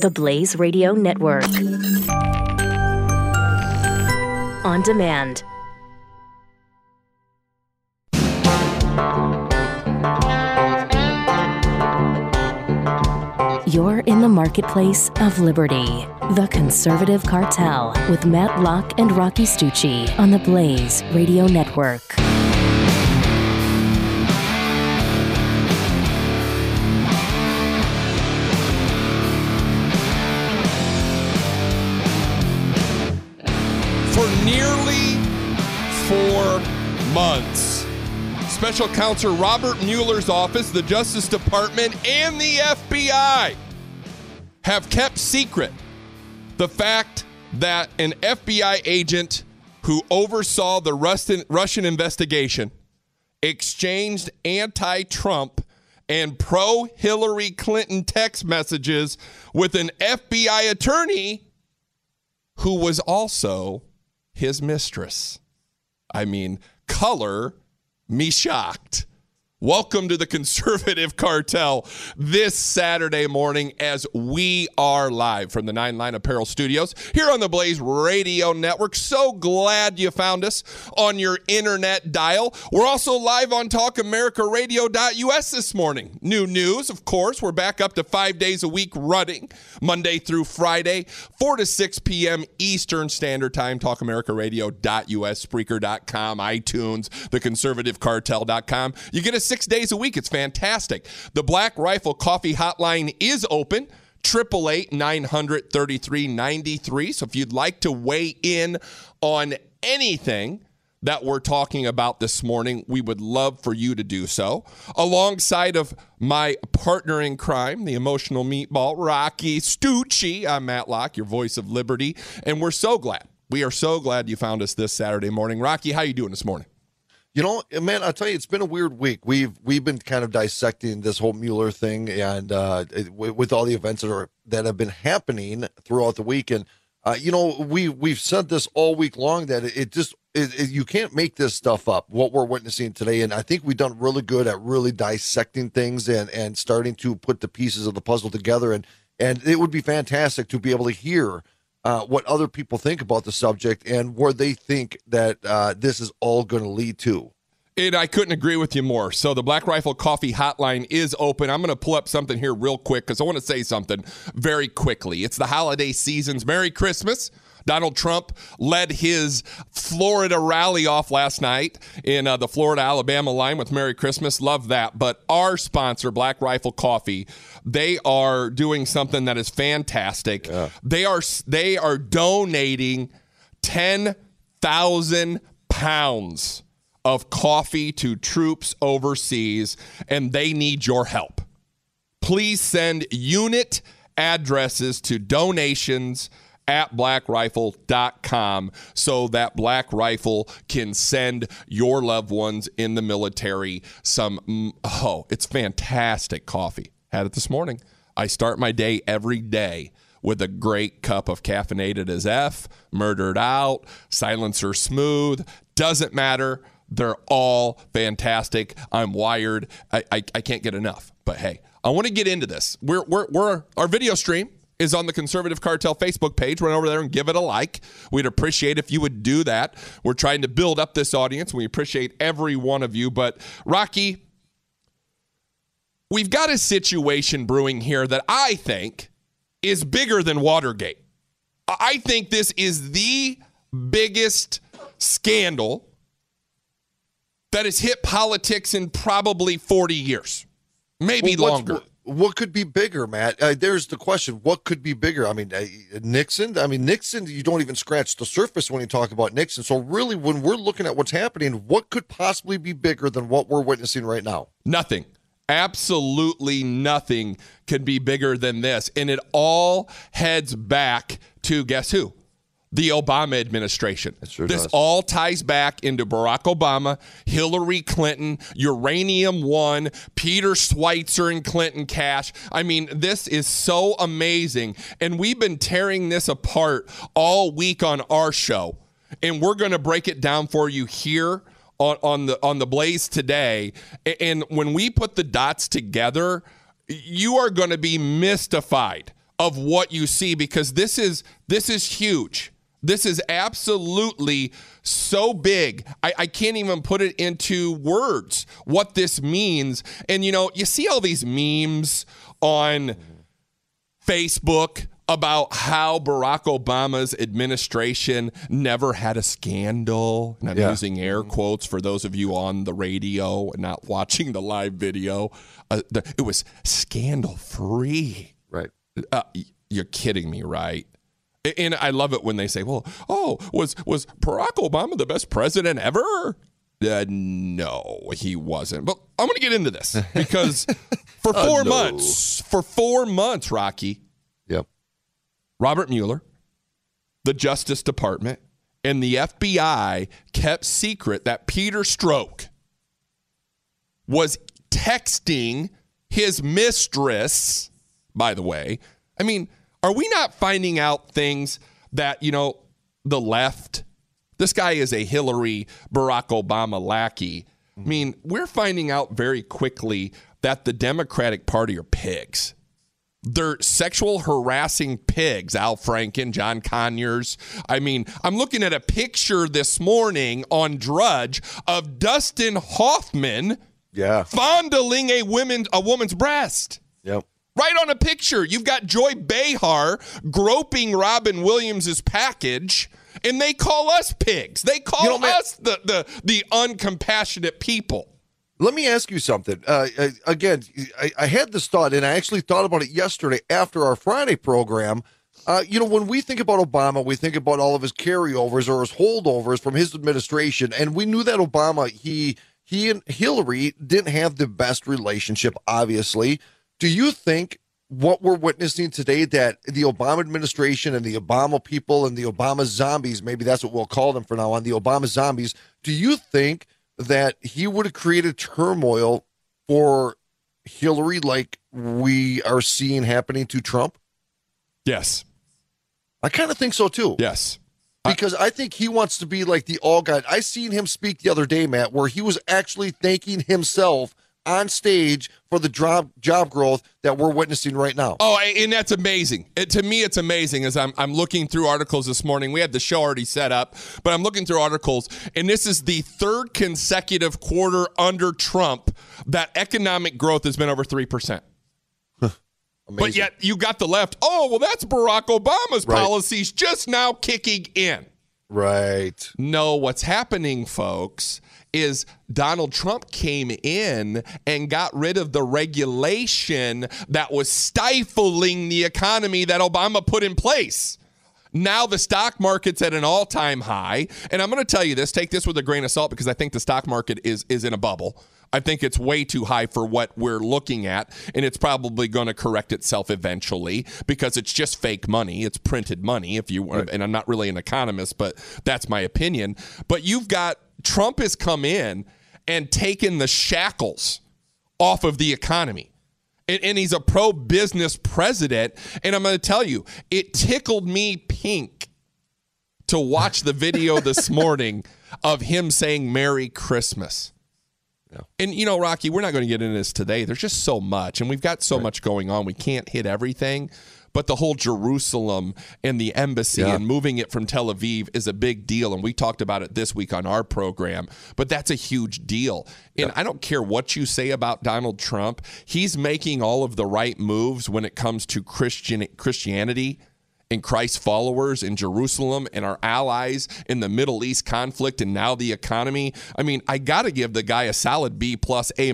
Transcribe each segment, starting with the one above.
The Blaze Radio Network. On demand. You're in the marketplace of liberty. The Conservative Cartel with Matt Locke and Rocci Stucci on the Blaze Radio Network. For nearly 4 months, Special Counsel Robert Mueller's office, the Justice Department, and the FBI have kept secret the fact that an FBI agent who oversaw the Russian investigation exchanged anti-Trump and pro-Hillary Clinton text messages with an FBI attorney who was also his mistress. I mean, color me shocked. Welcome to the Conservative Cartel this Saturday morning as we are live from the 9 Line Apparel Studios here on the Blaze Radio Network. So glad you found us on your internet dial. We're also live on talkamericaradio.us this morning. New news, of course. We're back up to 5 days a week running, Monday through Friday, 4 to 6 p.m. Eastern Standard Time, talkamericaradio.us, Spreaker.com, iTunes, theconservativecartel.com. You get a 6 days a week. It's fantastic. The Black Rifle Coffee Hotline is open, 888-900-3393. So if you'd like to weigh in on anything that we're talking about this morning, we would love for you to do so. Alongside of my partner in crime, the emotional meatball, Rocci Stucci, I'm Matt Locke, your voice of liberty, and we're so glad. We are so glad you found us this Saturday morning. Rocci, how you doing this morning? You know, man, I'll tell you, it's been a weird week. We've been kind of dissecting this whole Mueller thing and with all the events that have been happening throughout the week. And, you know, we've said this all week long that it just you can't make this stuff up, what we're witnessing today. And I think we've done really good at really dissecting things and starting to put the pieces of the puzzle together. And it would be fantastic to be able to hear what other people think about the subject and where they think that this is all going to lead to. And I couldn't agree with you more. So the Black Rifle Coffee Hotline is open. I'm going to pull up something here real quick because I want to say something very quickly. It's the holiday seasons. Merry Christmas. Donald Trump led his Florida rally off last night in the Florida-Alabama line with Merry Christmas. Love that. But our sponsor, Black Rifle Coffee, they are doing something that is fantastic. Yeah. They are donating 10,000 pounds of coffee to troops overseas, and they need your help. Please send unit addresses to donations at blackrifle.com so that Black Rifle can send your loved ones in the military some, oh, it's fantastic coffee. Had it this morning. I start my day every day with a great cup of caffeinated as F, murdered out, silencer smooth, doesn't matter. They're all fantastic. I'm wired. I can't get enough. But hey, I want to get into this. We're our video stream is on the Conservative Cartel Facebook page. Run over there and give it a like. We'd appreciate if you would do that. We're trying to build up this audience. We appreciate every one of you. But Rocci, we've got a situation brewing here that I think is bigger than Watergate. I think this is the biggest scandal that has hit politics in probably 40 years, maybe longer. What could be bigger, Matt? There's the question. What could be bigger? I mean, Nixon? I mean, Nixon, you don't even scratch the surface when you talk about Nixon. So really, when we're looking at what's happening, what could possibly be bigger than what we're witnessing right now? Nothing. Absolutely nothing could be bigger than this. And it all heads back to, guess who? The Obama administration. Sure this does. All ties back into Barack Obama, Hillary Clinton, Uranium One, Peter Schweitzer and Clinton Cash. I mean, this is so amazing. And we've been tearing this apart all week on our show. And we're going to break it down for you here on the Blaze today. And when we put the dots together, you are going to be mystified of what you see, because this is huge. This is absolutely so big. I can't even put it into words what this means. And, you know, you see all these memes on Facebook about how Barack Obama's administration never had a scandal. And I'm using air quotes for those of you on the radio and not watching the live video. It was scandal free. Right. You're kidding me, right? And I love it when they say, well, was Barack Obama the best president ever? No, he wasn't. But I'm going to get into this because for four months, Rocky, Robert Mueller, the Justice Department, and the FBI kept secret that Peter Strzok was texting his mistress, by the way. I mean, are we not finding out things that, you know, the left, this guy is a Hillary, Barack Obama lackey. I mean, we're finding out very quickly that the Democratic Party are pigs. They're sexual harassing pigs, Al Franken, John Conyers. I mean, I'm looking at a picture this morning on Drudge of Dustin Hoffman fondling a woman's breast. Yep. Right on a picture, you've got Joy Behar groping Robin Williams' package, and they call us pigs. They call us the uncompassionate people. Let me ask you something. I had this thought, and I actually thought about it yesterday after our Friday program. You know, when we think about Obama, we think about all of his carryovers or his holdovers from his administration, and we knew that Obama, he and Hillary didn't have the best relationship, obviously. Do you think what we're witnessing today, that the Obama administration and the Obama people and the Obama zombies, maybe that's what we'll call them for now on, the Obama zombies, do you think that he would have created turmoil for Hillary like we are seeing happening to Trump? Yes. I kind of think so, too. Yes. Because I think he wants to be like the all guy. I seen him speak the other day, Matt, where he was actually thanking himself on stage for the job growth that we're witnessing right now. Oh, and that's amazing. To me, it's amazing. As I'm looking through articles this morning, we had the show already set up, but I'm looking through articles, and this is the third consecutive quarter under Trump that economic growth has been over 3%. But yet you got the left, oh, well, that's Barack Obama's policies just now kicking in. Right. No, what's happening, folks, is Donald Trump came in and got rid of the regulation that was stifling the economy that Obama put in place. Now the stock market's at an all-time high. And I'm going to tell you this, take this with a grain of salt, because I think the stock market is in a bubble. I think it's way too high for what we're looking at, and it's probably going to correct itself eventually because it's just fake money. It's printed money, if you want. And I'm not really an economist, but that's my opinion. But you've got Trump has come in and taken the shackles off of the economy. And he's a pro-business president. And I'm going to tell you, it tickled me pink to watch the video this morning of him saying Merry Christmas. Yeah. And, you know, Rocky, we're not going to get into this today. There's just so much. And we've got so much going on. We can't hit everything. But the whole Jerusalem and the embassy and moving it from Tel Aviv is a big deal. And we talked about it this week on our program. But that's a huge deal. And I don't care what you say about Donald Trump. He's making all of the right moves when it comes to Christianity and Christ's followers in Jerusalem and our allies in the Middle East conflict and now the economy. I mean, I got to give the guy a solid B+, A-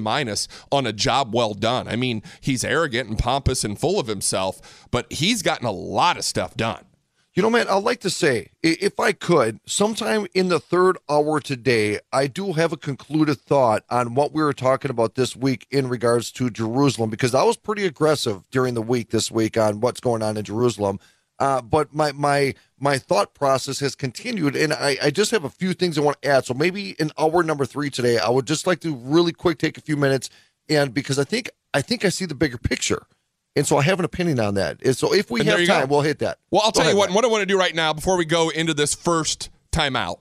on a job well done. I mean, he's arrogant and pompous and full of himself, but he's gotten a lot of stuff done. You know, man, I'd like to say, if I could, sometime in the third hour today, I do have a concluded thought on what we were talking about this week in regards to Jerusalem, because I was pretty aggressive during the week this week on what's going on in Jerusalem. But my thought process has continued, and I just have a few things I want to add. So maybe in hour number 3 today, I would just like to really quick take a few minutes, and because I think I see the bigger picture, and so I have an opinion on that. And so if we have time, we'll hit that. Well, I'll tell you what I want to do right now before we go into this first timeout.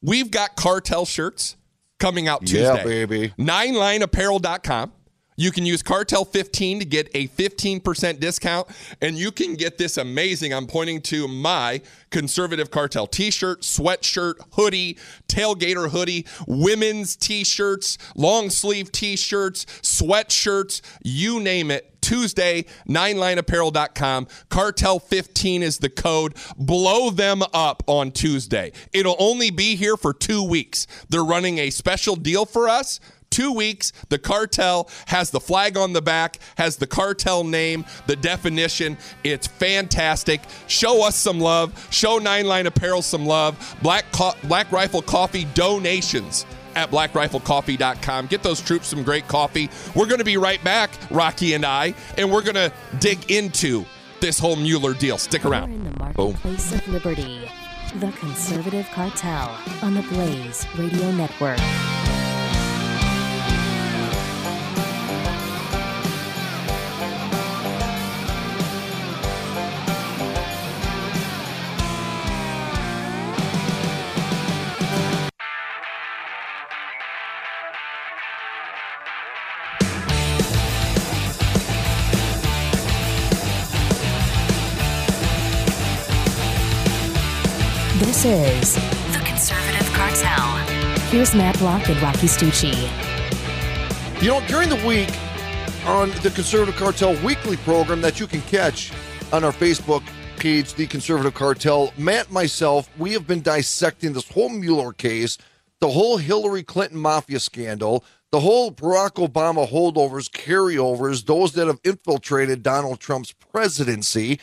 We've got cartel shirts coming out Tuesday. Yeah, baby. 9lineapparel.com. You can use Cartel 15 to get a 15% discount, and you can get this amazing, I'm pointing to my Conservative Cartel t-shirt, sweatshirt, hoodie, tailgater hoodie, women's t-shirts, long sleeve t-shirts, sweatshirts, you name it. Tuesday, 9lineapparel.com. Cartel 15 is the code. Blow them up on Tuesday. It'll only be here for 2 weeks. They're running a special deal for us. 2 weeks. The Cartel has the flag on the back, has the Cartel name, the definition. It's fantastic. Show us some love. Show 9Line Apparel some love. Black Rifle Coffee donations at blackriflecoffee.com. Get those troops some great coffee. We're going to be right back, Rocky and I, and we're going to dig into this whole Mueller deal. Stick around. In the marketplace of liberty, the Conservative Cartel on the Blaze Radio Network. This is The Conservative Cartel. Here's Matt Locke and Rocci Stucci. You know, during the week on the Conservative Cartel weekly program that you can catch on our Facebook page, The Conservative Cartel, Matt, myself, we have been dissecting this whole Mueller case, the whole Hillary Clinton mafia scandal, the whole Barack Obama holdovers, carryovers, those that have infiltrated Donald Trump's presidency.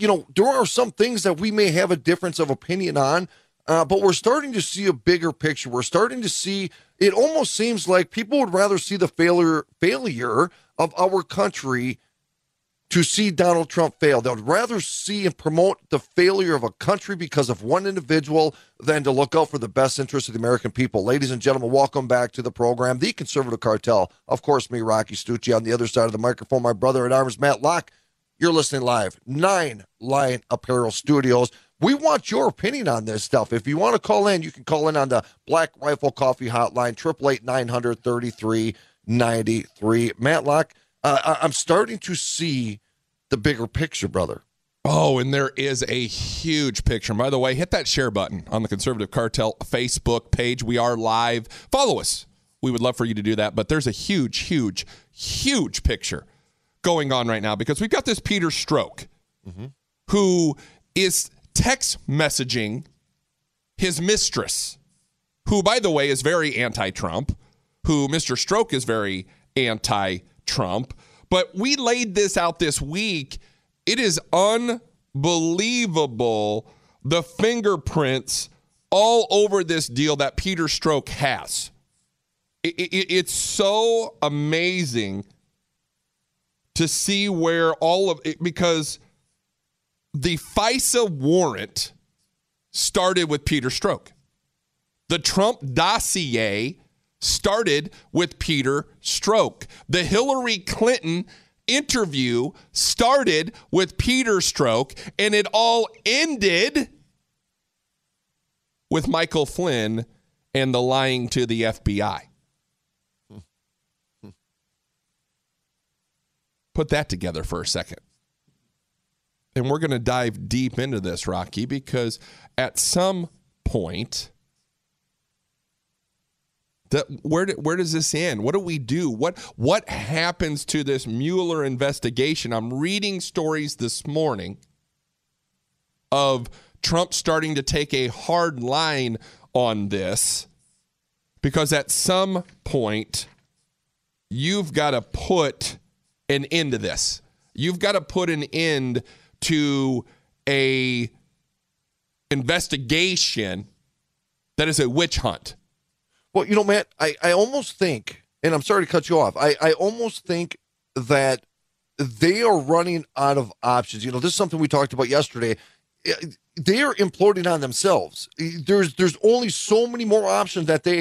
You know, there are some things that we may have a difference of opinion on, but we're starting to see a bigger picture. We're starting to see, it almost seems like people would rather see the failure of our country to see Donald Trump fail. They would rather see and promote the failure of a country because of one individual than to look out for the best interests of the American people. Ladies and gentlemen, welcome back to the program, The Conservative Cartel. Of course, me, Rocci Stucci, on the other side of the microphone, my brother-at-arms, Matt Locke. You're listening live, 9Line Apparel Studios. We want your opinion on this stuff. If you want to call in, you can call in on the Black Rifle Coffee Hotline, 888-900-3393. Matt Locke, I'm starting to see the bigger picture, brother. Oh, and there is a huge picture. By the way, hit that share button on the Conservative Cartel Facebook page. We are live. Follow us. We would love for you to do that. But there's a huge, huge, huge picture going on right now, because we've got this Peter Strzok, who is text messaging his mistress, who, by the way, is very anti-Trump, who Mr. Strzok is very anti-Trump. But we laid this out this week. It is unbelievable the fingerprints all over this deal that Peter Strzok has. It's so amazing to see where all of it, because the FISA warrant started with Peter Strzok. The Trump dossier started with Peter Strzok. The Hillary Clinton interview started with Peter Strzok, and it all ended with Michael Flynn and the lying to the FBI. Put that together for a second. And we're going to dive deep into this, Rocky, because at some point, where does this end? What do we do? What happens to this Mueller investigation? I'm reading stories this morning of Trump starting to take a hard line on this, because at some point, you've got to put an end to this. You've got to put an end to a investigation that is a witch hunt. Well, you know, Matt, I almost think, and I'm sorry to cut you off, I almost think that they are running out of options. You know, this is something we talked about yesterday. they are imploding on themselves. There's only so many more options that they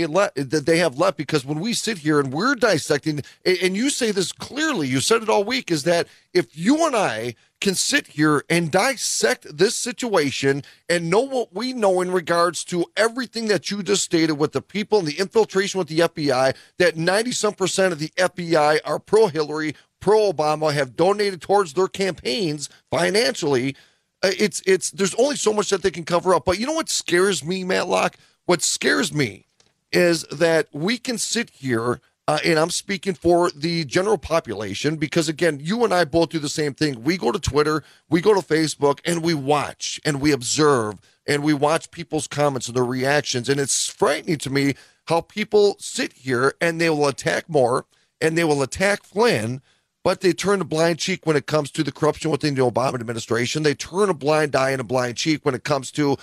have left, because when we sit here and we're dissecting, and you say this clearly, you said it all week, is that if you and I can sit here and dissect this situation and know what we know in regards to everything that you just stated with the people and the infiltration with the FBI, that 90-some% of the FBI are pro-Hillary, pro-Obama, have donated towards their campaigns financially, there's only so much that they can cover up. But you know what scares me, Matt Locke? What scares me is that we can sit here, and I'm speaking for the general population, because again, you and I both do the same thing. We go to Twitter, we go to Facebook, and we watch and we observe and we watch people's comments and their reactions. And it's frightening to me how people sit here and they will attack Moore and they will attack Flynn, but they turn a blind cheek when it comes to the corruption within the Obama administration. They turn a blind eye and a blind cheek when it comes to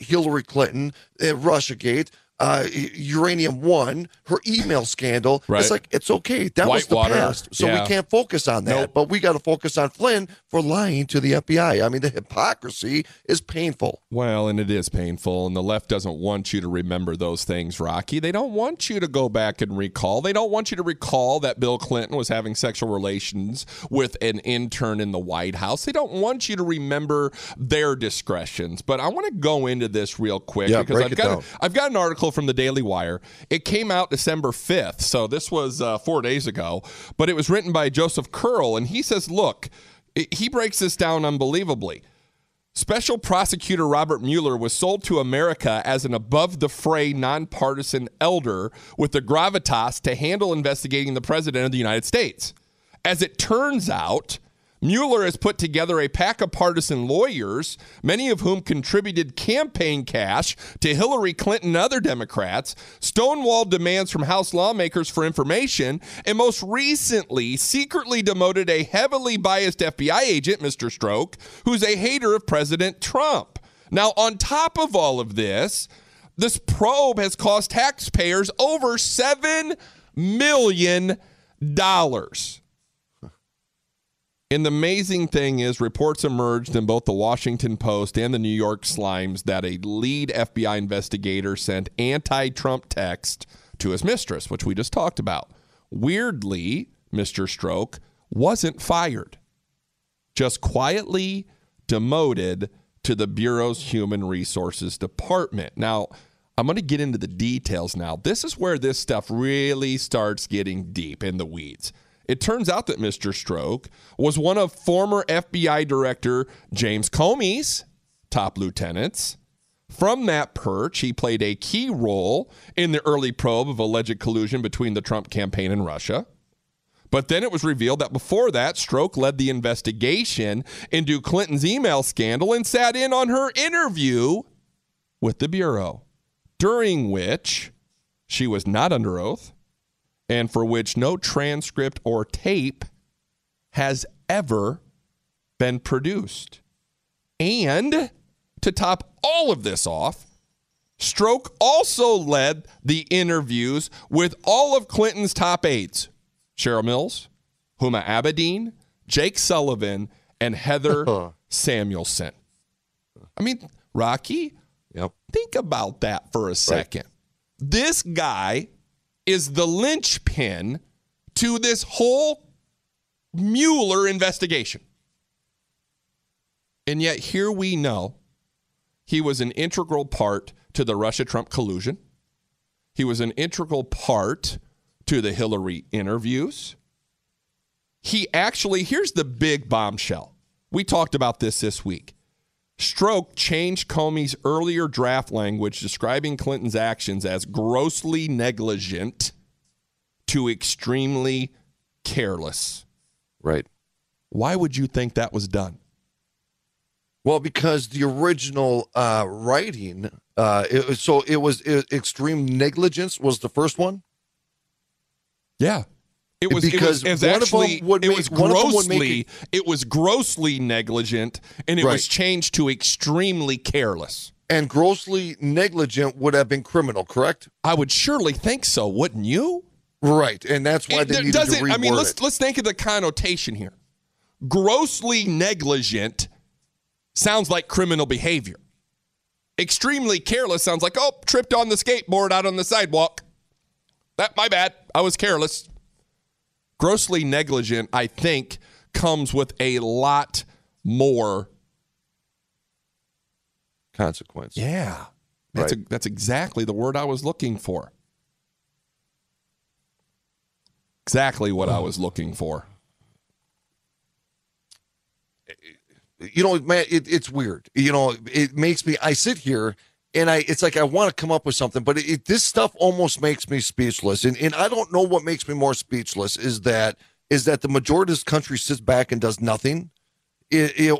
Hillary Clinton, Russiagate, Uranium One, her email scandal. Right. It's like, it's okay. That was the past. So we can't focus on that. Nope. But we got to focus on Flynn for lying to the FBI. I mean, the hypocrisy is painful. Well, and it is painful. And the left doesn't want you to remember those things, Rocky. They don't want you to go back and recall. They don't want you to recall that Bill Clinton was having sexual relations with an intern in the White House. They don't want you to remember their discretions. But I want to go into this real quick, because I've got an article from the Daily Wire. It came out December 5th, so this was 4 days ago, but it was written by Joseph Curl, and he says, look, he breaks this down unbelievably. Special Prosecutor Robert Mueller was sold to America as an above-the-fray, nonpartisan elder with the gravitas to handle investigating the President of the United States. As it turns out, Mueller has put together a pack of partisan lawyers, many of whom contributed campaign cash to Hillary Clinton and other Democrats, stonewalled demands from House lawmakers for information, and most recently secretly demoted a heavily biased FBI agent, Mr. Strzok, who's a hater of President Trump. Now, on top of all of this, this probe has cost taxpayers over $7 million. And the amazing thing is, reports emerged in both the Washington Post and the New York Slimes that a lead FBI investigator sent anti-Trump text to his mistress, which we just talked about. Weirdly, Mr. Strzok wasn't fired, just quietly demoted to the Bureau's Human Resources Department. Now, I'm going to get into the details now. This is where this stuff really starts getting deep in the weeds. It turns out that Mr. Strzok was one of former FBI Director James Comey's top lieutenants. From that perch, he played a key role in the early probe of alleged collusion between the Trump campaign and Russia. But then it was revealed that before that, Strzok led the investigation into Clinton's email scandal and sat in on her interview with the Bureau, during which she was not under oath, and for which no transcript or tape has ever been produced. And to top all of this off, Strzok also led the interviews with all of Clinton's top aides, Cheryl Mills, Huma Abedin, Jake Sullivan, and Heather Samuelson. I mean, Rocky, think about that for a second. Right. This guy is the linchpin to this whole Mueller investigation. And yet here we know he was an integral part to the Russia-Trump collusion. He was an integral part to the Hillary interviews. He actually, here's the big bombshell. We talked about this week. Strzok changed Comey's earlier draft language describing Clinton's actions as grossly negligent to extremely careless. Right. Why would you think that was done? Well, because the original writing, it was extreme negligence was the first one. Yeah. It was because it was grossly negligent, and it was changed to extremely careless. And grossly negligent would have been criminal, correct? I would surely think so, wouldn't you? Right, and that's why they needed to reword it. I mean, let's think of the connotation here. Grossly negligent sounds like criminal behavior. Extremely careless sounds like, oh, tripped on the skateboard out on the sidewalk. That, my bad. I was careless. Grossly negligent, I think, comes with a lot more consequence. Yeah. That's, right. That's exactly the word I was looking for. Exactly what I was looking for. You know, man, it's weird. You know, it makes me, I sit here and it's like I want to come up with something, but this stuff almost makes me speechless. And I don't know what makes me more speechless is that the majority of this country sits back and does nothing,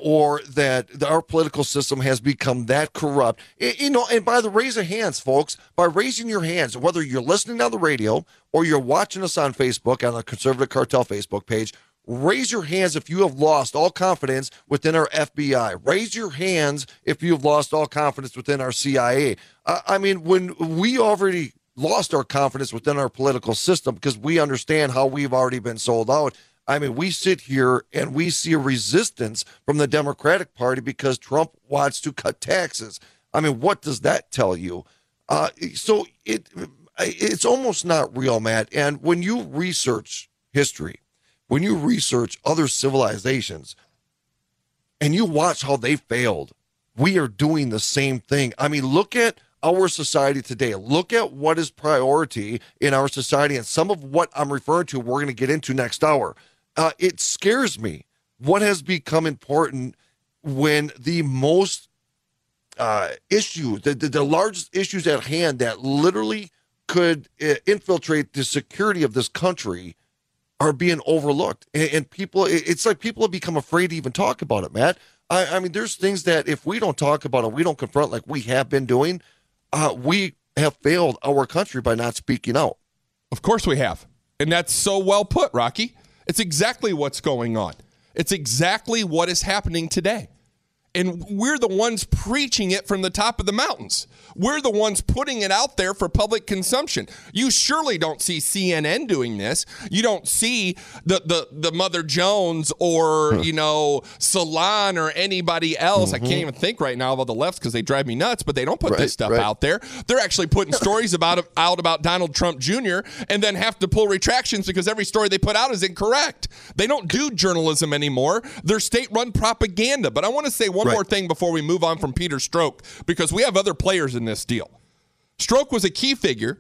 or that our political system has become that corrupt. You know, and by the raise of hands, folks, by raising your hands, whether you're listening on the radio or you're watching us on Facebook, on the Conservative Cartel Facebook page, raise your hands if you have lost all confidence within our FBI. Raise your hands if you have lost all confidence within our CIA. I mean, when we already lost our confidence within our political system because we understand how we've already been sold out. I mean, we sit here and we see a resistance from the Democratic Party because Trump wants to cut taxes. I mean, what does that tell you? So it's almost not real, Matt. And when you research history, when you research other civilizations and you watch how they failed, we are doing the same thing. I mean, look at our society today. Look at what is priority in our society, and some of what I'm referring to we're going to get into next hour. It scares me what has become important when the most the largest issues at hand that literally could infiltrate the security of this country are being overlooked. And people, it's like people have become afraid to even talk about it, Matt. I mean, there's things that if we don't talk about it, we don't confront like we have been doing, we have failed our country by not speaking out. Of course we have. And that's so well put, Rocky. It's exactly what's going on. It's exactly what is happening today. And we're the ones preaching it from the top of the mountains. We're the ones putting it out there for public consumption. You surely don't see CNN doing this. You don't see the Mother Jones or, you know, Salon or anybody else. Mm-hmm. I can't even think right now about the left because they drive me nuts, but they don't put this stuff out there. They're actually putting stories out about Donald Trump Jr. and then have to pull retractions because every story they put out is incorrect. They don't do journalism anymore. They're state-run propaganda. But I want to say one more thing before we move on from Peter Strzok, because we have other players in this deal. Strzok was a key figure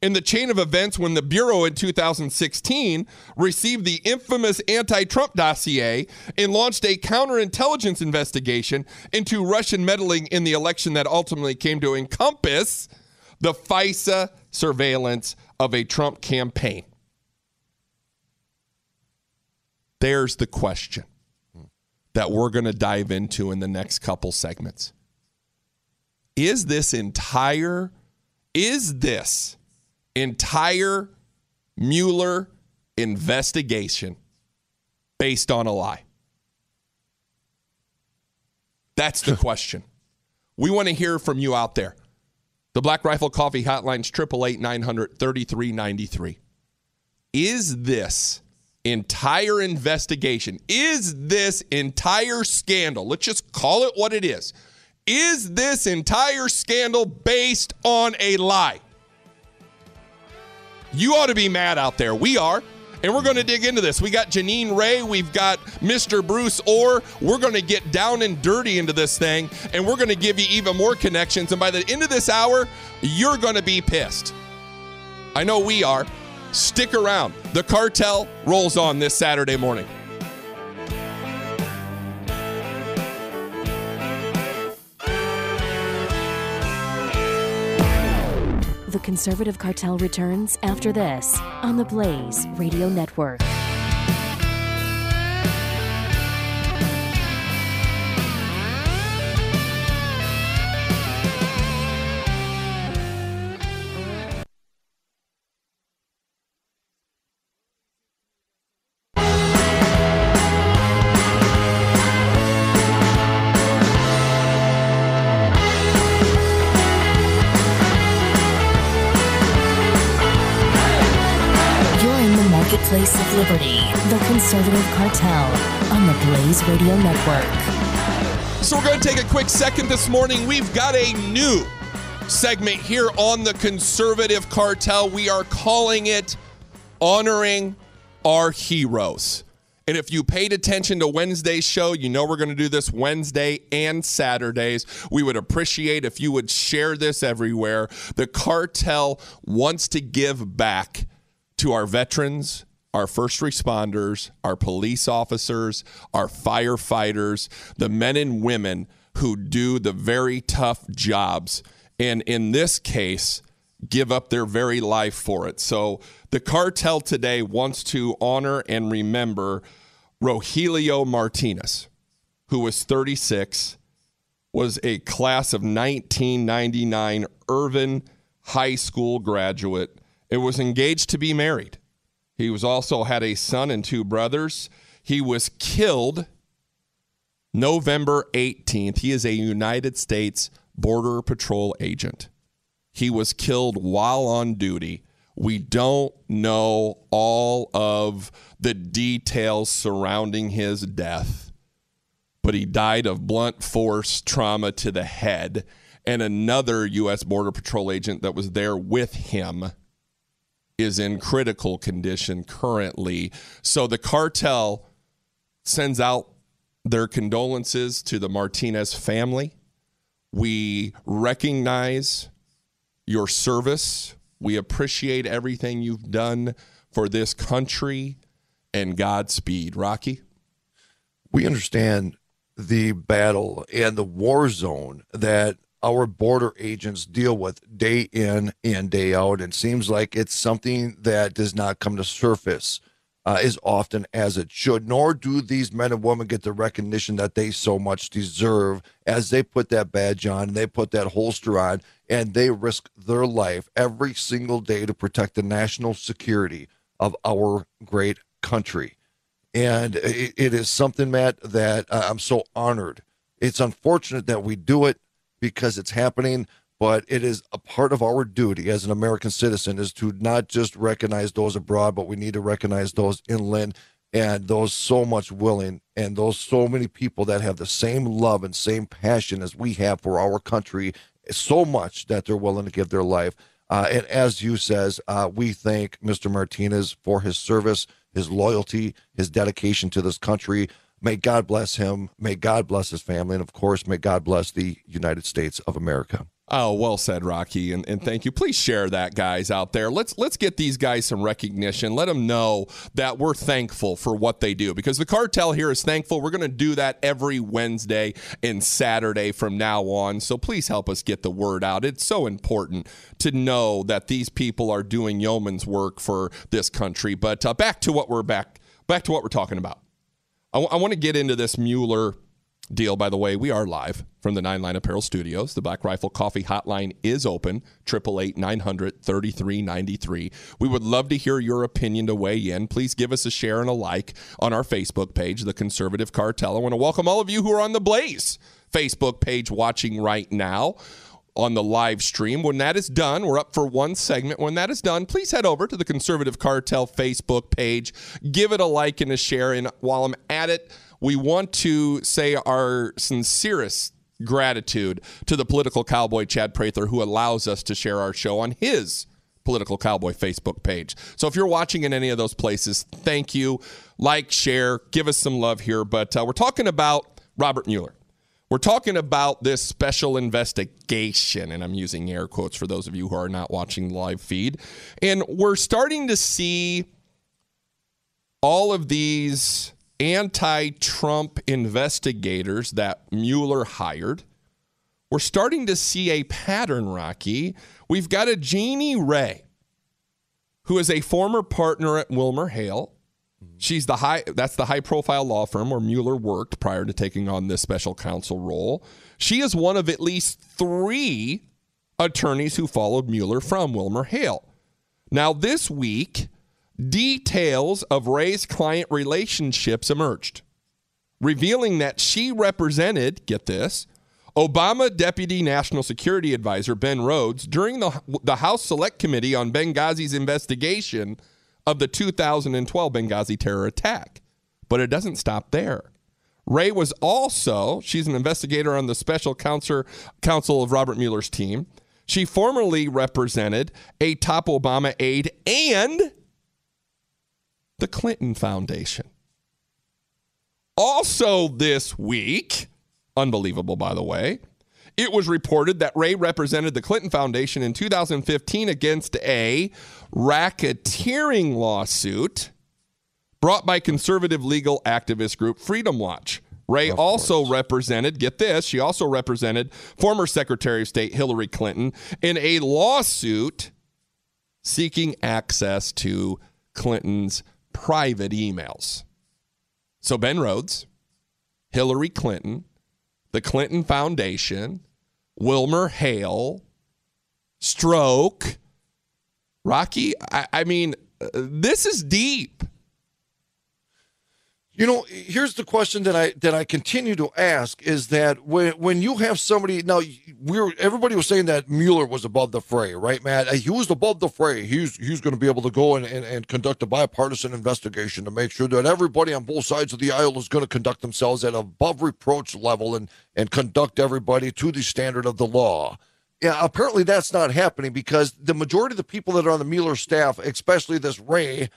in the chain of events when the Bureau in 2016 received the infamous anti-Trump dossier and launched a counterintelligence investigation into Russian meddling in the election that ultimately came to encompass the FISA surveillance of a Trump campaign. There's the question that we're going to dive into in the next couple segments. Is this entire Mueller investigation based on a lie? That's the question. We want to hear from you out there. The Black Rifle Coffee Hotline's 888-900-3393. Is this entire investigation, is this entire scandal, let's just call it what it is this entire scandal based on a lie? You ought to be mad out there. We are. And we're going to dig into this. We got Jeannie Ray. We've got Mr. Bruce Ohr. We're going to get down and dirty into this thing. And we're going to give you even more connections. And by the end of this hour, you're going to be pissed. I know we are. Stick around. The cartel rolls on this Saturday morning. The Conservative Cartel returns after this on the Blaze Radio Network. Place of Liberty, the Conservative Cartel on the Blaze Radio Network. So we're going to take a quick second this morning. We've got a new segment here on the Conservative Cartel. We are calling it Honoring Our Heroes. And if you paid attention to Wednesday's show, you know we're going to do this Wednesday and Saturdays. We would appreciate if you would share this everywhere. The cartel wants to give back to our veterans, our first responders, our police officers, our firefighters, the men and women who do the very tough jobs. And in this case, give up their very life for it. So the cartel today wants to honor and remember Rogelio Martinez, who was 36, was a class of 1999 Irvine High School graduate, and was engaged to be married. He was also had a son and two brothers. He was killed November 18th. He is a United States Border Patrol agent. He was killed while on duty. We don't know all of the details surrounding his death, but he died of blunt force trauma to the head. And another U.S. Border Patrol agent that was there with him is in critical condition currently. So the cartel sends out their condolences to the Martinez family. We recognize your service. We appreciate everything you've done for this country, and Godspeed. Rocky? We understand the battle and the war zone that our border agents deal with day in and day out, and seems like it's something that does not come to surface as often as it should, nor do these men and women get the recognition that they so much deserve as they put that badge on, and they put that holster on, and they risk their life every single day to protect the national security of our great country. And it is something, Matt, that I'm so honored. It's unfortunate that we do it because it's happening, but it is a part of our duty as an American citizen is to not just recognize those abroad, but we need to recognize those inland and those so much willing and those so many people that have the same love and same passion as we have for our country, so much that they're willing to give their life. And as you says, we thank Mr. Martinez for his service, his loyalty, his dedication to this country. May God bless him. May God bless his family. And, of course, may God bless the United States of America. Oh, well said, Rocky, and thank you. Please share that, guys, out there. Let's get these guys some recognition. Let them know that we're thankful for what they do, because the cartel here is thankful. We're going to do that every Wednesday and Saturday from now on, so please help us get the word out. It's so important to know that these people are doing yeoman's work for this country. But back to what we're talking about. I want to get into this Mueller deal. By the way, we are live from the 9 Line Apparel Studios. The Black Rifle Coffee Hotline is open, 888-900-3393. We would love to hear your opinion to weigh in. Please give us a share and a like on our Facebook page, The Conservative Cartel. I want to welcome all of you who are on the Blaze Facebook page watching right now on the live stream. When that is done, we're up for one segment. When that is done, please head over to the Conservative Cartel Facebook page. Give it a like and a share. And while I'm at it, we want to say our sincerest gratitude to the political cowboy, Chad Prather, who allows us to share our show on his Political Cowboy Facebook page. So if you're watching in any of those places, thank you. Like, share, give us some love here. But we're talking about Robert Mueller. We're talking about this special investigation, and I'm using air quotes for those of you who are not watching the live feed. And we're starting to see all of these anti-Trump investigators that Mueller hired. We're starting to see a pattern, Rocky. We've got a Jeannie Ray, who is a former partner at Wilmer Hale. She's the high-profile law firm where Mueller worked prior to taking on this special counsel role. She is one of at least three attorneys who followed Mueller from Wilmer Hale. Now, this week, details of Ray's client relationships emerged, revealing that she represented, get this, Obama Deputy National Security Advisor Ben Rhodes during the House Select Committee on Benghazi's investigation of the 2012 Benghazi terror attack. But it doesn't stop there. Ray was also, she's an investigator on the special counsel of Robert Mueller's team. She formerly represented a top Obama aide and the Clinton Foundation. Also this week, unbelievable, by the way, it was reported that Ray represented the Clinton Foundation in 2015 against a racketeering lawsuit brought by conservative legal activist group Freedom Watch. Ray also represented, get this, she also represented former Secretary of State Hillary Clinton in a lawsuit seeking access to Clinton's private emails. So Ben Rhodes, Hillary Clinton, the Clinton Foundation, Wilmer Hale, Strzok, Rocci, I mean, this is deep. You know, here's the question that I continue to ask is that when you have somebody now, everybody was saying that Mueller was above the fray, right, Matt? He was above the fray. He's going to be able to go and conduct a bipartisan investigation to make sure that everybody on both sides of the aisle is going to conduct themselves at above reproach level and conduct everybody to the standard of the law. Yeah, apparently that's not happening because the majority of the people that are on the Mueller staff, especially this Ray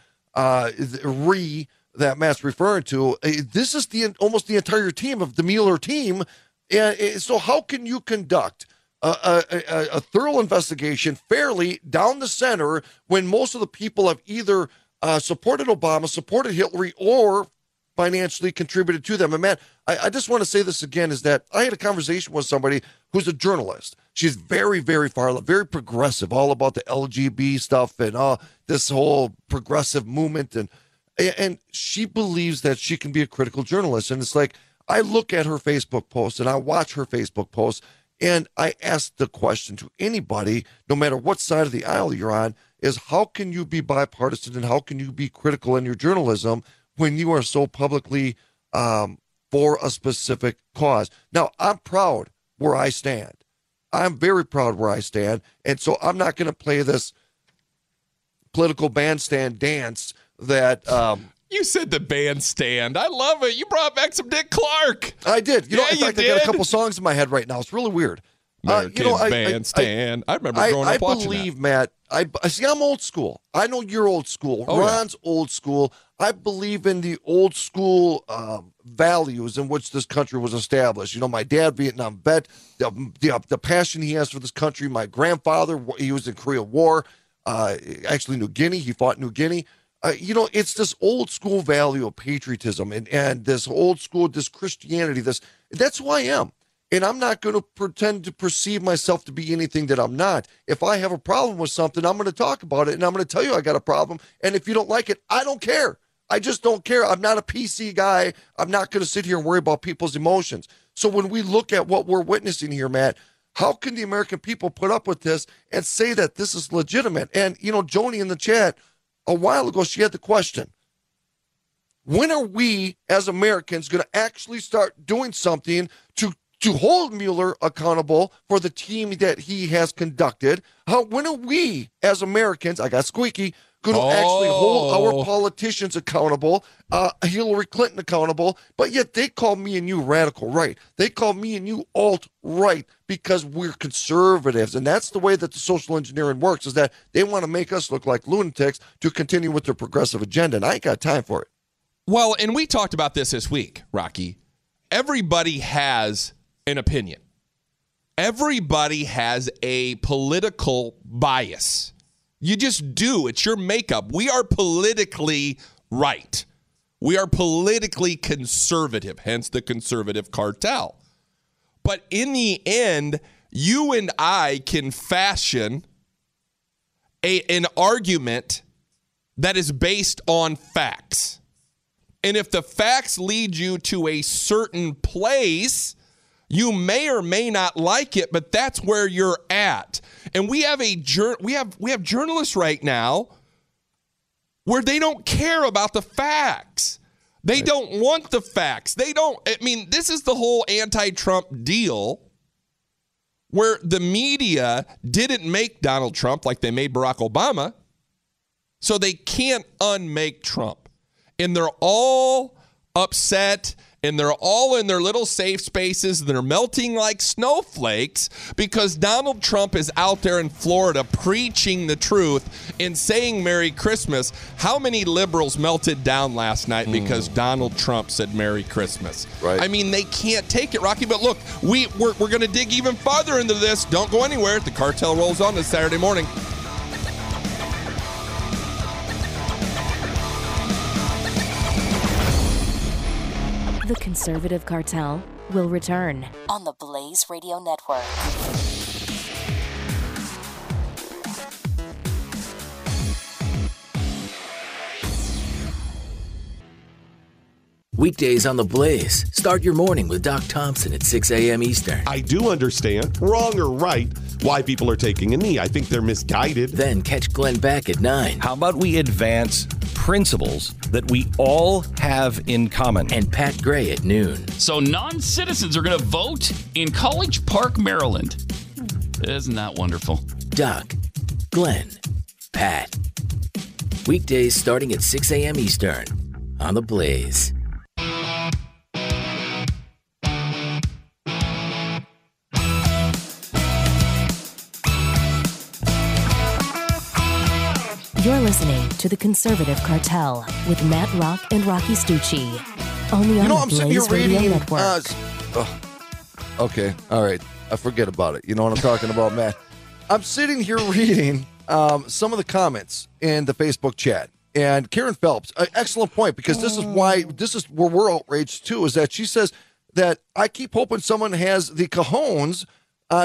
that Matt's referring to, this is almost the entire team of the Mueller team. And so how can you conduct a thorough investigation fairly down the center when most of the people have either supported Obama, supported Hillary, or financially contributed to them? And Matt, I just want to say this again, is that I had a conversation with somebody who's a journalist. She's very, very far left, very progressive, all about the LGBT stuff and this whole progressive movement, and she believes that she can be a critical journalist. And it's like, I look at her Facebook posts and I watch her Facebook posts, and I ask the question to anybody, no matter what side of the aisle you're on, is how can you be bipartisan and how can you be critical in your journalism when you are so publicly for a specific cause? Now, I'm proud where I stand. I'm very proud where I stand. And so I'm not going to play this political bandstand dance that you said the bandstand. I love it. You brought back some Dick Clark. I did. You know, in fact, I got a couple songs in my head right now. It's really weird. You know, bandstand. I remember growing up watching that. I believe, Matt. I see. I'm old school. I know you're old school. Oh, Ron's old school. I believe in the old school values in which this country was established. You know, my dad, Vietnam vet, the passion he has for this country. My grandfather, he was in Korea War. Actually, New Guinea. He fought New Guinea. You know, it's this old school value of patriotism and this old school, this Christianity, that's who I am. And I'm not going to pretend to perceive myself to be anything that I'm not. If I have a problem with something, I'm going to talk about it, and I'm going to tell you I got a problem. And if you don't like it, I don't care. I just don't care. I'm not a PC guy. I'm not going to sit here and worry about people's emotions. So when we look at what we're witnessing here, Matt, how can the American people put up with this and say that this is legitimate? And, you know, Joni in the chat, a while ago, she had the question, when are we as Americans going to actually start doing something to hold Mueller accountable for the team that he has conducted? When are we as Americans, I got squeaky, going to actually hold our politicians accountable, Hillary Clinton accountable? But yet they call me and you radical right. They call me and you alt-right because we're conservatives. And that's the way that the social engineering works, is that they want to make us look like lunatics to continue with their progressive agenda. And I ain't got time for it. Well, and we talked about this week, Rocci. Everybody has an opinion. Everybody has a political bias. You just do. It's your makeup. We are politically right. We are politically conservative, hence the conservative cartel. But in the end, you and I can fashion an argument that is based on facts. And if the facts lead you to a certain place, you may or may not like it, but that's where you're at. And we have we have journalists right now where they don't care about the facts. They right. don't want the facts. They don't. I mean, this is the whole anti-Trump deal where the media didn't make Donald Trump like they made Barack Obama, so they can't unmake Trump. And they're all upset and they're all in their little safe spaces. They're melting like snowflakes because Donald Trump is out there in Florida preaching the truth and saying Merry Christmas. How many liberals melted down last night because Donald Trump said Merry Christmas? Right. I mean, they can't take it, Rocky. But look, we're going to dig even farther into this. Don't go anywhere. The cartel rolls on this Saturday morning. The Conservative Cartel will return on the Blaze Radio Network. Weekdays on the Blaze. Start your morning with Doc Thompson at 6 a.m. Eastern. I do understand, wrong or right, why people are taking a knee. I think they're misguided. Then catch Glenn back at 9. How about we advance principles that we all have in common? And Pat Gray at noon. So non-citizens are going to vote in College Park, Maryland. Isn't that wonderful? Doc, Glenn, Pat. Weekdays starting at 6 a.m. Eastern on the Blaze. You're listening to The Conservative Cartel with Matt Locke and Rocci Stucci. Only on the Blaze Radio Network. Okay, all right. I forget about it. You know what I'm talking about, Matt. I'm sitting here reading some of the comments in the Facebook chat. And Karen Phelps, an excellent point, because this is why, this is where we're outraged, too, is that she says that I keep hoping someone has the cajones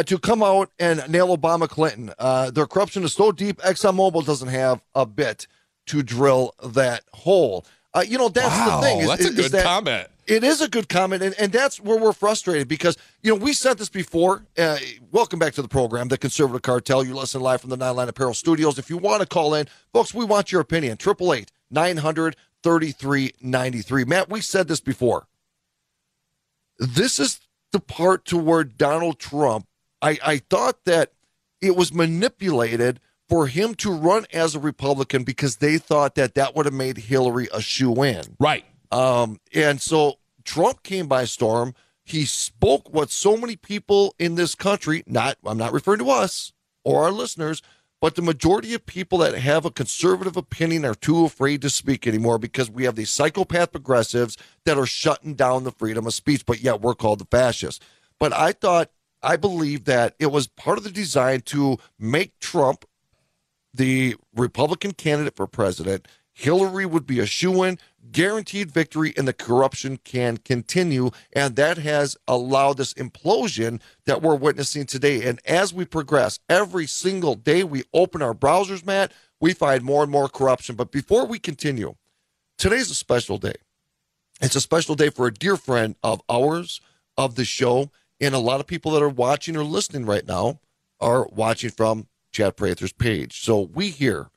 to come out and nail Obama Clinton. Their corruption is so deep, ExxonMobil doesn't have a bit to drill that hole. That's the thing. That's a good comment. It is a good comment, and that's where we're frustrated because, we said this before. Welcome back to the program, The Conservative Cartel. You're listening live from the Nine Line Apparel Studios. If you want to call in, folks, we want your opinion. 888-900-3393. Matt, we said this before. This is the part to where Donald Trump, I thought that it was manipulated for him to run as a Republican because they thought that would have made Hillary a shoo-in. Right. And so Trump came by storm. He spoke what so many people in this country, I'm not referring to us or our listeners, but the majority of people that have a conservative opinion are too afraid to speak anymore because we have these psychopath progressives that are shutting down the freedom of speech, but yet we're called the fascists. But I believe that it was part of the design to make Trump the Republican candidate for president. Hillary would be a shoo-in, guaranteed victory, and the corruption can continue. And that has allowed this implosion that we're witnessing today. And as we progress, every single day we open our browsers, Matt, we find more and more corruption. But before we continue, today's a special day. It's a special day for a dear friend of ours, of the show, and a lot of people that are watching or listening right now are watching from Chad Prather's page. So we here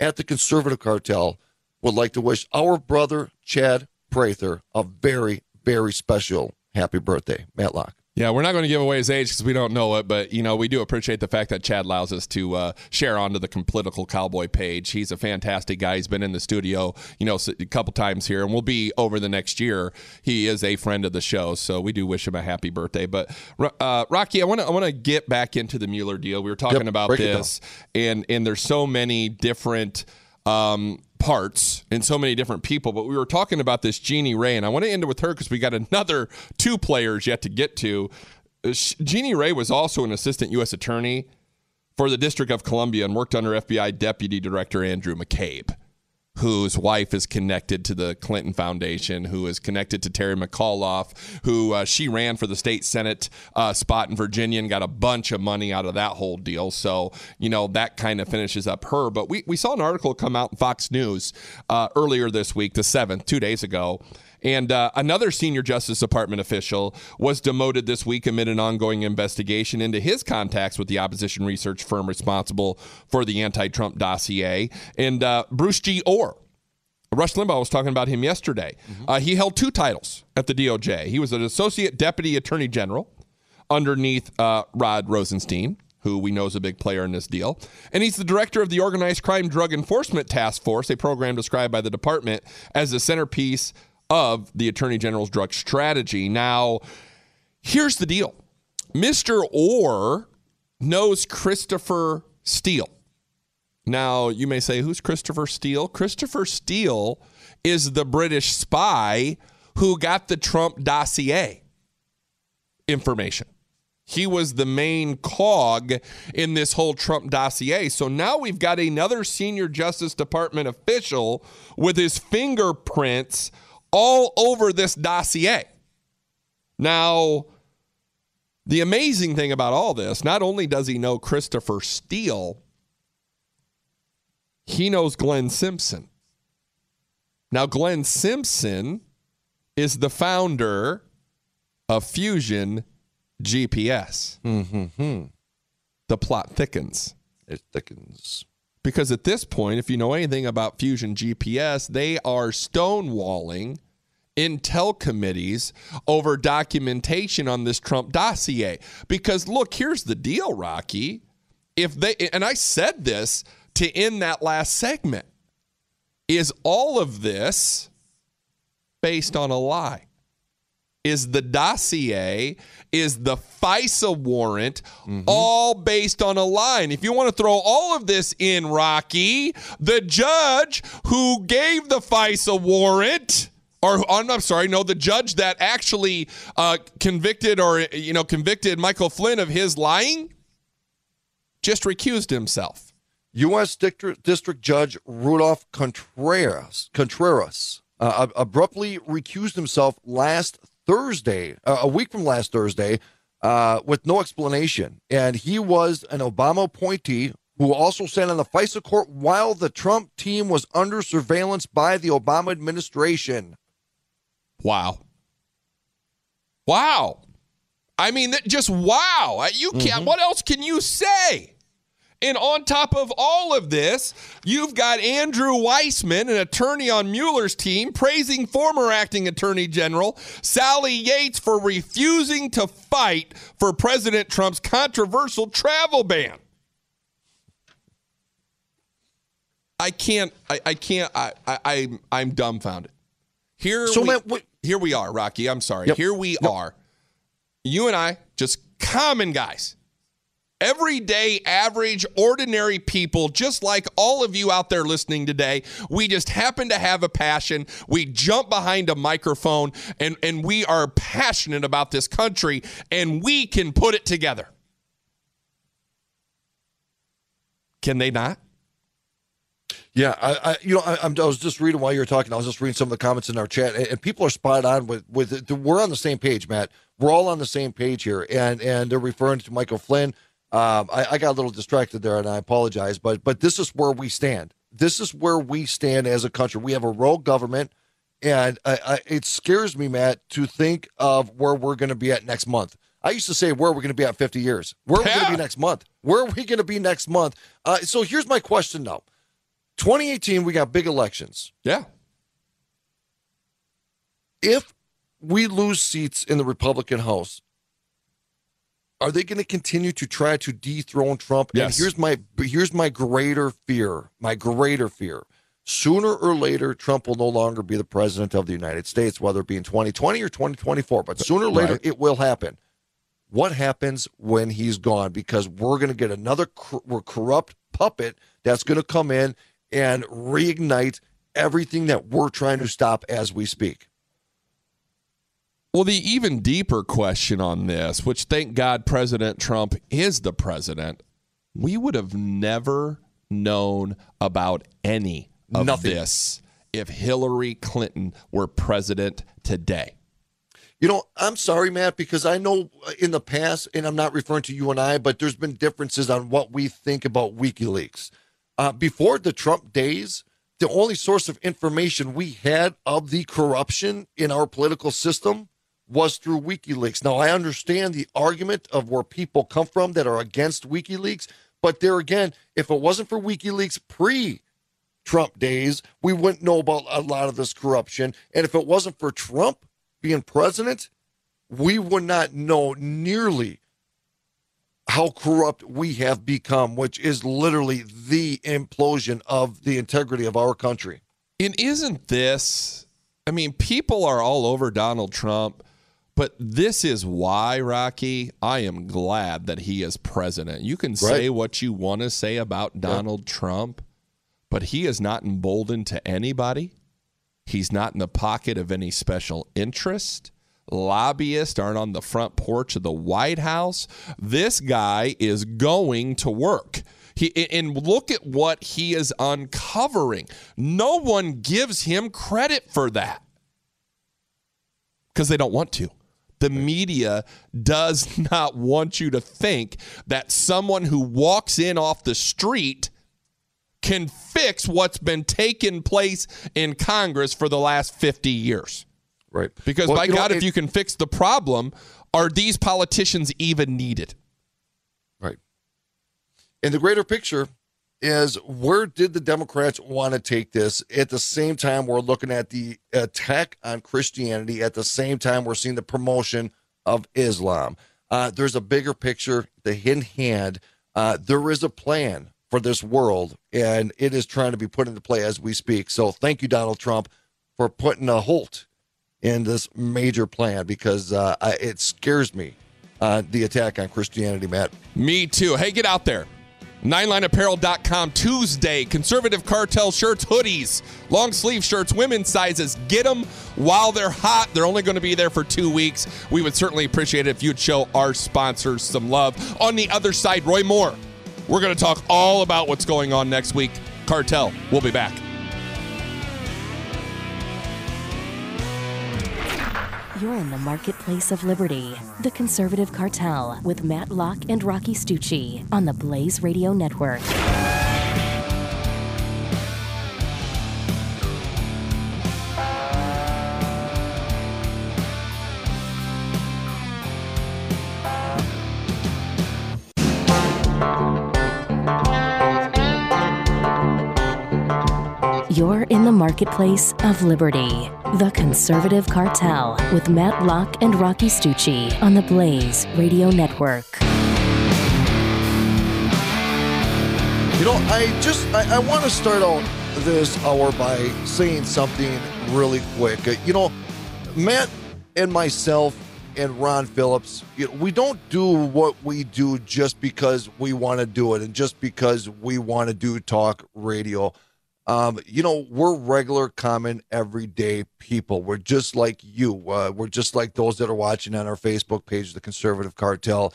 at the Conservative Cartel would like to wish our brother Chad Prather a very, very special happy birthday. Matt Locke. Yeah, we're not going to give away his age because we don't know it, but we do appreciate the fact that Chad allows us to share onto the Political Cowboy page. He's a fantastic guy. He's been in the studio, a couple times here, and we'll be over the next year. He is a friend of the show, so we do wish him a happy birthday. But Rocky, I want to get back into the Mueller deal. We were talking about this, and there's so many different parts and so many different people, but we were talking about this Jeannie Ray, and I want to end it with her because we got another two players yet to get to. Jeannie Ray was also an assistant U.S. attorney for the District of Columbia and worked under FBI Deputy Director Andrew McCabe, whose wife is connected to the Clinton Foundation, who is connected to Terry McAuliffe, who she ran for the state Senate spot in Virginia and got a bunch of money out of that whole deal. So, that kind of finishes up her. But we saw an article come out in Fox News earlier this week, the 7th, 2 days ago. And another senior Justice Department official was demoted this week amid an ongoing investigation into his contacts with the opposition research firm responsible for the anti-Trump dossier. And Bruce G. Ohr, Rush Limbaugh was talking about him yesterday. Mm-hmm. He held two titles at the DOJ. He was an associate deputy attorney general underneath Rod Rosenstein, who we know is a big player in this deal. And he's the director of the Organized Crime Drug Enforcement Task Force, a program described by the department as the centerpiece of the Attorney General's drug strategy. Now, here's the deal. Mr. Orr knows Christopher Steele. Now, you may say, who's Christopher Steele? Christopher Steele is the British spy who got the Trump dossier information. He was the main cog in this whole Trump dossier. So now we've got another senior Justice Department official with his fingerprints all over this dossier. Now, the amazing thing about all this, not only does he know Christopher Steele, he knows Glenn Simpson. Now, Glenn Simpson is the founder of Fusion GPS. Mm-hmm. The plot thickens. It thickens. Because at this point, if you know anything about Fusion GPS, they are stonewalling intel committees over documentation on this Trump dossier. Because, look, here's the deal, Rocky. If they, and I said this to end that last segment, is all of this based on a lie? Is the dossier, is the FISA warrant, all based on a lie? And if you want to throw all of this in, Rocky, the judge who gave the FISA warrant, or I'm sorry, no, the judge that actually convicted Michael Flynn of his lying, just recused himself. U.S. District Judge Rudolph Contreras abruptly recused himself last Thursday, a week from last Thursday, with no explanation. And he was an Obama appointee who also sat on the FISA court while the Trump team was under surveillance by the Obama administration. Wow. I mean, just wow. You can't. What else can you say? And on top of all of this, you've got Andrew Weissman, an attorney on Mueller's team, praising former acting attorney general Sally Yates for refusing to fight for President Trump's controversial travel ban. I'm dumbfounded. Here we are, Rocky. I'm sorry. Yep. Here we are. You and I, just common guys. Everyday, average, ordinary people, just like all of you out there listening today, we just happen to have a passion. We jump behind a microphone, and we are passionate about this country, and we can put it together. Can they not? Yeah, I was just reading while you were talking. I was just reading some of the comments in our chat, and people are spot on with we're on the same page, Matt. We're all on the same page here, and they're referring to Michael Flynn. I got a little distracted there, and I apologize, but this is where we stand. This is where we stand as a country. We have a rogue government, and it scares me, Matt, to think of where we're going to be at next month. I used to say, where are we going to be at 50 years? Where are we going to be next month? Where are we going to be next month? So here's my question, though. 2018, we got big elections. Yeah. If we lose seats in the Republican House, are they going to continue to try to dethrone Trump? Yes. And here's my greater fear. My greater fear. Sooner or later, Trump will no longer be the president of the United States, whether it be in 2020 or 2024. But sooner or later, it will happen. What happens when he's gone? Because we're going to get another corrupt puppet that's going to come in and reignite everything that we're trying to stop as we speak. Well, the even deeper question on this, which thank God President Trump is the president, we would have never known about any of this if Hillary Clinton were president today. You know, I'm sorry, Matt, because I know in the past, and I'm not referring to you and I, but there's been differences on what we think about WikiLeaks. Before the Trump days, the only source of information we had of the corruption in our political system was through WikiLeaks. Now, I understand the argument of where people come from that are against WikiLeaks, but there again, if it wasn't for WikiLeaks pre-Trump days, we wouldn't know about a lot of this corruption. And if it wasn't for Trump being president, we would not know nearly how corrupt we have become, which is literally the implosion of the integrity of our country. And isn't this I mean, people are all over Donald Trump, but this is why, Rocky, I am glad that he is president. You can say what you want to say about Donald Trump, but he is not emboldened to anybody. He's not in the pocket of any special interest. Lobbyists aren't on the front porch of the White House. This guy is going to work. And look at what he is uncovering. No one gives him credit for that because they don't want to. The media does not want you to think that someone who walks in off the street can fix what's been taking place in Congress for the last 50 years. Right. Because, by God, if you can fix the problem, are these politicians even needed? Right. And the greater picture is, where did the Democrats want to take this? At the same time, we're looking at the attack on Christianity. At the same time, we're seeing the promotion of Islam. There's a bigger picture, the hidden hand. There is a plan for this world, and it is trying to be put into play as we speak. So thank you, Donald Trump, for putting a halt in this major plan, because it scares me, the attack on Christianity, Matt. Me too. Hey, get out there. 9lineapparel.com Tuesday. Conservative Cartel shirts, hoodies, long sleeve shirts, women's sizes. Get them while they're hot. They're only going to be there for 2 weeks. We would certainly appreciate it if you'd show our sponsors some love. On the other side, Roy Moore. We're going to talk all about what's going on next week. Cartel. We'll be back. You're in the marketplace of liberty. The Conservative Cartel with Matt Locke and Rocci Stucci on the Blaze Radio Network. You're in the marketplace of liberty. The Conservative Cartel with Matt Locke and Rocci Stucci on the Blaze Radio Network. You know, I want to start out this hour by saying something really quick. You know, Matt and myself and Ron Phillips, you know, we don't do what we do just because we want to do it and just because we want to do talk radio. You know, we're regular, common, everyday people. We're just like you. We're just like those that are watching on our Facebook page, The Conservative Cartel.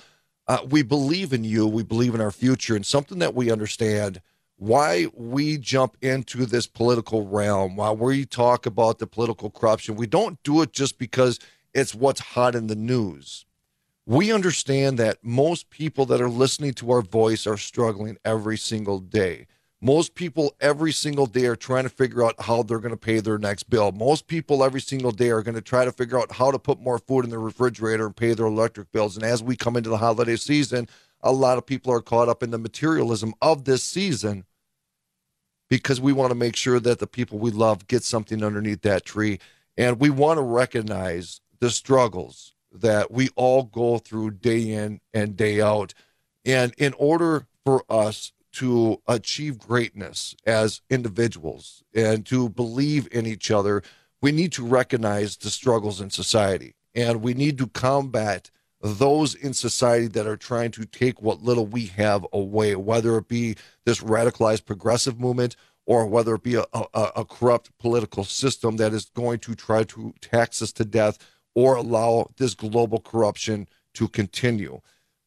We believe in you. We believe in our future. And something that we understand, why we jump into this political realm, why we talk about the political corruption, we don't do it just because it's what's hot in the news. We understand that most people that are listening to our voice are struggling every single day. Most people every single day are trying to figure out how they're going to pay their next bill. Most people every single day are going to try to figure out how to put more food in the refrigerator and pay their electric bills. And as we come into the holiday season, a lot of people are caught up in the materialism of this season because we want to make sure that the people we love get something underneath that tree. And we want to recognize the struggles that we all go through day in and day out. And in order for us to achieve greatness as individuals and to believe in each other, we need to recognize the struggles in society. And we need to combat those in society that are trying to take what little we have away, whether it be this radicalized progressive movement or whether it be a corrupt political system that is going to try to tax us to death or allow this global corruption to continue.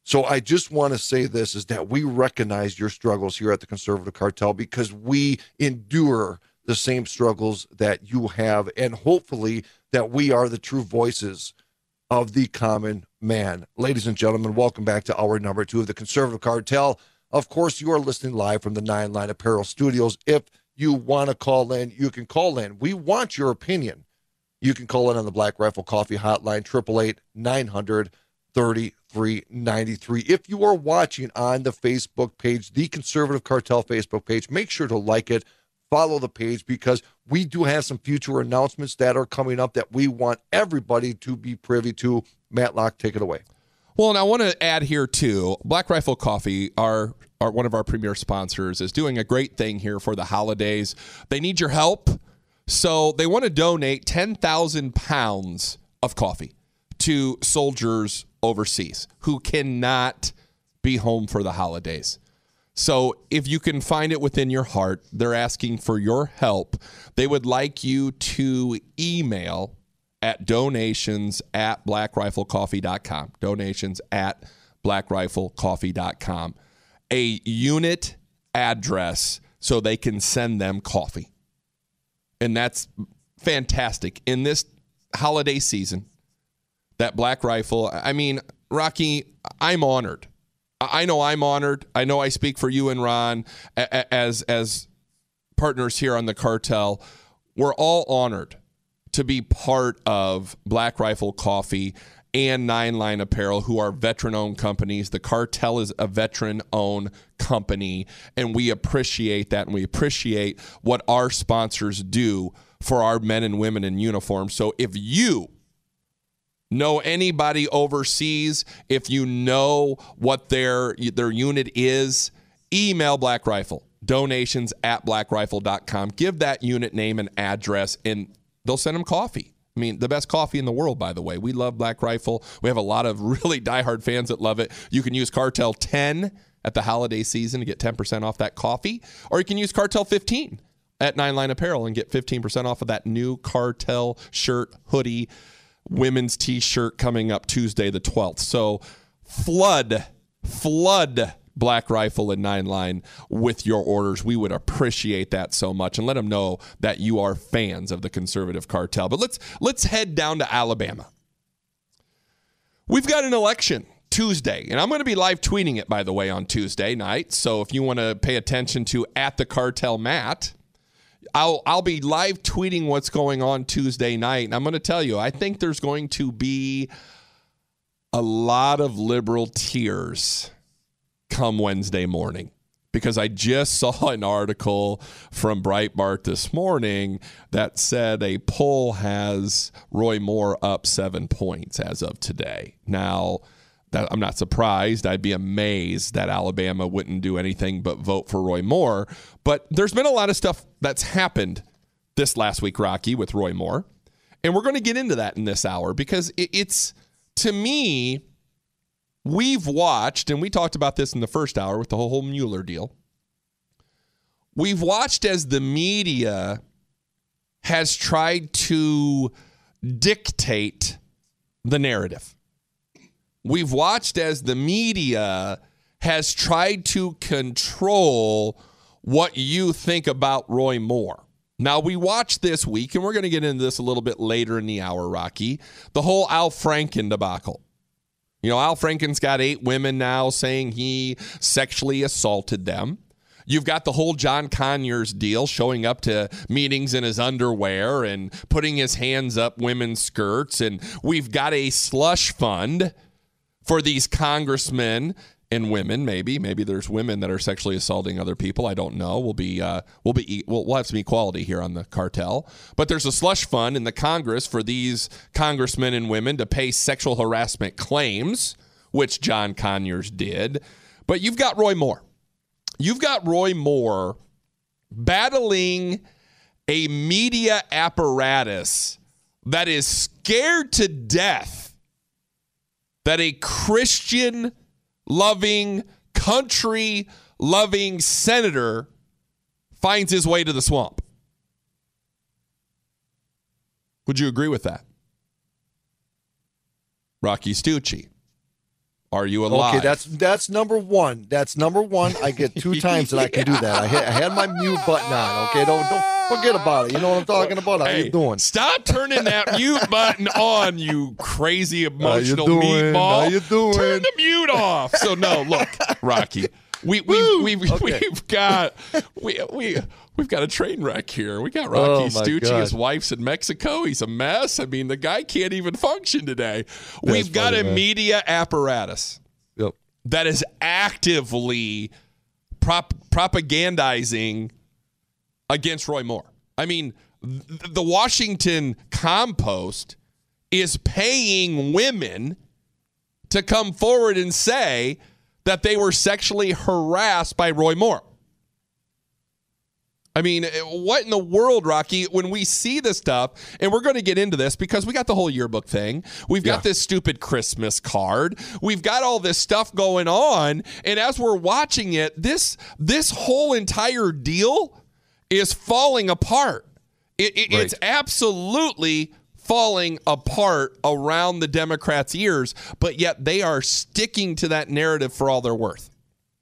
So I just want to say this, is that we recognize your struggles here at the Conservative Cartel because we endure the same struggles that you have, and hopefully that we are the true voices of the common man. Ladies and gentlemen, welcome back to hour number 2 of the Conservative Cartel. Of course, you are listening live from the 9Line Apparel Studios. If you want to call in, you can call in. We want your opinion. You can call in on the Black Rifle Coffee Hotline, 888-900-3393. If you are watching on the Facebook page, the Conservative Cartel Facebook page, make sure to like it, follow the page, because we do have some future announcements that are coming up that we want everybody to be privy to. Matt Locke, take it away. Well, and I want to add here too, Black Rifle Coffee, are one of our premier sponsors, is doing a great thing here for the holidays. They need your help. So they want to donate 10,000 pounds of coffee to soldiers overseas who cannot be home for the holidays. So if you can find it within your heart, they're asking for your help. They would like you to email at donations@blackriflecoffee.com, donations@blackriflecoffee.com, a unit address so they can send them coffee. And that's fantastic. In this holiday season, that Black Rifle, I mean, Rocky, I'm honored. I know I'm honored. I know I speak for you and Ron as partners here on the cartel. We're all honored to be part of Black Rifle Coffee and Nine Line Apparel, who are veteran-owned companies. The cartel is a veteran-owned company, and we appreciate that, and we appreciate what our sponsors do for our men and women in uniform. So if you know anybody overseas, if you know what their unit is, email Black Rifle, donations@blackrifle.com. Give that unit name and address, and they'll send them coffee. I mean, the best coffee in the world, by the way. We love Black Rifle. We have a lot of really diehard fans that love it. You can use Cartel 10 at the holiday season to get 10% off that coffee, or you can use Cartel 15 at Nine Line Apparel and get 15% off of that new Cartel shirt, hoodie, women's t-shirt coming up Tuesday the 12th. So flood Black Rifle and Nine Line with your orders. We would appreciate that so much, and let them know that you are fans of the Conservative Cartel. But let's head down to Alabama. We've got an election Tuesday, and I'm going to be live tweeting it, by the way, on Tuesday night. So if you want to pay attention to @thecartelmatt, I'll be live tweeting what's going on Tuesday night. And I'm going to tell you, I think there's going to be a lot of liberal tears come Wednesday morning, because I just saw an article from Breitbart this morning that said a poll has Roy Moore up 7 points as of today. Now, I'm not surprised. I'd be amazed that Alabama wouldn't do anything but vote for Roy Moore. But there's been a lot of stuff that's happened this last week, Rocky, with Roy Moore. And we're going to get into that in this hour, because it's, to me, we've watched, and we talked about this in the first hour with the whole Mueller deal, we've watched as the media has tried to dictate the narrative. We've watched as the media has tried to control what you think about Roy Moore. Now, we watched this week, and we're going to get into this a little bit later in the hour, Rocky, the whole Al Franken debacle. You know, Al Franken's got 8 women now saying he sexually assaulted them. You've got the whole John Conyers deal, showing up to meetings in his underwear and putting his hands up women's skirts. And we've got a slush fund for these congressmen and women. Maybe there's women that are sexually assaulting other people. I don't know. We'll have some equality here on the cartel. But there's a slush fund in the Congress for these congressmen and women to pay sexual harassment claims, which John Conyers did. But you've got Roy Moore. You've got Roy Moore battling a media apparatus that is scared to death that a Christian loving, country loving senator finds his way to the swamp. Would you agree with that? Rocci Stucci, are you alive? Okay, that's number one. That's number one. I get 2 times that I can do that. I had my mute button on. Okay, don't forget about it. You know what I'm talking about? How you doing? Stop turning that mute button on, you crazy emotional meatball. How you doing? Turn the mute off. So no, look, Rocky, we've got a train wreck here. We got Rocci Stucci. God. His wife's in Mexico. He's a mess. I mean, the guy can't even function today. We've got a media apparatus that is actively propagandizing against Roy Moore. I mean, the Washington Compost is paying women to come forward and say that they were sexually harassed by Roy Moore. I mean, what in the world, Rocky, when we see this stuff, and we're going to get into this because we got the whole yearbook thing. We've got this stupid Christmas card. We've got all this stuff going on. And as we're watching it, this whole entire deal is falling apart. It's absolutely falling apart around the Democrats' ears, but yet they are sticking to that narrative for all they're worth.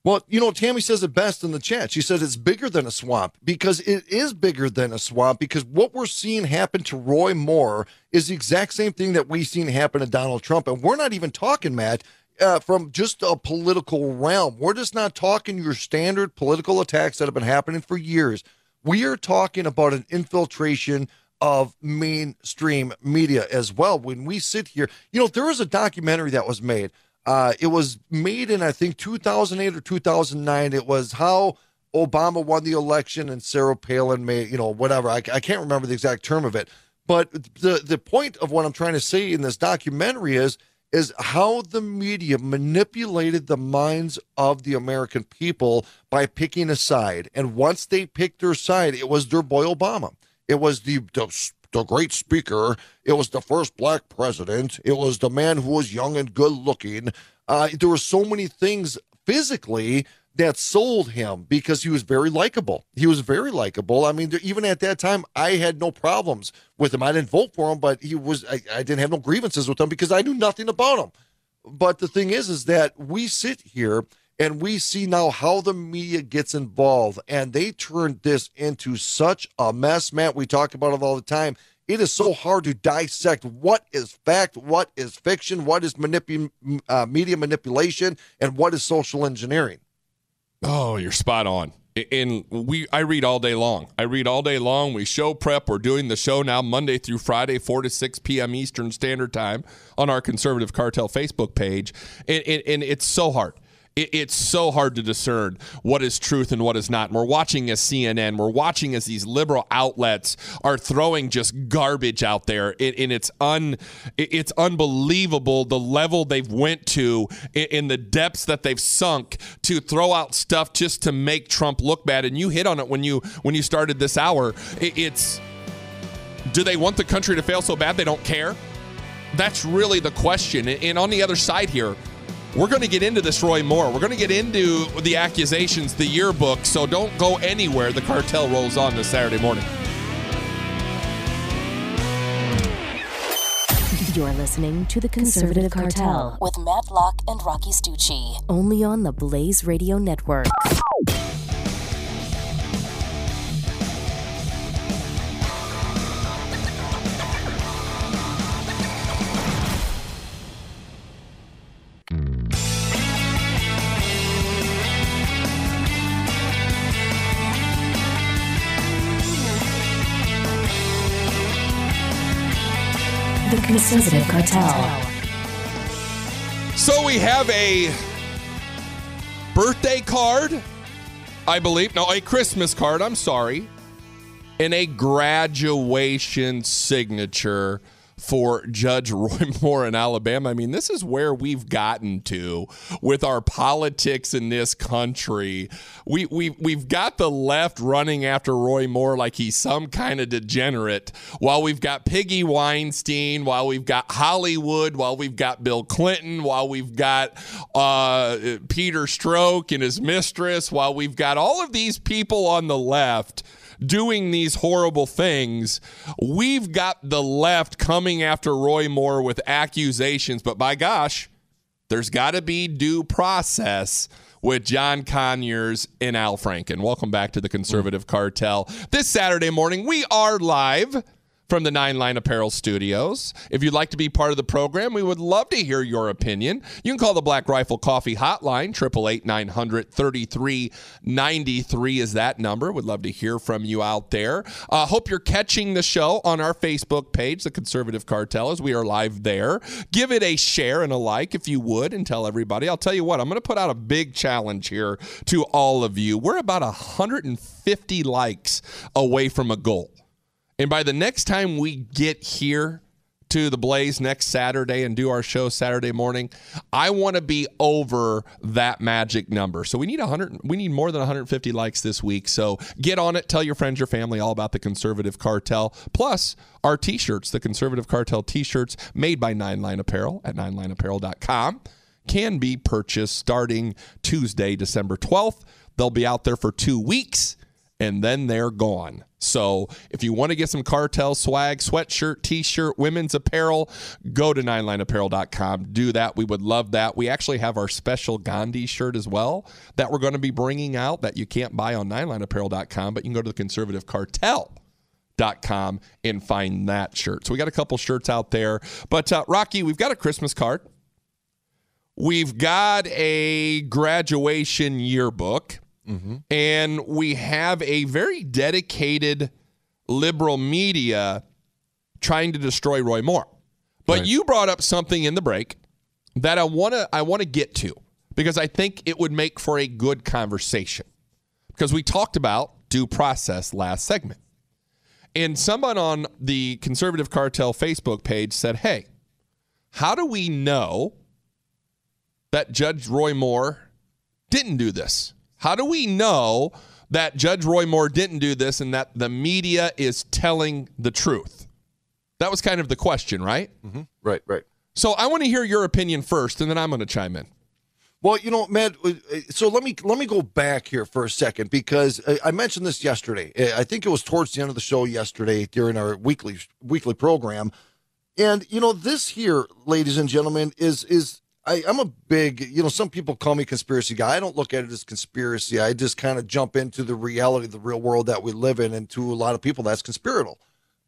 Well, you know, Tammy says it best in the chat. She says it's bigger than a swamp, because it is bigger than a swamp, because what we're seeing happen to Roy Moore is the exact same thing that we've seen happen to Donald Trump. And we're not even talking, Matt, from just a political realm. We're just not talking your standard political attacks that have been happening for years. We are talking about an infiltration of mainstream media as well. When we sit here, you know, there was a documentary that was made. It was made in, I think, 2008 or 2009. It was how Obama won the election and Sarah Palin made, you know, whatever. I can't remember the exact term of it. But the point of what I'm trying to say in this documentary is how the media manipulated the minds of the American people by picking a side. And once they picked their side, it was their boy Obama. It was the great speaker. It was the first black president. It was the man who was young and good looking. There were so many things physically that sold him because he was very likable. He was very likable. I mean, even at that time, I had no problems with him. I didn't vote for him, but I didn't have no grievances with him because I knew nothing about him. But the thing is that we sit here and we see now how the media gets involved, and they turned this into such a mess, Matt. We talk about it all the time. It is so hard to dissect what is fact, what is fiction, what is media manipulation, and what is social engineering. Oh, you're spot on. And I read all day long. We show prep. We're doing the show now Monday through Friday, 4 to 6 p.m. Eastern Standard Time on our Conservative Cartel Facebook page. And it's so hard. It's so hard to discern what is truth and what is not. And we're watching as CNN, we're watching as these liberal outlets are throwing just garbage out there, and it's unbelievable the level they've went to in the depths that they've sunk to throw out stuff just to make Trump look bad. And you hit on it when you started this hour. It's, do they want the country to fail so bad they don't care? That's really the question. And on the other side here, we're going to get into this Roy Moore. We're going to get into the accusations, the yearbook. So don't go anywhere. The cartel rolls on this Saturday morning. You're listening to The Conservative Cartel with Matt Locke and Rocci Stucci. Only on the Blaze Radio Network. Conservative Cartel. So we have a birthday card, I believe. No, a Christmas card, I'm sorry. And a graduation signature for Judge Roy Moore in Alabama. I mean, this is where we've gotten to with our politics in this country. We've got the left running after Roy Moore like he's some kind of degenerate, while we've got Piggy Weinstein, while we've got Hollywood, while we've got Bill Clinton, while we've got Peter Strzok and his mistress, while we've got all of these people on the left doing these horrible things. We've got the left coming after Roy Moore with accusations, but by gosh, there's got to be due process with John Conyers and Al Franken. Welcome back to the Conservative Cartel. This Saturday morning, we are live from the 9 Line Apparel Studios. If you'd like to be part of the program, we would love to hear your opinion. You can call the Black Rifle Coffee Hotline, 888-900-3393 is that number. We'd love to hear from you out there. Hope you're catching the show on our Facebook page, The Conservative Cartel, as we are live there. Give it a share and a like if you would, and tell everybody. I'll tell you what, I'm going to put out a big challenge here to all of you. We're about 150 likes away from a goal. And by the next time we get here to the Blaze next Saturday and do our show Saturday morning, I want to be over that magic number. So we need 100. We need more than 150 likes this week. So get on it. Tell your friends, your family all about the Conservative Cartel. Plus, our T-shirts, the Conservative Cartel T-shirts made by Nine Line Apparel at ninelineapparel.com, can be purchased starting Tuesday, December 12th. They'll be out there for 2 weeks, and then they're gone. So if you want to get some cartel swag, sweatshirt, T-shirt, women's apparel, go to ninelineapparel.com. Do that. We would love that. We actually have our special Gandhi shirt as well that we're going to be bringing out that you can't buy on ninelineapparel.com, but you can go to the conservativecartel.com and find that shirt. So we got a couple shirts out there. But Rocky, we've got a Christmas card. We've got a graduation yearbook. Mm-hmm. And we have a very dedicated liberal media trying to destroy Roy Moore. But you brought up something in the break that I want to get to, because I think it would make for a good conversation. Because we talked about due process last segment. And someone on the Conservative Cartel Facebook page said, hey, how do we know that Judge Roy Moore didn't do this? How do we know that Judge Roy Moore didn't do this and that the media is telling the truth? That was kind of the question, right? Mm-hmm. Right. So I want to hear your opinion first, and then I'm going to chime in. Well, you know, Matt, so let me go back here for a second, because I mentioned this yesterday. I think it was towards the end of the show yesterday during our weekly program. And, you know, this here, ladies and gentlemen, is I'm a big, you know, some people call me conspiracy guy. I don't look at it as conspiracy. I just kind of jump into the reality of the real world that we live in, and to a lot of people, that's conspiratorial.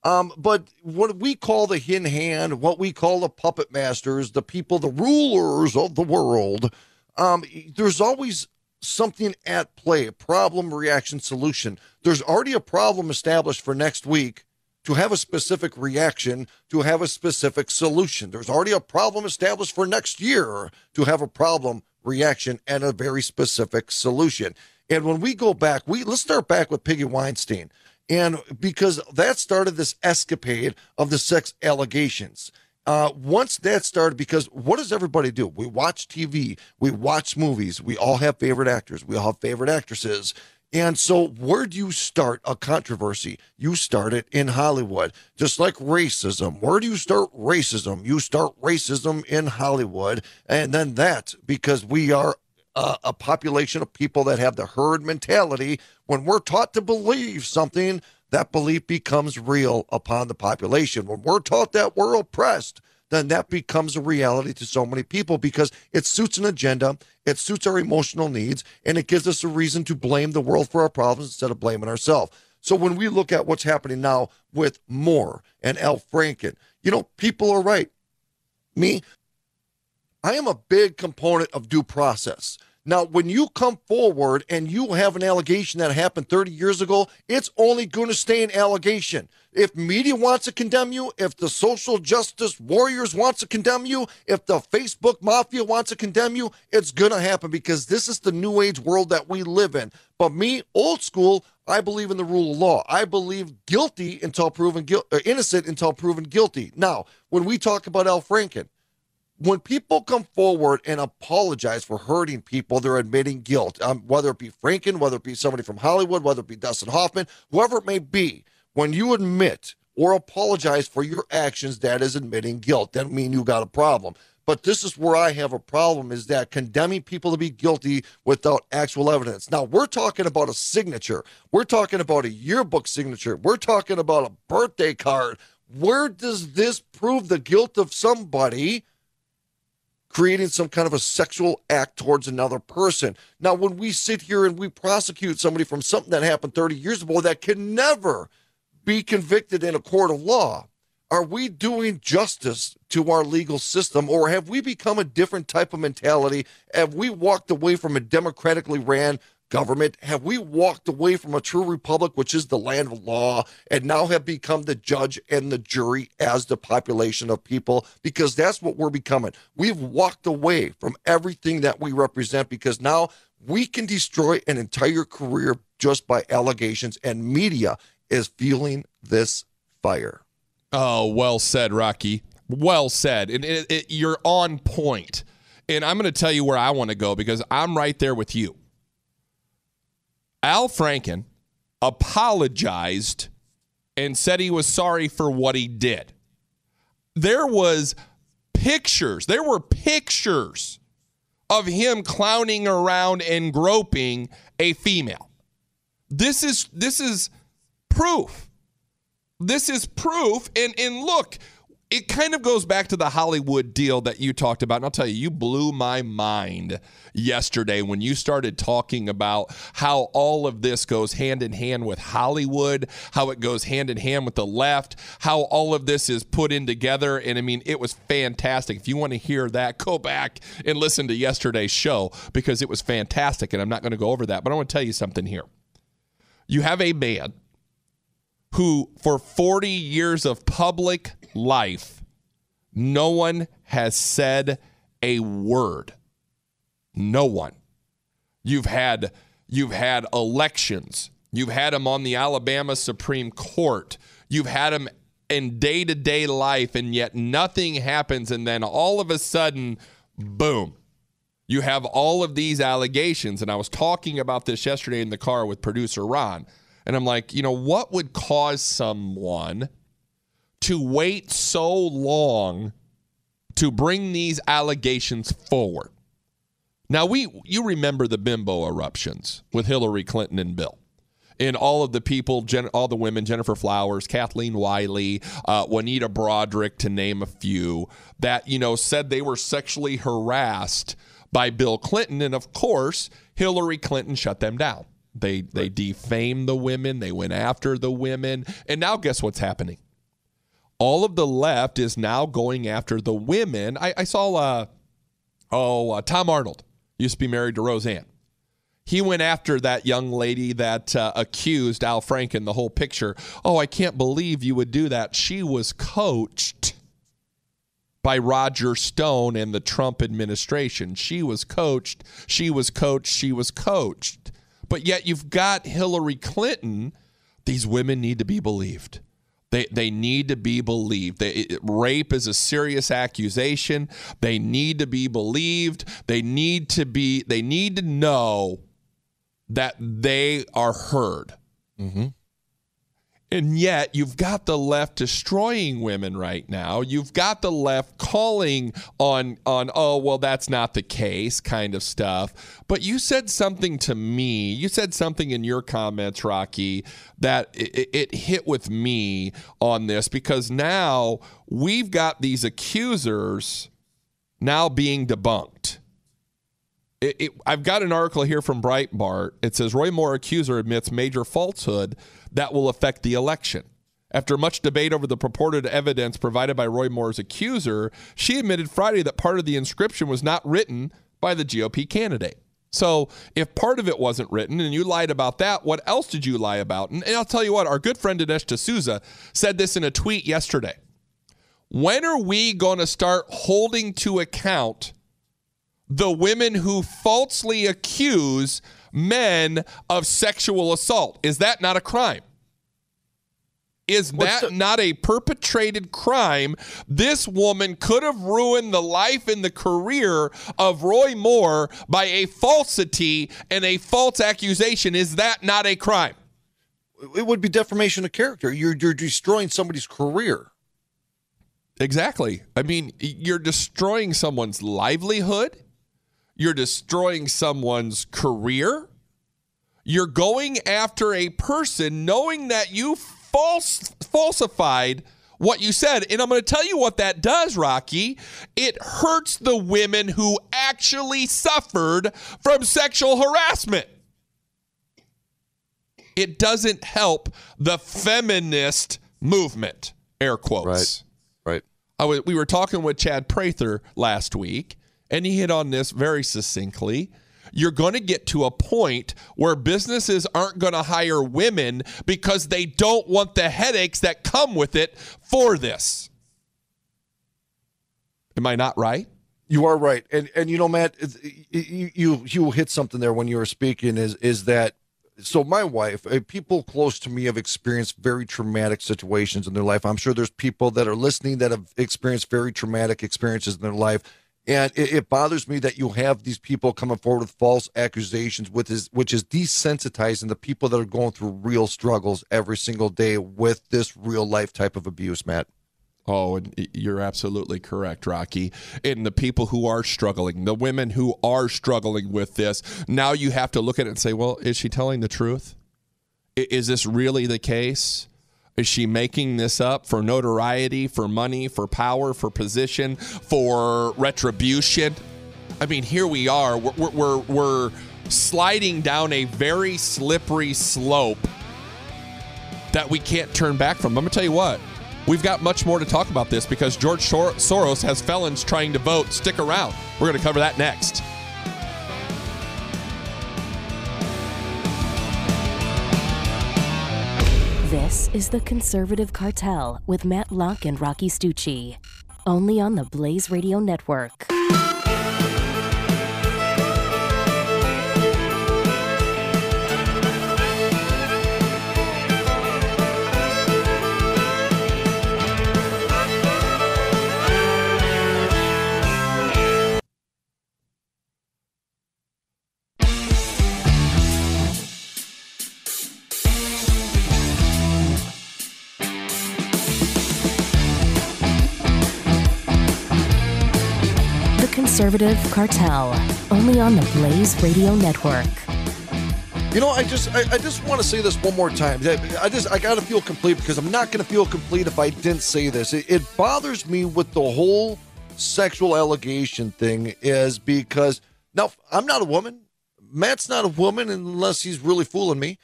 But what we call the hin hand, what we call the puppet masters, the people, the rulers of the world, there's always something at play, problem, reaction, solution. There's already a problem established for next week, to have a specific reaction, to have a specific solution. There's already a problem established for next year, to have a problem, reaction, and a very specific solution. And when we go back, let's start back with Piggy Weinstein, and because that started this escapade of the sex allegations. Once that started, because what does everybody do? We watch TV, we watch movies, we all have favorite actors, we all have favorite actresses. And so where do you start a controversy? You start it in Hollywood, just like racism. Where do you start racism? You start racism in Hollywood. And then that, because we are a population of people that have the herd mentality, when we're taught to believe something, that belief becomes real upon the population. When we're taught that we're oppressed, then that becomes a reality to so many people, because it suits an agenda, it suits our emotional needs, and it gives us a reason to blame the world for our problems instead of blaming ourselves. So when we look at what's happening now with Moore and Al Franken, you know, people are right. Me, I am a big component of due process. Now, when you come forward and you have an allegation that happened 30 years ago, it's only going to stay an allegation. If media wants to condemn you, if the social justice warriors wants to condemn you, if the Facebook mafia wants to condemn you, it's going to happen, because this is the new age world that we live in. But me, old school, I believe in the rule of law. I believe guilty until proven innocent until proven guilty. Now, when we talk about Al Franken, when people come forward and apologize for hurting people, they're admitting guilt, whether it be Franken, whether it be somebody from Hollywood, whether it be Dustin Hoffman, whoever it may be. When you admit or apologize for your actions, that is admitting guilt. That means you got a problem. But this is where I have a problem, is that condemning people to be guilty without actual evidence. Now, we're talking about a signature. We're talking about a yearbook signature. We're talking about a birthday card. Where does this prove the guilt of somebody creating some kind of a sexual act towards another person? Now, when we sit here and we prosecute somebody from something that happened 30 years ago that can never be convicted in a court of law, are we doing justice to our legal system, or have we become a different type of mentality? Have we walked away from a democratically ran government? Have we walked away from a true republic, which is the land of law, and now have become the judge and the jury as the population of people? Because that's what we're becoming. We've walked away from everything that we represent, because now we can destroy an entire career just by allegations, and media is fueling this fire. Oh, well said, Rocky. Well said. And you're on point. And I'm going to tell you where I want to go because I'm right there with you. Al Franken apologized and said he was sorry for what he did. There was pictures. There were pictures of him clowning around and groping a female. This is proof. This is proof. And look, it kind of goes back to the Hollywood deal that you talked about. And I'll tell you, you blew my mind yesterday when you started talking about how all of this goes hand in hand with Hollywood, how it goes hand in hand with the left, how all of this is put in together. And I mean, it was fantastic. If you want to hear that, go back and listen to yesterday's show because it was fantastic. And I'm not going to go over that, but I want to tell you something here. You have a man who for 40 years of public life, no one has said a word. No one. You've had elections. You've had him on the Alabama Supreme Court. You've had him in day-to-day life, and yet nothing happens. And then all of a sudden, boom, you have all of these allegations. And I was talking about this yesterday in the car with producer Ron. And I'm like, you know, what would cause someone to wait so long to bring these allegations forward? Now, you remember the bimbo eruptions with Hillary Clinton and Bill. And all of the people, all the women, Jennifer Flowers, Kathleen Wiley, Juanita Broderick, to name a few, that, you know, said they were sexually harassed by Bill Clinton. And, of course, Hillary Clinton shut them down. They defamed the women. They went after the women. And now guess what's happening? All of the left is now going after the women. I saw Tom Arnold used to be married to Roseanne. He went after that young lady that accused Al Franken, the whole picture. Oh, I can't believe you would do that. She was coached by Roger Stone and the Trump administration. She was coached. But yet you've got Hillary Clinton. These women need to be believed. They need to be believed. Rape is a serious accusation. They need to be believed. They need to know that they are heard. Mm-hmm. And yet you've got the left destroying women right now. You've got the left calling on oh, well, that's not the case kind of stuff. But you said something to me. You said something in your comments, Rocky, that it hit with me on this, because now we've got these accusers now being debunked. I've got an article here from Breitbart. It says, Roy Moore accuser admits major falsehood that will affect the election. After much debate over the purported evidence provided by Roy Moore's accuser, she admitted Friday that part of the inscription was not written by the GOP candidate. So if part of it wasn't written and you lied about that, what else did you lie about? And I'll tell you what, our good friend Dinesh D'Souza said this in a tweet yesterday. When are we going to start holding to account the women who falsely accuse men of sexual assault? Is that not a crime? Is that not a perpetrated crime? This woman could have ruined the life and the career of Roy Moore by a falsity and a false accusation. Is that not a crime? It would be defamation of character. You're destroying somebody's career. Exactly. I mean, you're destroying someone's livelihood. You're destroying someone's career. You're going after a person knowing that you falsified what you said. And I'm going to tell you what that does, Rocky. It hurts the women who actually suffered from sexual harassment. It doesn't help the feminist movement, air quotes. Right. We were talking with Chad Prather last week, and he hit on this very succinctly. You're going to get to a point where businesses aren't going to hire women because they don't want the headaches that come with it for this. Am I not right? You are right. And you know, Matt, you hit something there when you were speaking, is that So my wife, people close to me have experienced very traumatic situations in their life. I'm sure there's people that are listening that have experienced very traumatic experiences in their life. And it bothers me that you have these people coming forward with false accusations, which is desensitizing the people that are going through real struggles every single day with this real life type of abuse, Matt. Oh, and you're absolutely correct, Rocky. And the people who are struggling, the women who are struggling with this, now you have to look at it and say, well, is she telling the truth? Is this really the case? Is she making this up for notoriety, for money, for power, for position, for retribution? I mean, here we are. We're sliding down a very slippery slope that we can't turn back from. I'm going to tell you what. We've got much more to talk about this because George Soros has felons trying to vote. Stick around. We're going to cover that next. This is The Conservative Cartel with Matt Locke and Rocci Stucci. Only on the Blaze Radio Network. Conservative Cartel, only on the Blaze Radio Network. You know, I just want to say this one more time. I got to feel complete because I'm not going to feel complete if I didn't say this. It bothers me with the whole sexual allegation thing is because, now, I'm not a woman. Matt's not a woman unless he's really fooling me.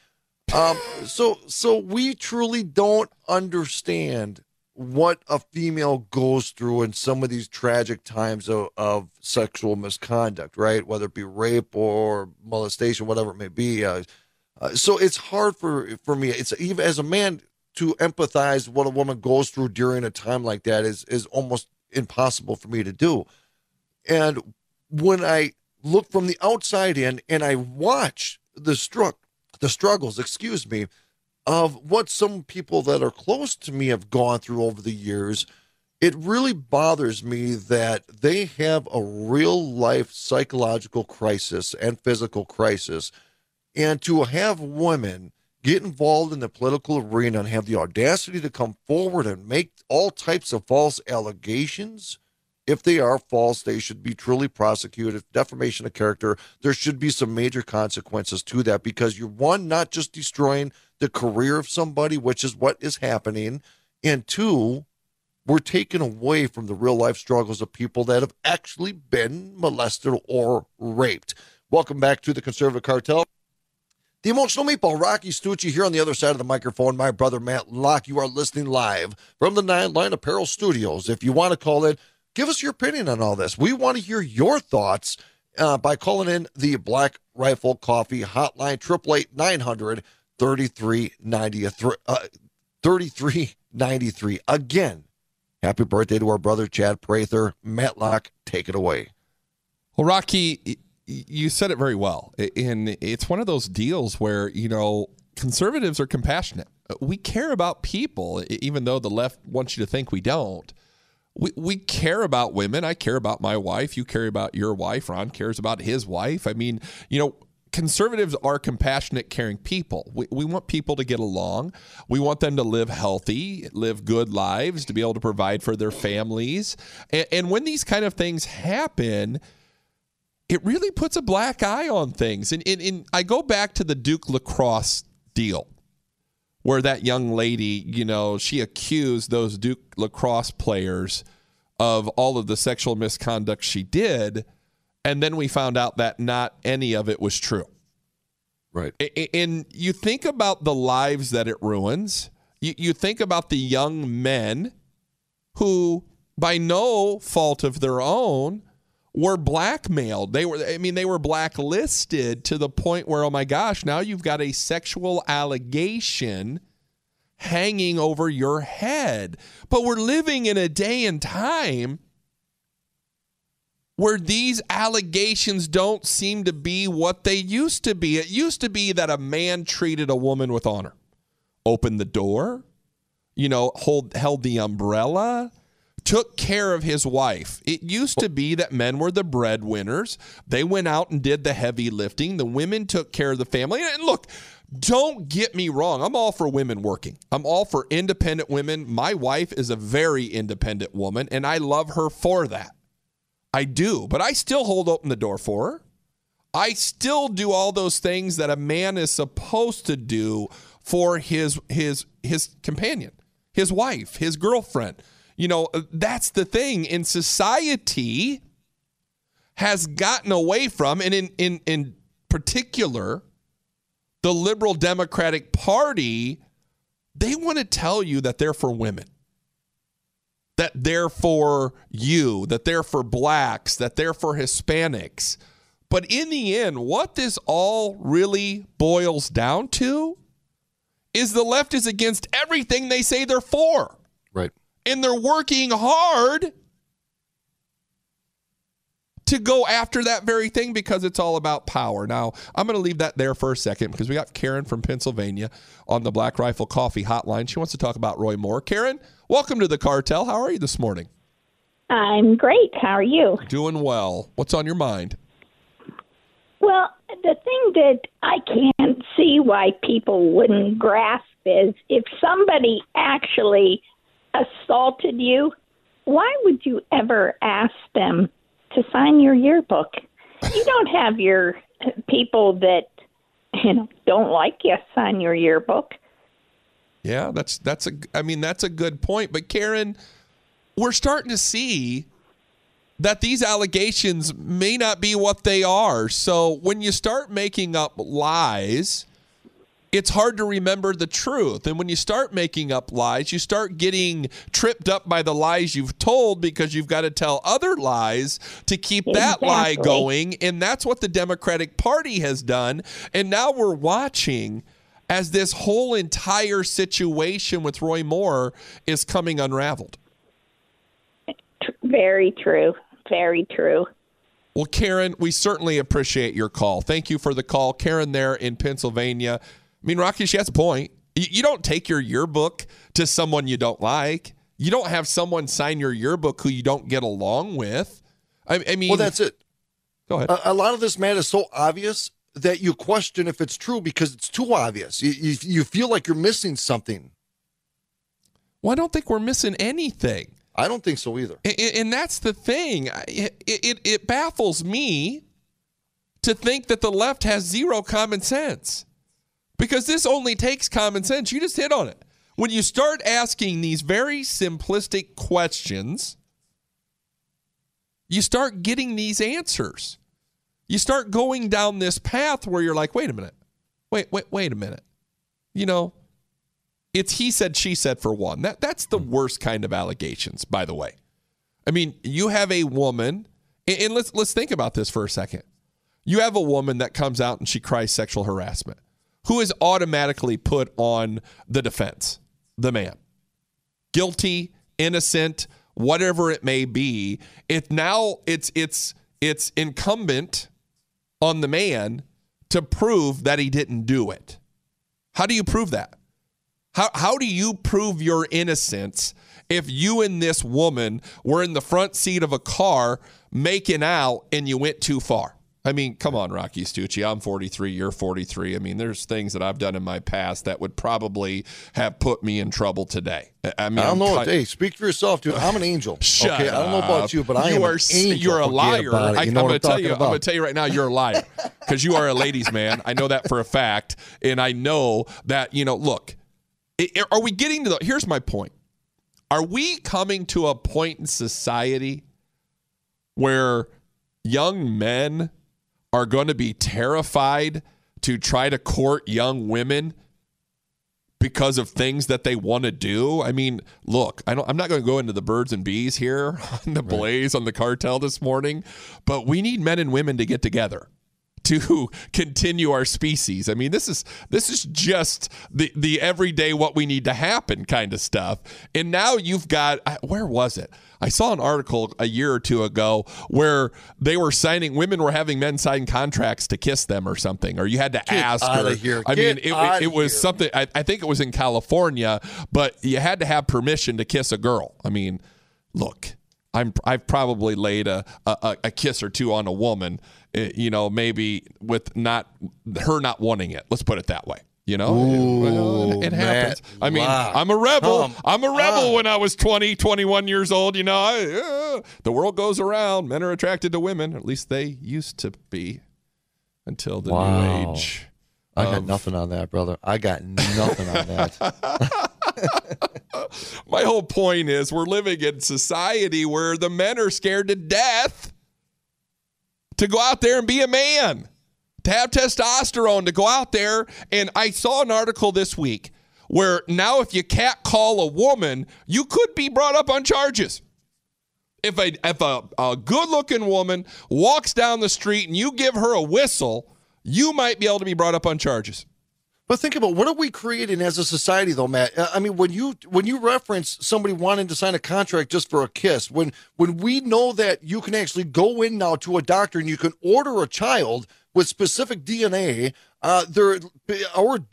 So we truly don't understand what a female goes through in some of these tragic times of sexual misconduct, right? Whether it be rape or molestation, whatever it may be. So it's hard for me. It's even as a man to empathize what a woman goes through during a time like that is almost impossible for me to do. And when I look from the outside in and I watch the struggles of what some people that are close to me have gone through over the years, it really bothers me that they have a real-life psychological crisis and physical crisis. And to have women get involved in the political arena and have the audacity to come forward and make all types of false allegations, if they are false, they should be truly prosecuted. Defamation of character, there should be some major consequences to that because you're, one, not just destroying the career of somebody, which is what is happening, and two, we're taken away from the real-life struggles of people that have actually been molested or raped. Welcome back to The Conservative Cartel. The Emotional Meatball, Rocci Stucci here on the other side of the microphone. My brother, Matt Locke, you are listening live from the Nine Line Apparel Studios. If you want to call in, give us your opinion on all this. We want to hear your thoughts by calling in the Black Rifle Coffee Hotline, 888-900-3393. Again, happy birthday to our brother, Chad Prather. Matt Locke, take it away. Well, Rocky, you said it very well. And it's one of those deals where, you know, conservatives are compassionate. We care about people, even though the left wants you to think we don't. We care about women. I care about my wife. You care about your wife. Ron cares about his wife. I mean, you know, conservatives are compassionate, caring people. We want people to get along. We want them to live healthy, live good lives, to be able to provide for their families. And when these kind of things happen, it really puts a black eye on things. And I go back to the Duke lacrosse deal, where that young lady, you know, she accused those Duke lacrosse players of all of the sexual misconduct she did, and then we found out that not any of it was true. Right. And you think about the lives that it ruins. You think about the young men who, by no fault of their own, were blackmailed. They were blacklisted to the point where, oh my gosh, now you've got a sexual allegation hanging over your head. But we're living in a day and time where these allegations don't seem to be what they used to be. It used to be that a man treated a woman with honor, opened the door, you know, held the umbrella, took care of his wife. It used to be that men were the breadwinners. They went out and did the heavy lifting. The women took care of the family. And look, don't get me wrong. I'm all for women working. I'm all for independent women. My wife is a very independent woman, and I love her for that. I do, but I still hold open the door for her. I still do all those things that a man is supposed to do for his companion, his wife, his girlfriend. You know, that's the thing in society has gotten away from, and in particular, the liberal Democratic Party, they want to tell you that they're for women, that they're for you, that they're for blacks, that they're for Hispanics. But in the end, what this all really boils down to is the left is against everything they say they're for. Right. And they're working hard to go after that very thing because it's all about power. Now, I'm going to leave that there for a second because we got Karen from Pennsylvania on the Black Rifle Coffee Hotline. She wants to talk about Roy Moore. Karen, welcome to the cartel. How are you this morning? I'm great. How are you? Doing well. What's on your mind? Well, the thing that I can't see why people wouldn't grasp is if somebody actually assaulted you, why would you ever ask them to sign your yearbook? You don't have your people that, you know, don't like you sign your yearbook. Yeah, that's a good point. But Karen, we're starting to see that these allegations may not be what they are. So when you start making up lies, it's hard to remember the truth. And when you start making up lies, you start getting tripped up by the lies you've told because you've got to tell other lies to keep that lie going. And that's what the Democratic Party has done. And now we're watching as this whole entire situation with Roy Moore is coming unraveled. Very true. Very true. Well, Karen, we certainly appreciate your call. Thank you for the call. Karen there in Pennsylvania. I mean, Rocky, she has a point. You don't take your yearbook to someone you don't like. You don't have someone sign your yearbook who you don't get along with. I mean, well, that's it. Go ahead. A lot of this, man, is so obvious that you question if it's true because it's too obvious. You feel like you're missing something. Well, I don't think we're missing anything. I don't think so either. And that's the thing. It baffles me to think that the left has zero common sense. Because this only takes common sense. You just hit on it. When you start asking these very simplistic questions, you start getting these answers. You start going down this path where you're like, wait a minute. Wait a minute. You know, it's he said, she said for one. That's the worst kind of allegations, by the way. I mean, you have a woman, and let's think about this for a second. You have a woman that comes out and she cries sexual harassment. Who is automatically put on the defense? The man. Guilty, innocent, whatever it may be. It's incumbent on the man to prove that he didn't do it. How do you prove that? How do you prove your innocence if you and this woman were in the front seat of a car making out and you went too far? I mean, come on, Rocci Stucci. I'm 43. You're 43. I mean, there's things that I've done in my past that would probably have put me in trouble today. I mean, I don't know. Hey, speak for yourself, dude. I'm an angel. Shut up. I don't know about you, but I am an angel. You're a liar. I'm going to tell you right now, you're a liar because you are a ladies' man. I know that for a fact, and I know that. You know, look. Are we getting to the? Here's my point. Are we coming to a point in society where young men are going to be terrified to try to court young women because of things that they want to do? I mean, look, I'm not going to go into the birds and bees here on the Blaze, on the cartel this morning, but we need men and women to get together to continue our species. I mean, this is just the everyday what we need to happen kind of stuff. And now you've got, where was it? I saw an article a year or two ago where they were signing, women were having men sign contracts to kiss them or something, or you had to ask. I mean, it was something, I think it was in California, but you had to have permission to kiss a girl. I mean, look, I've probably laid a kiss or two on a woman, you know, maybe with her not wanting it. Let's put it that way. You know, it happens. Matt, I mean, wow. I'm a rebel when I was 20, 21 years old. You know, the world goes around. Men are attracted to women. At least they used to be until the new age. I got nothing on that, brother. I got nothing on that. My whole point is we're living in society where the men are scared to death to go out there and be a man, to have testosterone, to go out there. And I saw an article this week where now if you catcall a woman, you could be brought up on charges. If a good-looking woman walks down the street and you give her a whistle, you might be able to be brought up on charges. But think about, what are we creating as a society, though, Matt? I mean, when you reference somebody wanting to sign a contract just for a kiss, when we know that you can actually go in now to a doctor and you can order a child with specific DNA, our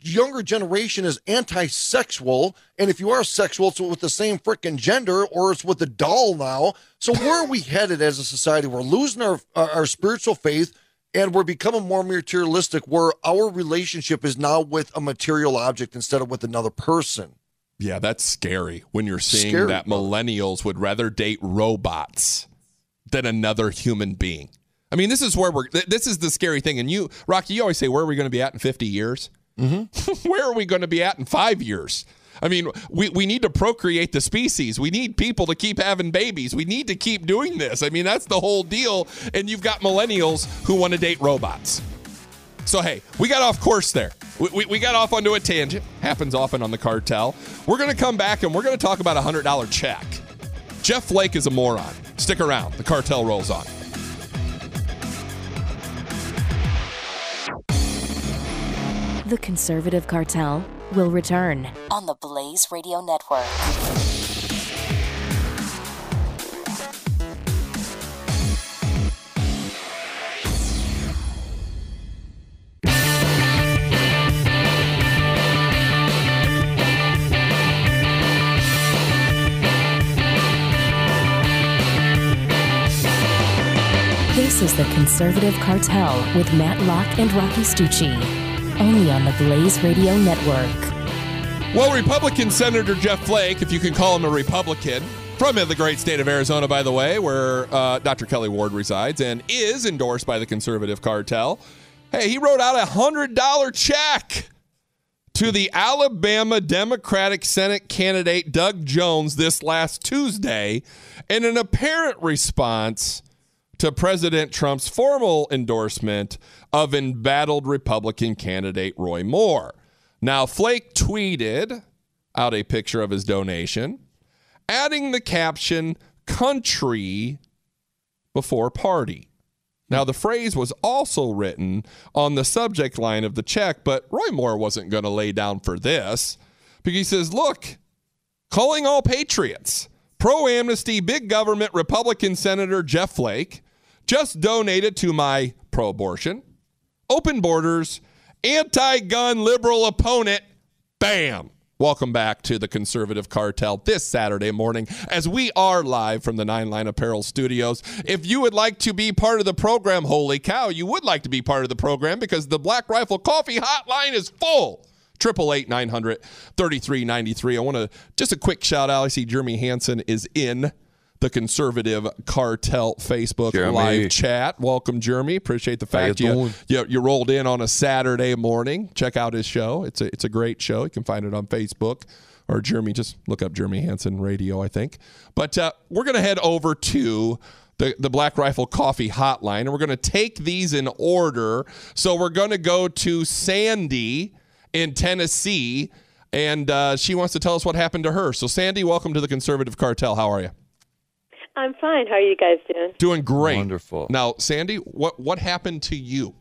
younger generation is anti-sexual, and if you are sexual, it's with the same frickin' gender, or it's with the doll now. So where are we headed as a society? We're losing our spiritual faith. And we're becoming more materialistic, where our relationship is now with a material object instead of with another person. Yeah, that's scary when you're seeing that millennials would rather date robots than another human being. I mean, this is the scary thing. And you, Rocky, you always say, where are we going to be at in 50 years? Mm-hmm. Where are we going to be at in 5 years? I mean, we need to procreate the species. We need people to keep having babies. We need to keep doing this. I mean, that's the whole deal. And you've got millennials who want to date robots. So, hey, we got off course there. We got off onto a tangent. Happens often on the cartel. We're going to come back, and we're going to talk about a $100 check. Jeff Flake is a moron. Stick around. The cartel rolls on. The Conservative Cartel will return on the Blaze Radio Network. This is the Conservative Cartel with Matt Locke and Rocci Stucci. Only on the Blaze Radio Network. Well, Republican Senator Jeff Flake, if you can call him a Republican, from the great state of Arizona, by the way, where Dr. Kelly Ward resides and is endorsed by the Conservative Cartel. Hey, he wrote out a $100 check to the Alabama Democratic Senate candidate Doug Jones this last Tuesday in an apparent response to President Trump's formal endorsement of embattled Republican candidate Roy Moore. Now, Flake tweeted out a picture of his donation, adding the caption, country before party. Now, the phrase was also written on the subject line of the check, but Roy Moore wasn't going to lay down for this, because he says, look, calling all patriots, pro-amnesty, big government, Republican Senator Jeff Flake just donated to my pro-abortion, open borders, anti-gun liberal opponent. Bam. Welcome back to the Conservative Cartel this Saturday morning as we are live from the 9 Line Apparel Studios. If you would like to be part of the program, holy cow, you would like to be part of the program, because the Black Rifle Coffee Hotline is full. 888-900-3393. I want to just a quick shout out. I see Jeremy Hansen is in the Conservative Cartel Facebook live chat. Welcome, Jeremy. Appreciate the fact you rolled in on a Saturday morning. Check out his show. It's a great show. You can find it on Facebook or Jeremy. Just look up Jeremy Hansen Radio, I think. But we're going to head over to the Black Rifle Coffee Hotline, and we're going to take these in order. So we're going to go to Sandy in Tennessee, and she wants to tell us what happened to her. So, Sandy, welcome to the Conservative Cartel. How are you? I'm fine. How are you guys doing? Doing great. Wonderful. Now, Sandy, what happened to you?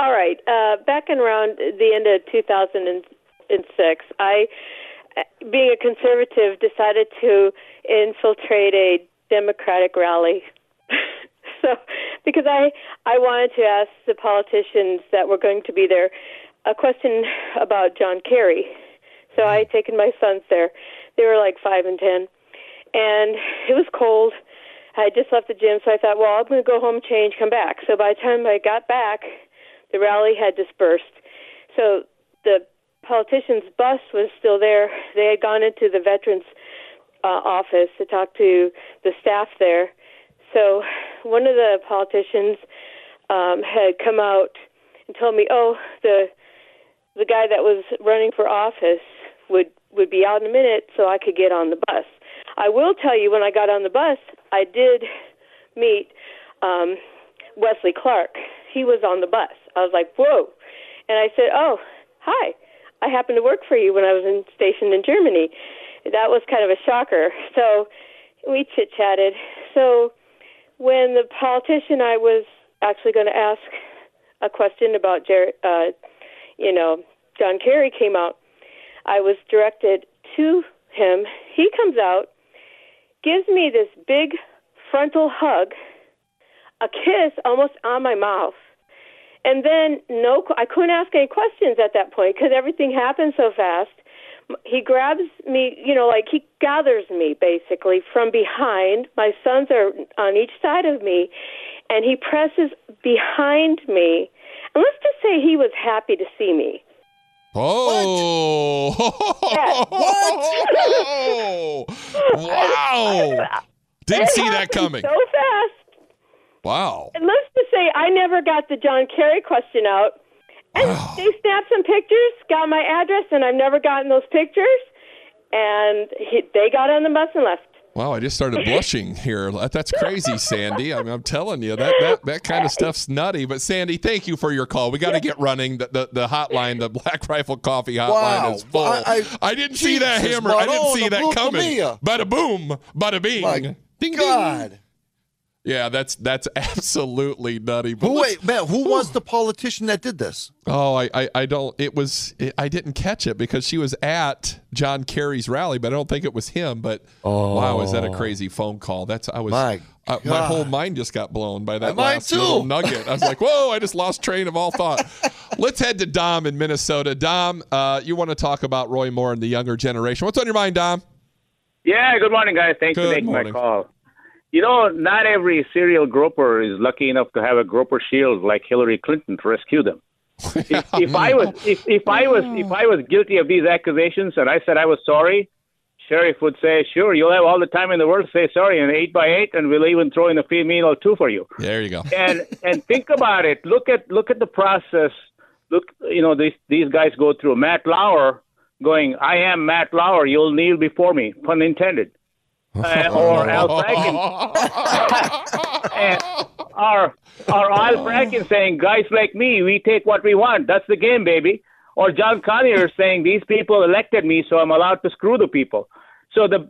All right. Back in around the end of 2006, I, being a conservative, decided to infiltrate a Democratic rally. So, because I wanted to ask the politicians that were going to be there a question about John Kerry. So I had taken my sons there. They were like 5 and 10. And it was cold. I had just left the gym, so I thought, well, I'm going to go home, change, come back. So by the time I got back, the rally had dispersed. So the politician's bus was still there. They had gone into the veterans' office to talk to the staff there. So one of the politicians had come out and told me, oh, the guy that was running for office would be out in a minute, so I could get on the bus. I will tell you, when I got on the bus, I did meet Wesley Clark. He was on the bus. I was like, whoa. And I said, oh, hi. I happened to work for you when I was stationed in Germany. That was kind of a shocker. So we chit-chatted. So when the politician I was actually going to ask a question about, John Kerry came out, I was directed to him. He comes out, gives me this big frontal hug, a kiss almost on my mouth. And then I couldn't ask any questions at that point because everything happened so fast. He grabs me, he gathers me basically from behind. My sons are on each side of me, and he presses behind me. And let's just say he was happy to see me. Oh. What? Yes. What? Wow. Didn't see that coming. So fast. Wow. And let's just say I never got the John Kerry question out. And they snapped some pictures, got my address, and I've never gotten those pictures. And they got on the bus and left. Wow, I just started blushing here. That's crazy, Sandy. I mean, I'm telling you, that kind of stuff's nutty. But, Sandy, thank you for your call. We got to get running. The hotline, the Black Rifle Coffee hotline is full. I didn't see that hammer. I didn't see that coming. Bada boom, bada bing. My ding, God. Ding. Yeah, that's absolutely nutty. But wait, Matt, who was the politician that did this? Oh, I don't. I didn't catch it because she was at John Kerry's rally, but I don't think it was him. But wow, is that a crazy phone call? My whole mind just got blown by that last little nugget. I was like, whoa! I just lost train of all thought. Let's head to Dom in Minnesota. Dom, you want to talk about Roy Moore and the younger generation? What's on your mind, Dom? Yeah. Good morning, guys. Thanks for making my call. You know, not every serial groper is lucky enough to have a groper shield like Hillary Clinton to rescue them. If I was guilty of these accusations and I said I was sorry, sheriff would say, "Sure, you'll have all the time in the world to say sorry, and 8x8, and we'll even throw in a free meal or two for you." There you go. And think about it. Look at the process. These guys go through. Matt Lauer going, "I am Matt Lauer. You'll kneel before me," pun intended. Or Al Franken, or Al Franken saying, "Guys like me, we take what we want. That's the game, baby." Or John Conyers saying, "These people elected me, so I'm allowed to screw the people." So the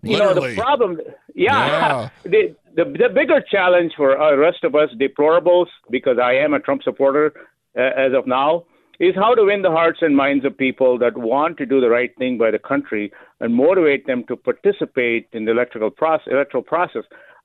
problem, the bigger challenge for the rest of us deplorables, because I am a Trump supporter as of now, is how to win the hearts and minds of people that want to do the right thing by the country and motivate them to participate in the electoral process.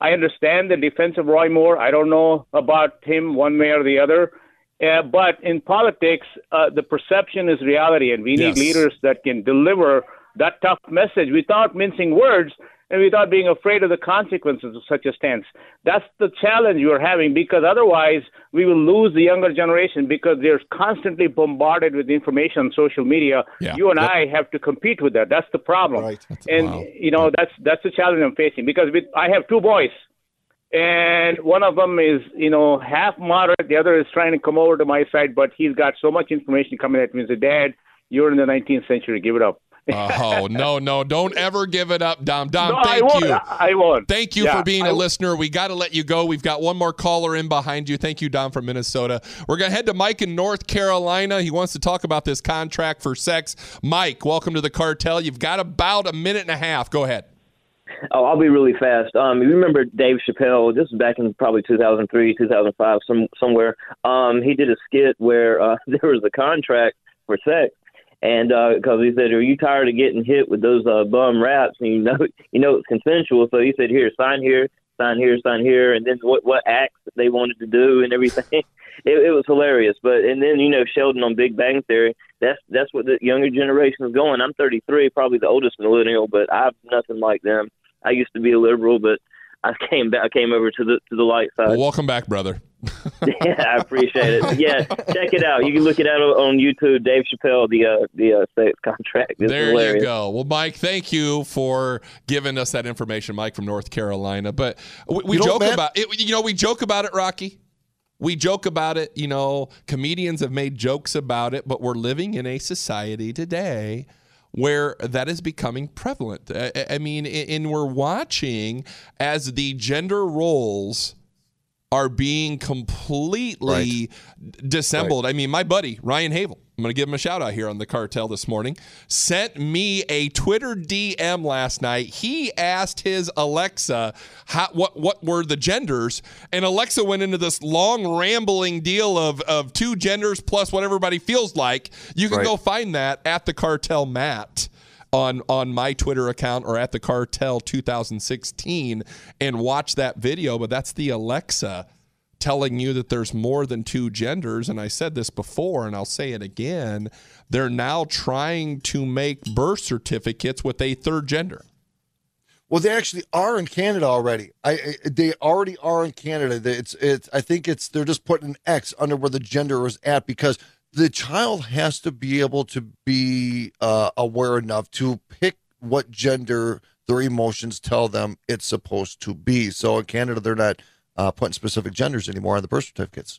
I understand the defense of Roy Moore. I don't know about him one way or the other. But in politics, the perception is reality, and we need leaders that can deliver that tough message without mincing words and without being afraid of the consequences of such a stance. That's the challenge you're having, because otherwise we will lose the younger generation because they're constantly bombarded with information on social media. Yeah. You and I have to compete with that. That's the problem. Right. That's the challenge I'm facing, because I have two boys, and one of them is, half moderate. The other is trying to come over to my side, but he's got so much information coming at me and said, "Dad, you're in the 19th century. Give it up." Oh, no, don't ever give it up, Dom. I won't. Thank you for being a listener. We got to let you go. We've got one more caller in behind you. Thank you, Dom, from Minnesota. We're going to head to Mike in North Carolina. He wants to talk about this contract for sex. Mike, welcome to the cartel. You've got about a minute and a half. Go ahead. Oh, I'll be really fast. You remember Dave Chappelle? This was back in probably 2003, 2005, somewhere. He did a skit where there was a contract for sex, and because he said, "Are you tired of getting hit with those bum raps?" And you know it's consensual. So he said, "Here, sign here, sign here, sign here," and then what acts they wanted to do and everything. It was hilarious. But and then Sheldon on Big Bang Theory. That's what the younger generation is going. I'm 33, probably the oldest millennial, but I'm nothing like them. I used to be a liberal, but I came over to the light side. Well, welcome back, brother. Yeah, I appreciate it. Yeah, check it out. You can look it out on YouTube. Dave Chappelle, the sex contract. It's there hilarious. You go. Well, Mike, thank you for giving us that information, Mike from North Carolina. But we joke about it. We joke about it, Rocky. We joke about it, comedians have made jokes about it, but we're living in a society today where that is becoming prevalent. I mean, and we're watching as the gender roles are being completely dissembled. Right. I mean, my buddy, Ryan Havel, I'm going to give him a shout out here on the cartel this morning, sent me a Twitter DM last night. He asked his Alexa what were the genders, and Alexa went into this long rambling deal of two genders plus what everybody feels like. You can go find that at the Cartel Matt on my Twitter account or at the Cartel 2016 and watch that video. But that's the Alexa telling you that there's more than two genders. And I said this before, and I'll say it again. They're now trying to make birth certificates with a third gender. Well, they actually are in Canada already. They already are in Canada. They're just putting an X under where the gender is at because the child has to be able to be aware enough to pick what gender their emotions tell them it's supposed to be. So in Canada, they're not putting specific genders anymore on the birth certificates.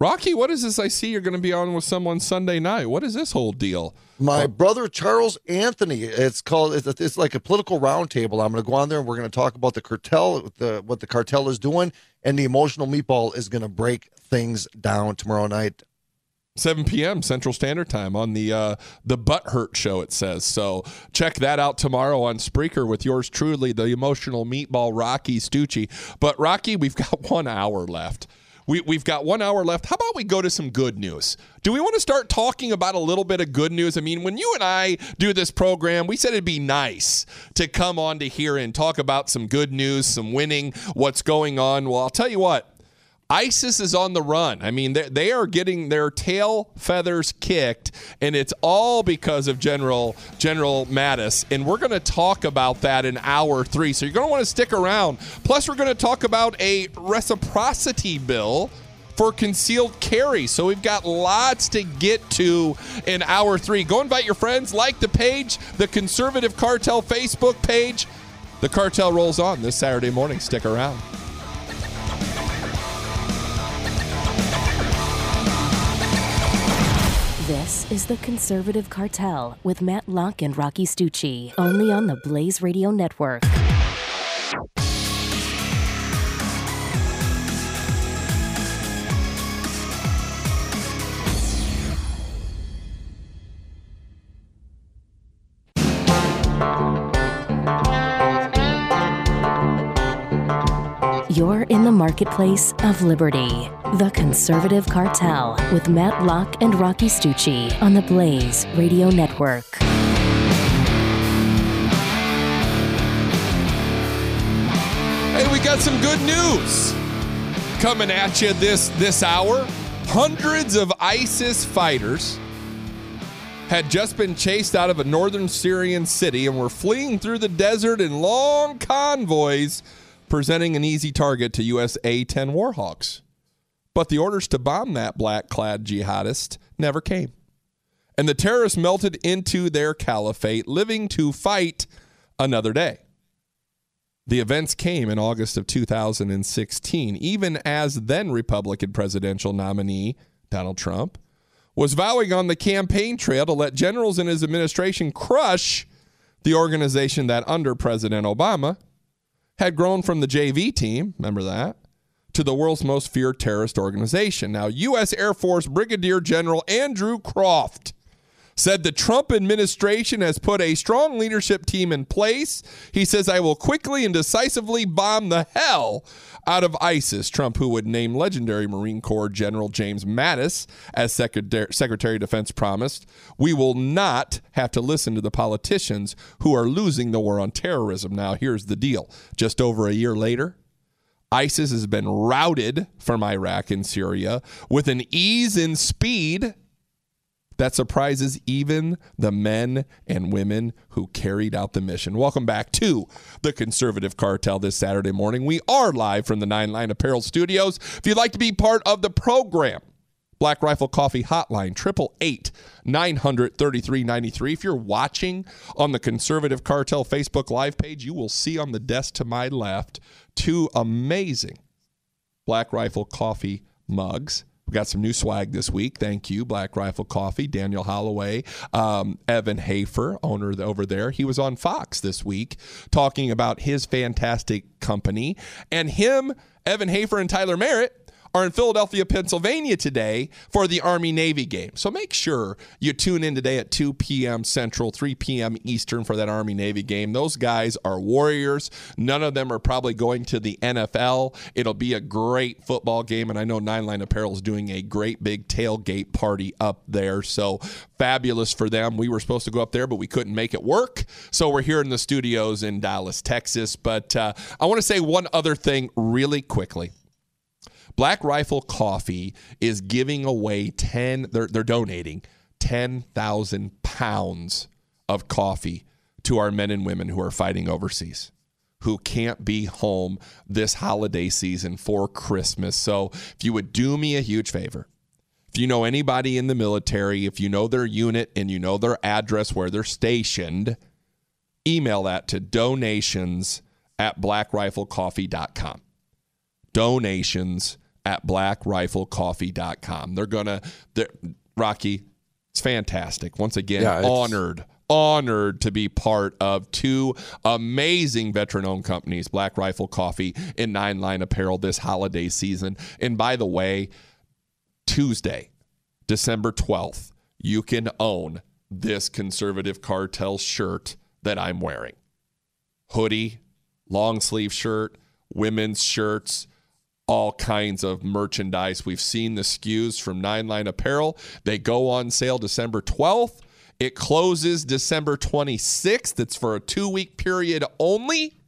Rocky, what is this I see you're going to be on with someone Sunday night? What is this whole deal? My brother Charles Anthony. It's called. It's like a political roundtable. I'm going to go on there and we're going to talk about the cartel, what the cartel is doing, and the emotional meatball is going to break things down tomorrow night. 7 p.m. Central Standard Time on the Butthurt Show, it says. So check that out tomorrow on Spreaker with yours truly, the emotional meatball, Rocci Stucci. But, Rocky, we've got 1 hour left. We've got 1 hour left. How about we go to some good news? Do we want to start talking about a little bit of good news? I mean, when you and I do this program, we said it'd be nice to come on to here and talk about some good news, some winning, what's going on. Well, I'll tell you what. ISIS is on the run. I mean, they are getting their tail feathers kicked, and it's all because of General Mattis. And we're going to talk about that in hour three. So you're going to want to stick around. Plus, we're going to talk about a reciprocity bill for concealed carry. So we've got lots to get to in hour three. Go invite your friends. Like the page, the Conservative Cartel Facebook page. The cartel rolls on this Saturday morning. Stick around. This is The Conservative Cartel with Matt Locke and Rocci Stucci, only on the Blaze Radio Network. You're in the marketplace of liberty. The Conservative Cartel with Matt Locke and Rocci Stucci on the Blaze Radio Network. Hey, we got some good news coming at you this hour. Hundreds of ISIS fighters had just been chased out of a northern Syrian city and were fleeing through the desert in long convoys, presenting an easy target to U.S. A-10 Warhawks. But the orders to bomb that black-clad jihadist never came. And the terrorists melted into their caliphate, living to fight another day. The events came in August of 2016, even as then Republican presidential nominee Donald Trump was vowing on the campaign trail to let generals in his administration crush the organization that under President Obama had grown from the JV team, remember that, to the world's most feared terrorist organization. Now, U.S. Air Force Brigadier General Andrew Croft said the Trump administration has put a strong leadership team in place. He says, I will quickly and decisively bomb the hell out of ISIS. Trump, who would name legendary Marine Corps General James Mattis as Secretary of Defense, promised, we will not have to listen to the politicians who are losing the war on terrorism. Now, here's the deal. Just over a year later, ISIS has been routed from Iraq and Syria with an ease and speed that surprises even the men and women who carried out the mission. Welcome back to The Conservative Cartel this Saturday morning. We are live from the Nine Line Apparel Studios. If you'd like to be part of the program, Black Rifle Coffee Hotline, 888-900-3393. If you're watching on the Conservative Cartel Facebook Live page, you will see on the desk to my left two amazing Black Rifle Coffee mugs. We got some new swag this week. Thank you, Black Rifle Coffee. Daniel Holloway, Evan Hafer, owner over there. He was on Fox this week talking about his fantastic company. And him, Evan Hafer, and Tyler Merritt are in Philadelphia, Pennsylvania today for the Army-Navy game. So make sure you tune in today at 2 p.m. Central, 3 p.m. Eastern for that Army-Navy game. Those guys are warriors. None of them are probably going to the NFL. It'll be a great football game, and I know Nine Line Apparel is doing a great big tailgate party up there, so fabulous for them. We were supposed to go up there, but we couldn't make it work, so we're here in the studios in Dallas, Texas. But I want to say one other thing really quickly. Black Rifle Coffee is giving away they're donating 10,000 pounds of coffee to our men and women who are fighting overseas, who can't be home this holiday season for Christmas. So if you would do me a huge favor, if you know anybody in the military, if you know their unit and you know their address where they're stationed, email that to donations@blackriflecoffee.com. donations@blackriflecoffee.com. Rocky, it's fantastic. Once again, honored to be part of two amazing veteran-owned companies, Black Rifle Coffee and Nine Line Apparel this holiday season. And by the way, Tuesday, December 12th, you can own this Conservative Cartel shirt that I'm wearing. Hoodie, long sleeve shirt, women's shirts, all kinds of merchandise. We've seen the SKUs from Nine Line Apparel. They go on sale December 12th. It closes December 26th. It's for a 2-week period only.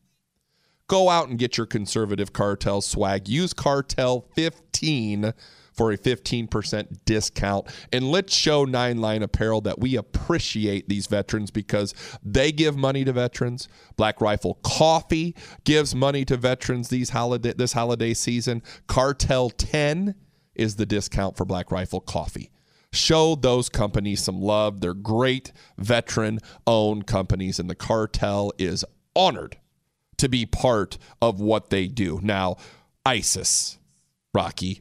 Go out and get your Conservative Cartel swag. Use Cartel 15 for a 15% discount. And let's show Nine Line Apparel that we appreciate these veterans, because they give money to veterans. Black Rifle Coffee gives money to veterans this holiday season. Cartel 10 is the discount for Black Rifle Coffee. Show those companies some love. They're great veteran-owned companies, and the Cartel is honored to be part of what they do. Now, ISIS, Rocky,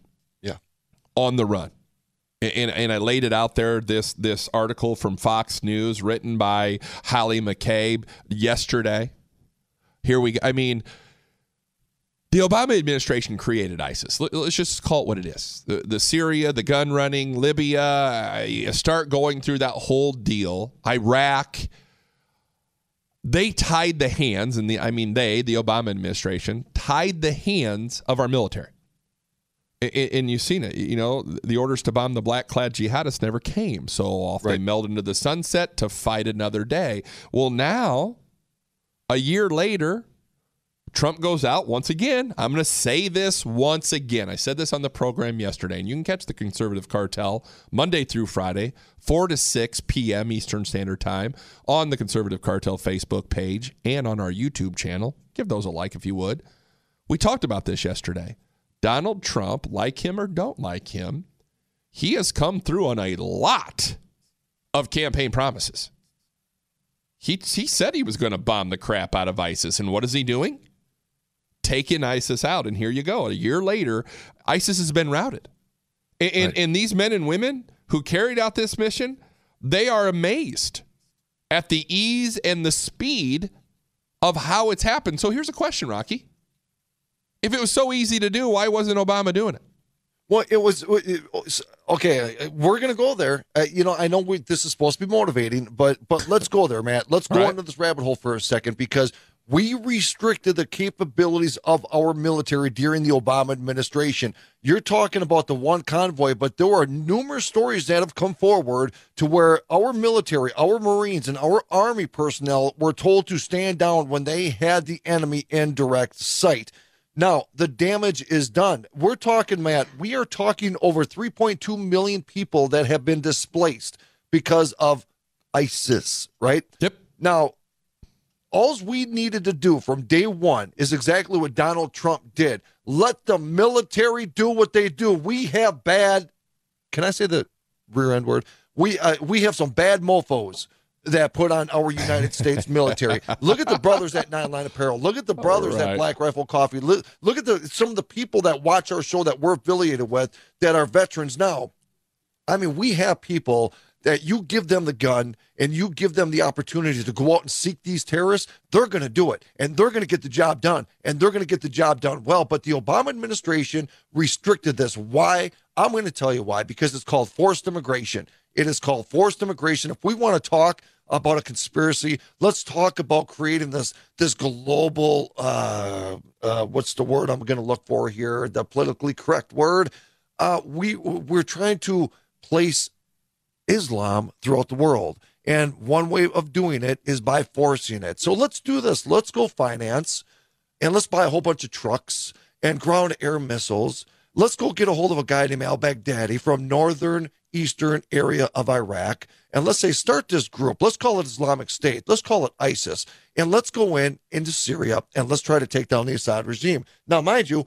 on the run. And I laid it out there, this article from Fox News written by Holly McCabe yesterday. Here we go. I mean, the Obama administration created ISIS. Let's just call it what it is. The Syria, the gun running, Libya, start going through that whole deal. Iraq. They tied the hands, and the Obama administration, tied the hands of our military. And you've seen it, the orders to bomb the black-clad jihadists never came. So off They meld into the sunset to fight another day. Well, now, a year later, Trump goes out once again. I'm going to say this once again. I said this on the program yesterday, and you can catch the Conservative Cartel Monday through Friday, 4 to 6 p.m. Eastern Standard Time on the Conservative Cartel Facebook page and on our YouTube channel. Give those a like if you would. We talked about this yesterday. Donald Trump, like him or don't like him, he has come through on a lot of campaign promises. He said he was going to bomb the crap out of ISIS. And what is he doing? Taking ISIS out. And here you go. A year later, ISIS has been routed. And these men and women who carried out this mission, they are amazed at the ease and the speed of how it's happened. So here's a question, Rocky. If it was so easy to do, why wasn't Obama doing it? Well, it was okay. We're gonna go there. I know this is supposed to be motivating, but let's go there, Matt. Let's go into this rabbit hole for a second, because we restricted the capabilities of our military during the Obama administration. You're talking about the one convoy, but there are numerous stories that have come forward to where our military, our Marines, and our Army personnel were told to stand down when they had the enemy in direct sight. Now, the damage is done. We're talking, Matt, we are talking over 3.2 million people that have been displaced because of ISIS, right? Yep. Now, all we needed to do from day one is exactly what Donald Trump did. Let the military do what they do. We have bad, can I say the rear end word? We have some bad mofos that put on our United States military. Look at the brothers at Nine Line Apparel. Look at the brothers at Black Rifle Coffee. Look at some of the people that watch our show that we're affiliated with that are veterans now. I mean, we have people that you give them the gun and you give them the opportunity to go out and seek these terrorists, they're going to do it, and they're going to get the job done, and they're going to get the job done well. But the Obama administration restricted this. Why? I'm going to tell you why, because it's called forced immigration. It is called forced immigration. If we want to talk about a conspiracy, let's talk about creating this global, what's the word I'm going to look for here, the politically correct word. We're trying to place Islam throughout the world, and one way of doing it is by forcing it. So let's do this. Let's go finance, and let's buy a whole bunch of trucks and ground-air missiles. Let's go get a hold of a guy named al-Baghdadi from northern eastern area of Iraq, and let's say start this group. Let's call it Islamic State. Let's call it ISIS, and let's go into Syria, and let's try to take down the Assad regime. Now, mind you,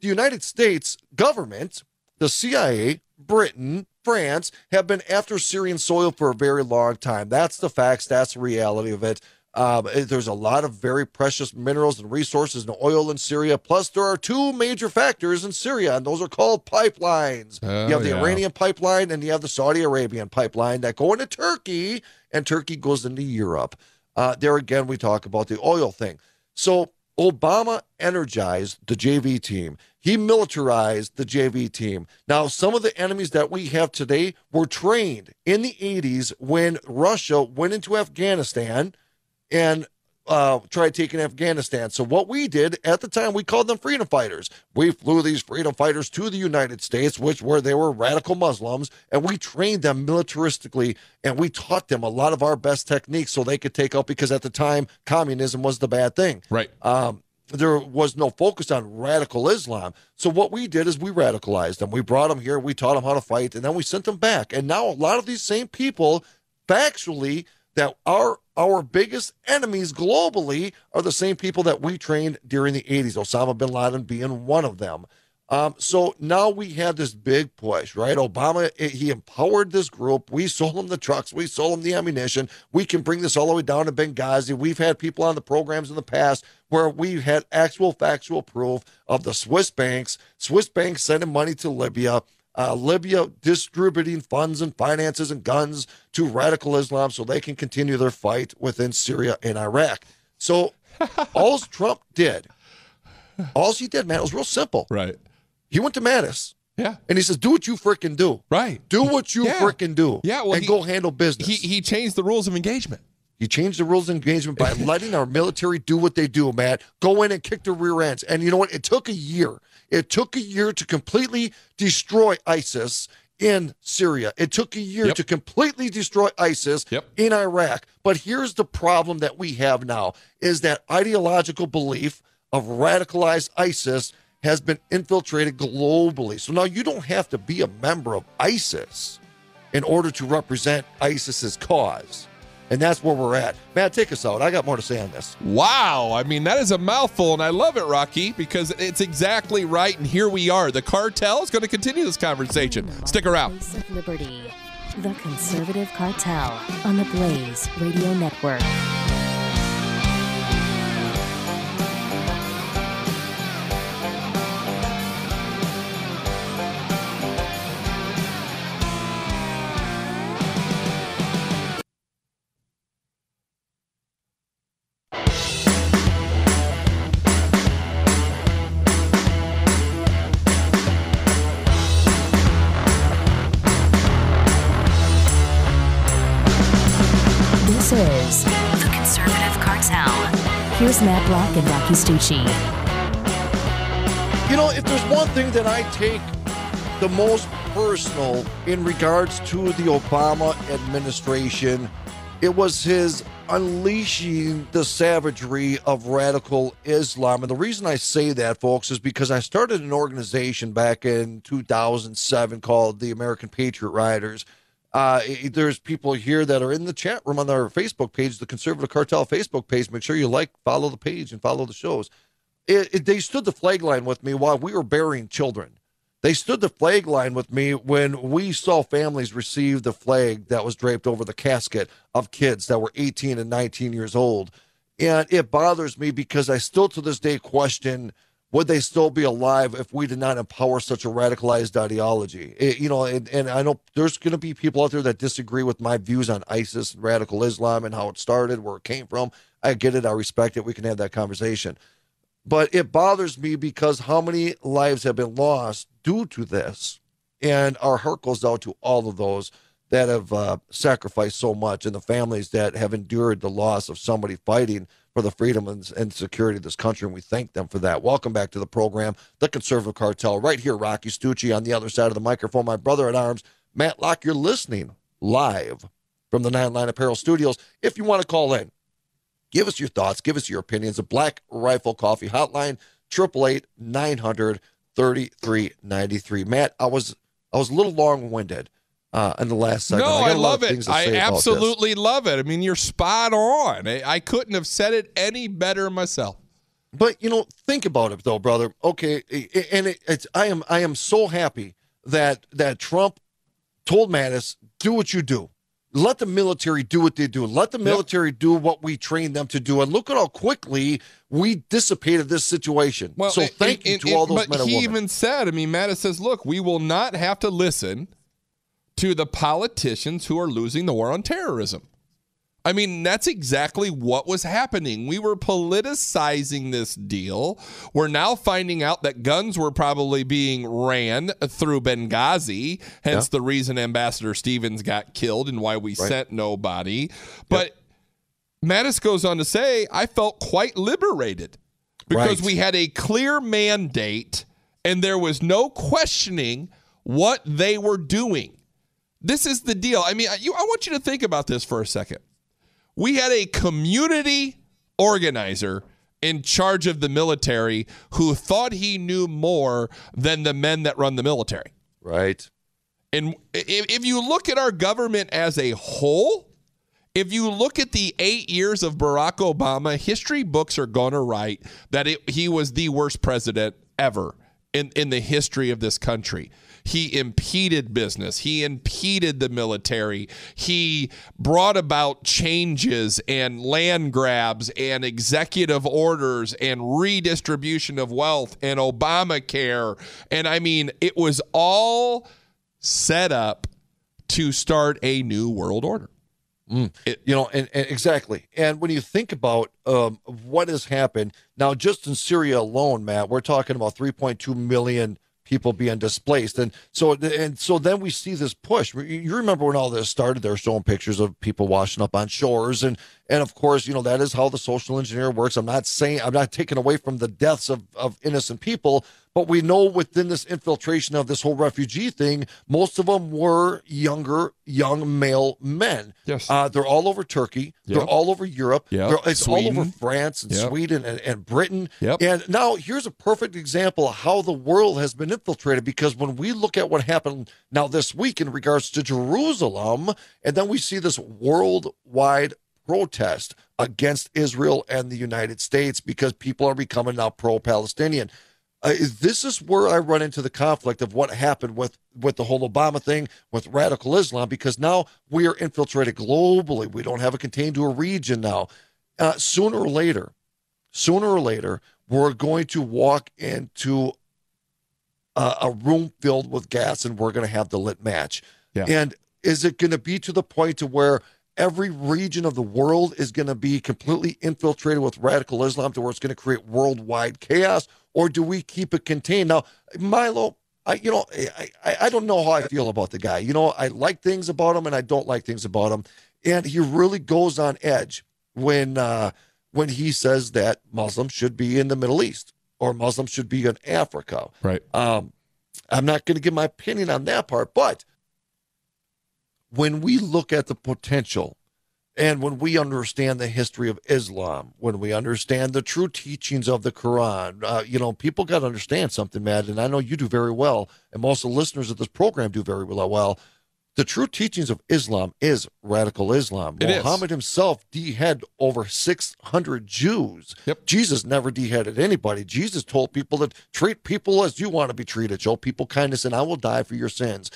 the United States government, the CIA, Britain, France have been after Syrian soil for a very long time. That's the facts. That's the reality of it. There's a lot of very precious minerals and resources and oil in Syria. Plus, there are two major factors in Syria, and those are called pipelines. You have the Iranian pipeline and you have the Saudi Arabian pipeline that go into Turkey, and Turkey goes into Europe. There again, we talk about the oil thing. So Obama energized the JV team. He militarized the JV team. Now, some of the enemies that we have today were trained in the 80s when Russia went into Afghanistan and tried taking Afghanistan. So what we did at the time, we called them freedom fighters. We flew these freedom fighters to the United States, they were radical Muslims, and we trained them militaristically, and we taught them a lot of our best techniques so they could take out, because at the time, communism was the bad thing. Right. There was no focus on radical Islam. So what we did is we radicalized them. We brought them here, we taught them how to fight, and then we sent them back. And now a lot of these same people, factually, that our biggest enemies globally are the same people that we trained during the 80s, Osama bin Laden being one of them. So now we have this big push, right? Obama, he empowered this group. We sold them the trucks. We sold them the ammunition. We can bring this all the way down to Benghazi. We've had people on the programs in the past where we've had actual factual proof of the Swiss banks sending money to Libya, Libya distributing funds and finances and guns to radical Islam so they can continue their fight within Syria and Iraq. So all Trump did, man, it was real simple. Right. He went to Mattis. Yeah. And he says, do what you frickin' do. Right. Do what you frickin' do. Yeah. Well, and go handle business. He changed the rules of engagement. He changed the rules of engagement by letting our military do what they do, Matt. Go in and kick the rear ends. And you know what? It took a year. It took a year to completely destroy ISIS in Syria. It took a year to completely destroy ISIS in Iraq. But here's the problem that we have now is that ideological belief of radicalized ISIS has been infiltrated globally. So now you don't have to be a member of ISIS in order to represent ISIS's cause. And that's where we're at. Matt, take us out. I got more to say on this. Wow. I mean, that is a mouthful, and I love it, Rocky, because it's exactly right, and here we are. The cartel is going to continue this conversation. Stick around. Voice of Liberty, the Conservative Cartel on the Blaze Radio Network. This is The Conservative Cartel. Here's Matt Locke and Rocci Stucci. You know, if there's one thing that I take the most personal in regards to the Obama administration, it was his unleashing the savagery of radical Islam. And the reason I say that, folks, is because I started an organization back in 2007 called the American Patriot Riders. There's people here that are in the chat room on our Facebook page, the Conservative Cartel Facebook page. Make sure you like, follow the page, and follow the shows. They stood the flag line with me while we were burying children. They stood the flag line with me when we saw families receive the flag that was draped over the casket of kids that were 18 and 19 years old. And it bothers me because I still to this day question, would they still be alive if we did not empower such a radicalized ideology? And I know there's going to be people out there that disagree with my views on ISIS and radical Islam and how it started, where it came from. I get it. I respect it. We can have that conversation. But it bothers me because how many lives have been lost due to this? And our heart goes out to all of those that have sacrificed so much and the families that have endured the loss of somebody fighting for the freedom and security of this country. And we thank them for that. Welcome back to the program, The Conservative Cartel. Right here, Rocci Stucci on the other side of the microphone, my brother at arms, Matt Locke. You're listening live from the Nine Line Apparel Studios. If you want to call in, give us your thoughts. Give us your opinions. The Black Rifle Coffee Hotline, 888-900-3393. Matt, I was a little long-winded in the last segment. No, I love it. I absolutely love it. I mean, you're spot on. I couldn't have said it any better myself. But, you know, think about it, though, brother. Okay, and I am so happy that Trump told Mattis, do what you do. Let the military do what they do. Let the military do what we train them to do. And look at how quickly we dissipated this situation. Well, so thank you to all those men and women. But he even said, I mean, Mattis says, look, we will not have to listen to the politicians who are losing the war on terrorism. I mean, that's exactly what was happening. We were politicizing this deal. We're now finding out that guns were probably being ran through Benghazi, hence the reason Ambassador Stevens got killed and why we sent nobody. But Mattis goes on to say, I felt quite liberated because we had a clear mandate and there was no questioning what they were doing. This is the deal. I mean, I want you to think about this for a second. We had a community organizer in charge of the military who thought he knew more than the men that run the military. Right. And if you look at our government as a whole, if you look at the 8 years of Barack Obama, history books are going to write that he was the worst president ever in the history of this country. He impeded business. He impeded the military. He brought about changes and land grabs and executive orders and redistribution of wealth and Obamacare. And I mean, it was all set up to start a new world order. Exactly. And when you think about what has happened now, just in Syria alone, Matt, we're talking about 3.2 million people being displaced. And so then we see this push. You remember when all this started, they're showing pictures of people washing up on shores. And of course, you know, that is how the social engineering works. I'm not taking away from the deaths of innocent people, but we know within this infiltration of this whole refugee thing, most of them were young male men. Yes. They're all over Turkey. Yep. They're all over Europe. Yep. It's Sweden. All over France and Sweden and Britain. Yep. And now here's a perfect example of how the world has been infiltrated, because when we look at what happened now this week in regards to Jerusalem, and then we see this worldwide protest against Israel and the United States because people are becoming now pro-Palestinian. This is where I run into the conflict of what happened with the whole Obama thing, with radical Islam, because now we are infiltrated globally. We don't have it contained to a region now. Sooner or later, we're going to walk into a room filled with gas, and we're going to have the lit match. Yeah. And is it going to be to the point to where every region of the world is going to be completely infiltrated with radical Islam to where it's going to create worldwide chaos, or do we keep it contained? Now, Milo, I don't know how I feel about the guy. You know, I like things about him, and I don't like things about him. And he really goes on edge when he says that Muslims should be in the Middle East or Muslims should be in Africa. Right. I'm not going to give my opinion on that part, but when we look at the potential and when we understand the history of Islam, when we understand the true teachings of the Quran, people got to understand something, Matt, and I know you do very well, and most of the listeners of this program do very well. The true teachings of Islam is radical Islam. Muhammad himself de-headed over 600 Jews. Yep. Jesus never de-headed anybody. Jesus told people that treat people as you want to be treated. Show people kindness and I will die for your sins.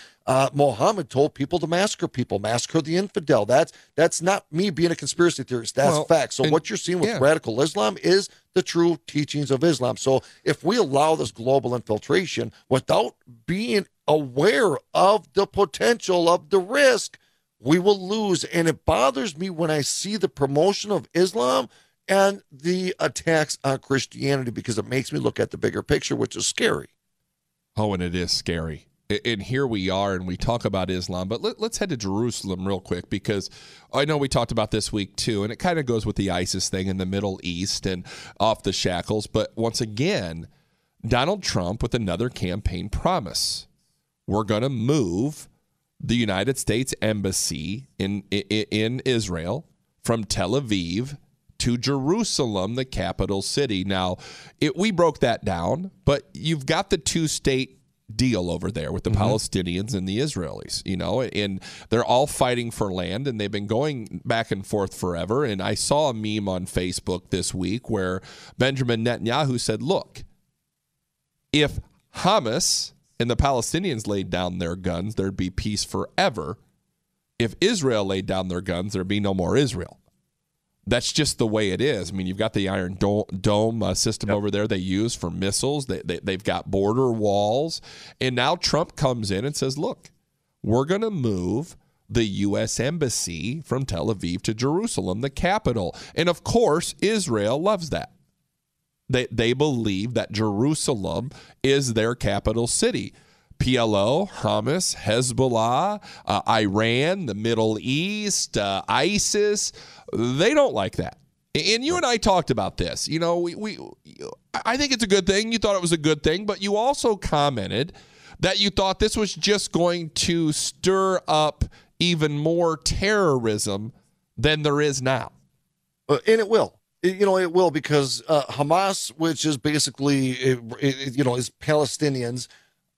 Muhammad told people to massacre people, massacre the infidel. That's not me being a conspiracy theorist. That's fact. So what you're seeing with radical Islam is the true teachings of Islam. So if we allow this global infiltration without being aware of the potential of the risk, we will lose. And it bothers me when I see the promotion of Islam and the attacks on Christianity, because it makes me look at the bigger picture, which is scary. Oh, and it is scary. And here we are, and we talk about Islam, but let's head to Jerusalem real quick, because I know we talked about this week too, and it kind of goes with the ISIS thing in the Middle East and off the shackles. But once again, Donald Trump with another campaign promise. We're going to move the United States embassy in Israel from Tel Aviv to Jerusalem, the capital city. Now, we broke that down, but you've got the two-state deal over there with the Palestinians and the Israelis, and they're all fighting for land, and they've been going back and forth forever. And I saw a meme on Facebook this week where Benjamin Netanyahu said, look, if Hamas and the Palestinians laid down their guns, there'd be peace forever. If Israel laid down their guns, there'd be no more Israel. That's just the way it is. I mean, you've got the Iron Dome system over there they use for missiles. They've got border walls. And now Trump comes in and says, look, we're going to move the U.S. embassy from Tel Aviv to Jerusalem, the capital. And, of course, Israel loves that. They believe that Jerusalem is their capital city. PLO, Hamas, Hezbollah, Iran, the Middle East, ISIS, they don't like that. And you and I talked about this. I think it's a good thing. You thought it was a good thing, but you also commented that you thought this was just going to stir up even more terrorism than there is now. And it will. It will, because Hamas, which is basically, is Palestinians.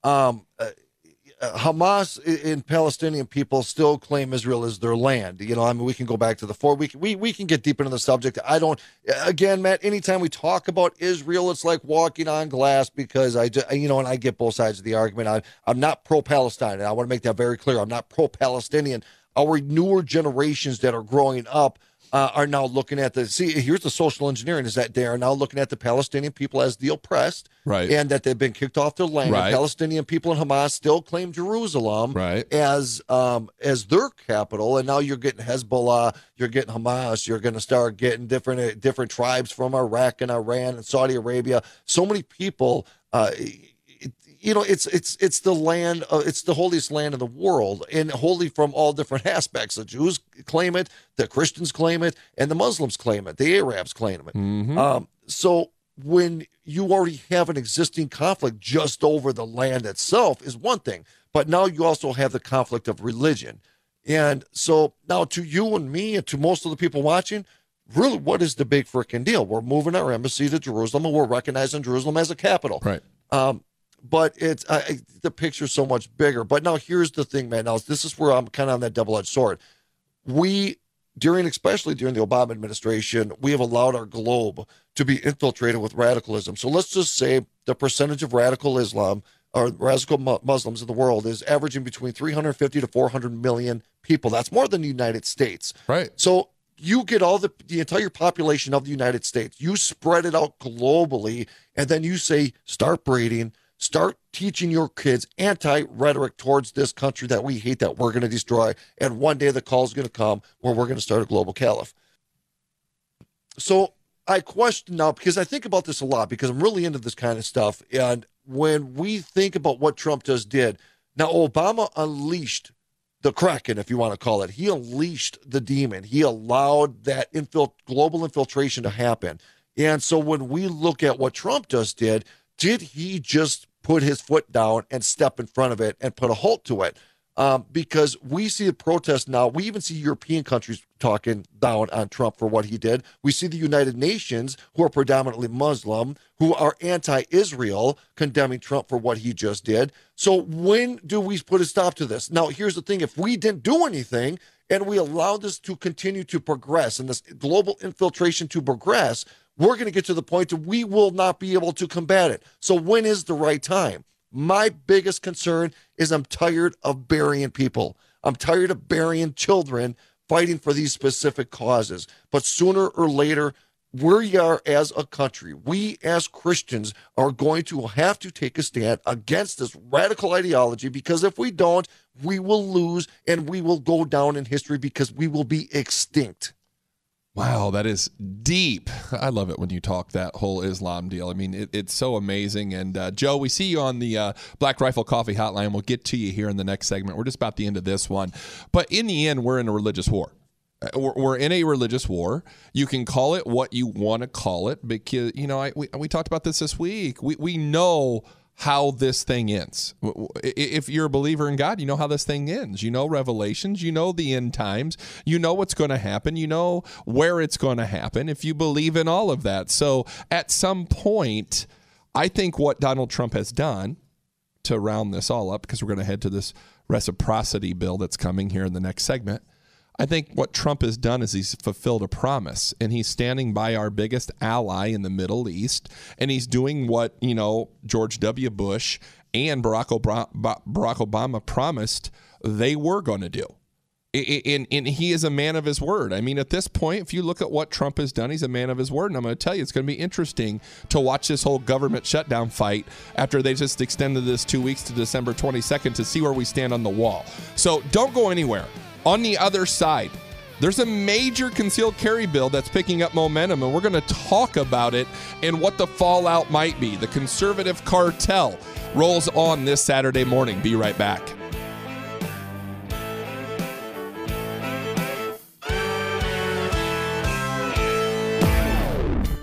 Hamas and Palestinian people still claim Israel as their land. We can go back to the four. We can get deep into the subject. Matt, anytime we talk about Israel, it's like walking on glass, because I get both sides of the argument. I'm not pro-Palestine, and I want to make that very clear. I'm not pro-Palestinian. Our newer generations that are growing up are now looking at here's the social engineering, is that they are now looking at the Palestinian people as the oppressed, right, and that they've been kicked off their land. Right. The Palestinian people in Hamas still claim Jerusalem as their capital, and now you're getting Hezbollah, you're getting Hamas, you're going to start getting different tribes from Iraq and Iran and Saudi Arabia. So many people, it's the land, it's the holiest land in the world, and holy from all different aspects. The Jews claim it, the Christians claim it, and the Muslims claim it, the Arabs claim it. Mm-hmm. So when you already have an existing conflict just over the land itself is one thing, but now you also have the conflict of religion. And so now to you and me and to most of the people watching, really, what is the big freaking deal? We're moving our embassy to Jerusalem, and we're recognizing Jerusalem as a capital. Right. But it's the picture's so much bigger. But now here's the thing, man. Now this is where I'm kind of on that double-edged sword. Especially during the Obama administration, we have allowed our globe to be infiltrated with radicalism. So let's just say the percentage of radical Islam or radical Muslims in the world is averaging between 350 to 400 million people. That's more than the United States. Right. So you get all the entire population of the United States. You spread it out globally, and then you say, start breeding. Start teaching your kids anti-rhetoric towards this country that we hate, that we're going to destroy, and one day the call is going to come where we're going to start a global caliph. So I question now, because I think about this a lot, because I'm really into this kind of stuff, and when we think about what Trump just did, now Obama unleashed the Kraken, if you want to call it. He unleashed the demon. He allowed that global infiltration to happen. And so when we look at what Trump just did he just put his foot down and step in front of it and put a halt to it? Because we see the protests now. We even see European countries talking down on Trump for what he did. We see the United Nations, who are predominantly Muslim, who are anti-Israel, condemning Trump for what he just did. So when do we put a stop to this? Now, here's the thing. If we didn't do anything and we allow this to continue to progress and this global infiltration to progress, we're going to get to the point that we will not be able to combat it. So when is the right time? My biggest concern is I'm tired of burying people. I'm tired of burying children fighting for these specific causes. But sooner or later, we are as a country, we as Christians are going to have to take a stand against this radical ideology, because if we don't, we will lose and we will go down in history because we will be extinct. Wow, that is deep. I love it when you talk that whole Islam deal. I mean, it's so amazing. And Joe, we see you on the Black Rifle Coffee Hotline. We'll get to you here in the next segment. We're just about the end of this one. But in the end, we're in a religious war. We're in a religious war. You can call it what you want to call it, because, you know, we talked about this week. We know how this thing ends. If you're a believer in God, you know how this thing ends. You know Revelations, you know the end times, you know what's going to happen, you know where it's going to happen, if you believe in all of that. So at some point, I think what Donald Trump has done, to round this all up, because we're going to head to this reciprocity bill that's coming here in the next segment, I think what Trump has done is he's fulfilled a promise, and he's standing by our biggest ally in the Middle East, and he's doing what, you know, George W. Bush and Barack Obama promised they were going to do. And he is a man of his word. I mean, at this point, if you look at what Trump has done, he's a man of his word. And I'm going to tell you, it's going to be interesting to watch this whole government shutdown fight after they just extended this 2 weeks to December 22nd to see where we stand on the wall. So don't go anywhere. On the other side, there's a major concealed carry bill that's picking up momentum, and we're going to talk about it and what the fallout might be. The Conservative Cartel rolls on this Saturday morning. Be right back.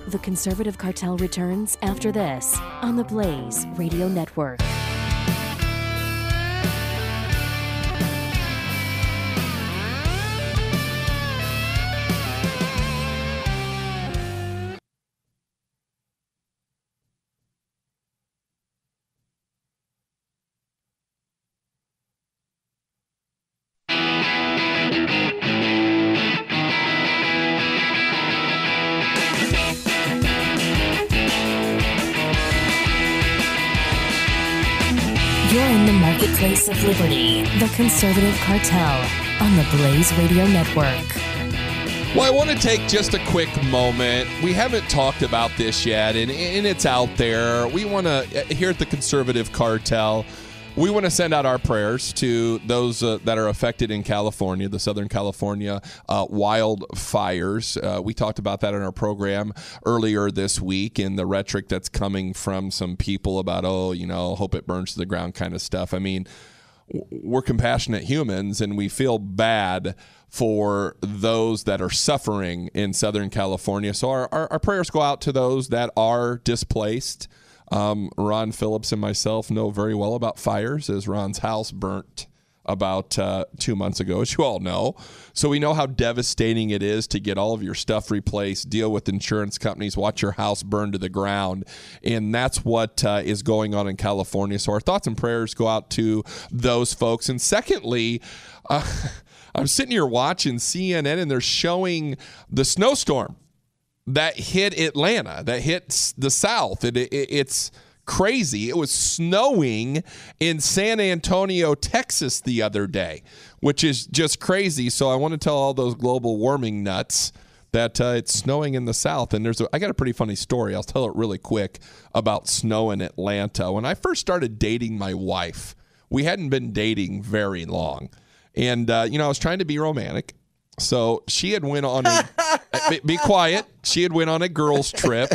The Conservative Cartel returns after this on the Blaze Radio Network. Place of Liberty, the Conservative Cartel on the Blaze Radio Network. Well, I want to take just a quick moment. We haven't talked about this yet, and it's out there. We want to, here at the Conservative Cartel, we want to send out our prayers to those that are affected in California, the Southern California wildfires. We talked about that in our program earlier this week, and the rhetoric that's coming from some people about, oh, you know, hope it burns to the ground kind of stuff. I mean, we're compassionate humans, and we feel bad for those that are suffering in Southern California. So our prayers go out to those that are displaced. Ron Phillips and myself know very well about fires, as Ron's house burnt about 2 months ago, as you all know. So we know how devastating it is to get all of your stuff replaced, deal with insurance companies, watch your house burn to the ground. And that's what is going on in California. So our thoughts and prayers go out to those folks. And secondly, I'm sitting here watching CNN, and they're showing the snowstorm that hit Atlanta, that hits the South. It's crazy. It was snowing in San Antonio, Texas the other day, which is just crazy. So I want to tell all those global warming nuts that it's snowing in the South. And I got a pretty funny story. I'll tell it really quick about snow in Atlanta. When I first started dating my wife, we hadn't been dating very long. And, you know, I was trying to be romantic. So she had went on a girl's trip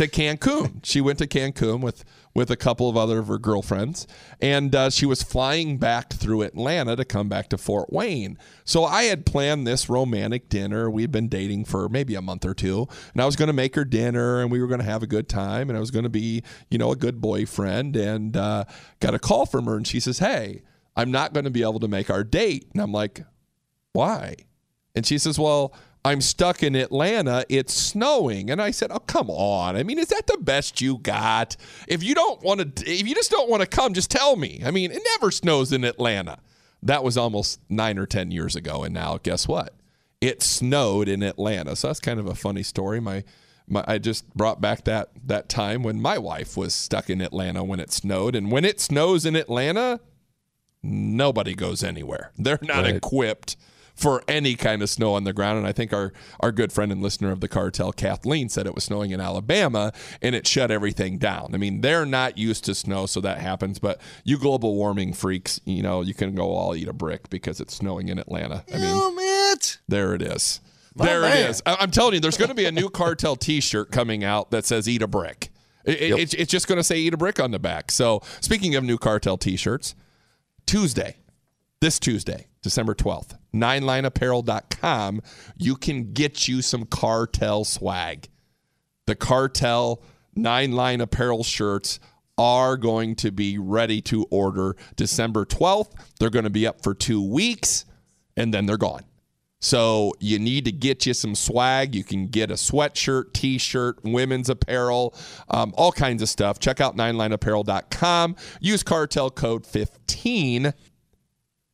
to Cancun. She went to Cancun with a couple of other of her girlfriends, and she was flying back through Atlanta to come back to Fort Wayne. So I had planned this romantic dinner. We'd been dating for maybe a month or two, and I was going to make her dinner, and we were going to have a good time, and I was going to be, you know, a good boyfriend. And got a call from her, and she says, "Hey, I'm not going to be able to make our date." And I'm like, "Why?" And she says, "Well, I'm stuck in Atlanta. It's snowing." And I said, "Oh, come on. I mean, is that the best you got? If you don't want to, if you just don't want to come, just tell me. I mean, it never snows in Atlanta." That was almost 9 or 10 years ago. And now guess what? It snowed in Atlanta. So that's kind of a funny story. I just brought back that time when my wife was stuck in Atlanta when it snowed. And when it snows in Atlanta, nobody goes anywhere. They're not equipped for any kind of snow on the ground. And I think our good friend and listener of the cartel, Kathleen, said it was snowing in Alabama and it shut everything down. I mean, they're not used to snow, so that happens. But you global warming freaks, you know, you can go all eat a brick because it's snowing in Atlanta. I mean, there it is. There it is. I'm telling you, there's going to be a new cartel T-shirt coming out that says "Eat a Brick." It's just going to say "Eat a Brick" on the back. So speaking of new cartel T-shirts, This Tuesday, December 12th, 9lineapparel.com, you can get you some cartel swag. The cartel 9line apparel shirts are going to be ready to order December 12th. They're going to be up for 2 weeks, and then they're gone. So you need to get you some swag. You can get a sweatshirt, T-shirt, women's apparel, all kinds of stuff. Check out 9lineapparel.com. Use cartel code 15,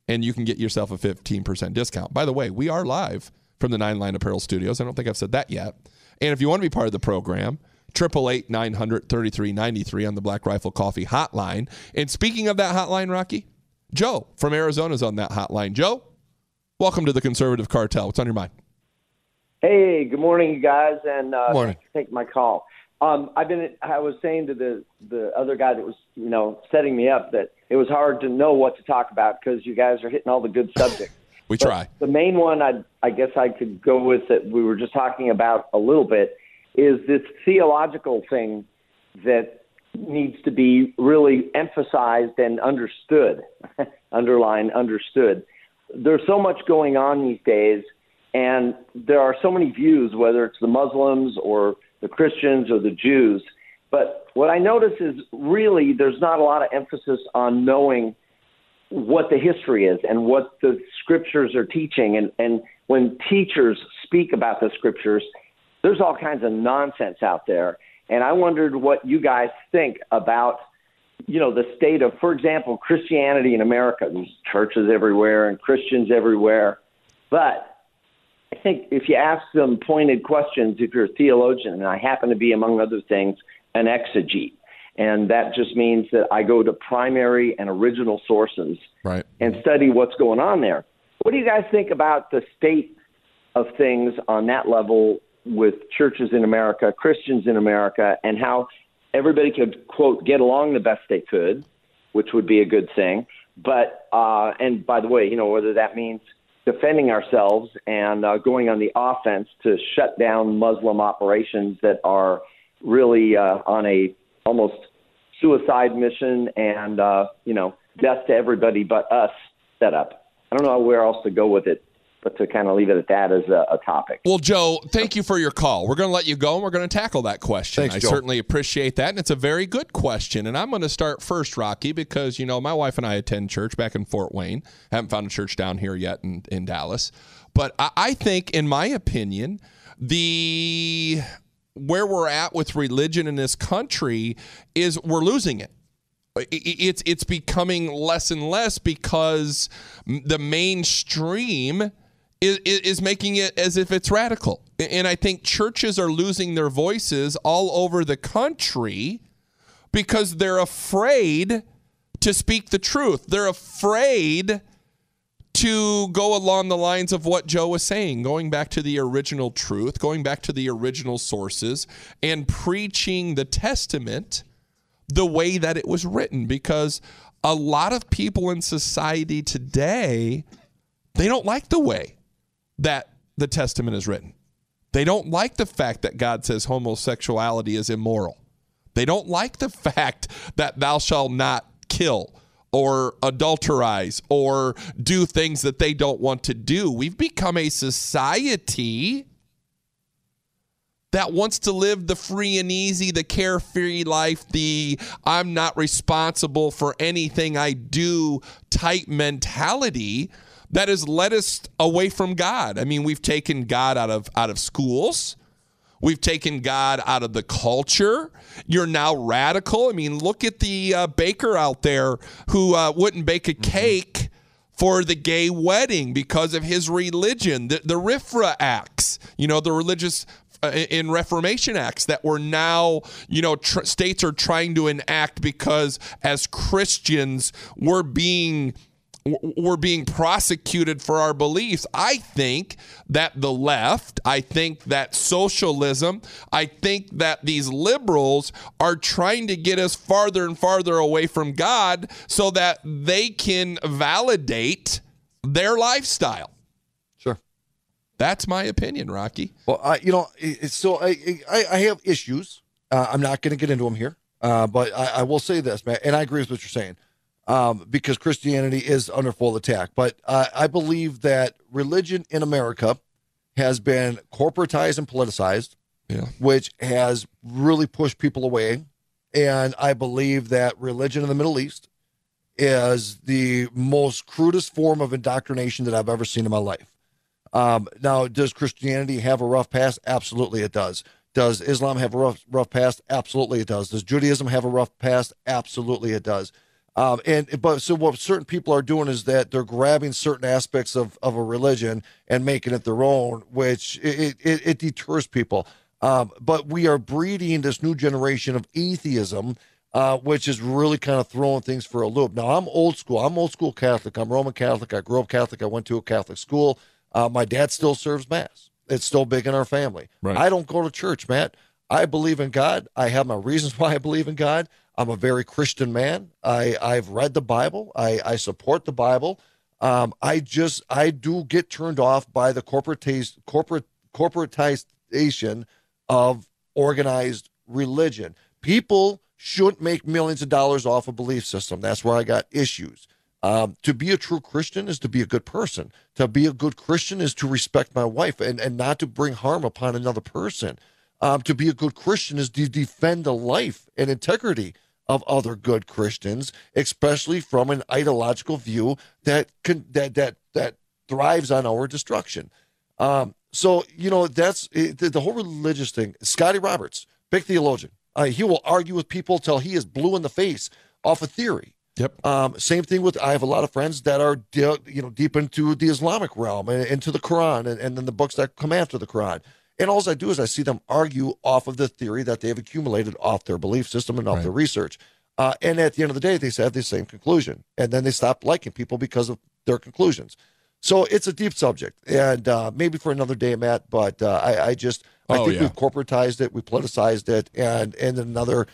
and you can get yourself a 15% discount. By the way, we are live from the 9Line Apparel Studios. I don't think I've said that yet. And if you want to be part of the program, 888-900-3393 on the Black Rifle Coffee hotline. And speaking of that hotline, Rocky, Joe from Arizona is on that hotline. Joe, welcome to the Conservative Cartel. What's on your mind? Hey, good morning, you guys, and thanks for taking my call. I was saying to the other guy that was, you know, setting me up that it was hard to know what to talk about because you guys are hitting all the good subjects. We try. The main one I guess I could go with that we were just talking about a little bit is this theological thing that needs to be really emphasized and understood. Underline understood. There's so much going on these days, and there are so many views, whether it's the Muslims or the Christians or the Jews. But what I notice is really there's not a lot of emphasis on knowing what the history is and what the scriptures are teaching. And when teachers speak about the scriptures, there's all kinds of nonsense out there. And I wondered what you guys think about, you know, the state of, for example, Christianity in America. There's churches everywhere and Christians everywhere. But I think if you ask them pointed questions, if you're a theologian, and I happen to be, among other things, an exegete, and that just means that I go to primary and original sources and study what's going on there. What do you guys think about the state of things on that level with churches in America, Christians in America, and how everybody could, quote, get along the best they could, which would be a good thing. But, and by the way, you know, whether that means defending ourselves and going on the offense to shut down Muslim operations that are really on a almost suicide mission and, you know, death to everybody but us set up. I don't know where else to go with it, but to kind of leave it at that as a topic. Well, Joe, thank you for your call. We're going to let you go, and we're going to tackle that question. Thanks, Joe. I certainly appreciate that, and it's a very good question. And I'm going to start first, Rocky, because, you know, my wife and I attend church back in Fort Wayne. I haven't found a church down here yet in Dallas. But I think, in my opinion, where we're at with religion in this country is we're losing it. It's becoming less and less because the mainstream is making it as if it's radical. And I think churches are losing their voices all over the country because they're afraid to speak the truth. They're afraid to go along the lines of what Joe was saying, going back to the original truth, going back to the original sources, and preaching the testament the way that it was written. Because a lot of people in society today, they don't like the way that the testament is written. They don't like the fact that God says homosexuality is immoral. They don't like the fact that thou shalt not kill or adulterize or do things that they don't want to do. We've become a society that wants to live the free and easy, the carefree life, the I'm not responsible for anything I do type mentality that has led us away from God. I mean, we've taken God out of schools. We've taken God out of the culture. You're now radical. I mean, look at the baker out there who wouldn't bake a cake for the gay wedding because of his religion. The RFRA acts, you know, the religious in Reformation acts that were now, you know, states are trying to enact because as Christians we're being prosecuted for our beliefs. I think that the left, I think that socialism, I think that these liberals are trying to get us farther and farther away from God so that they can validate their lifestyle. Sure. That's my opinion, Rocky. Well, I have issues. I'm not going to get into them here, but I will say this, man, and I agree with what you're saying. Because Christianity is under full attack. But I believe that religion in America has been corporatized and politicized, which has really pushed people away. And I believe that religion in the Middle East is the most crudest form of indoctrination that I've ever seen in my life. Now, does Christianity have a rough past? Absolutely it does. Does Islam have a rough past? Absolutely it does. Does Judaism have a rough past? Absolutely it does. So what certain people are doing is that they're grabbing certain aspects of a religion and making it their own, which it deters people. But we are breeding this new generation of atheism, which is really kind of throwing things for a loop. Now, I'm old school. I'm old school Catholic. I'm Roman Catholic. I grew up Catholic. I went to a Catholic school. My dad still serves Mass. It's still big in our family. Right. I don't go to church, Matt. I believe in God. I have my reasons why I believe in God. I'm a very Christian man. I've read the Bible. I support the Bible. I do get turned off by the corporatization of organized religion. People shouldn't make millions of dollars off a belief system. That's where I got issues. To be a true Christian is to be a good person. To be a good Christian is to respect my wife and not to bring harm upon another person. To be a good Christian is to defend the life and integrity of other good Christians, especially from an ideological view that thrives on our destruction. That's the whole religious thing. Scotty Roberts, big theologian, he will argue with people till he is blue in the face off a theory. Yep. Same thing with, I have a lot of friends that are deep into the Islamic realm and into the Quran and then the books that come after the Quran. And all I do is I see them argue off of the theory that they've accumulated off their belief system and off their research. And at the end of the day, they have the same conclusion. And then they stop liking people because of their conclusions. So it's a deep subject. And maybe for another day, Matt, but I think we've corporatized it, we politicized it. And another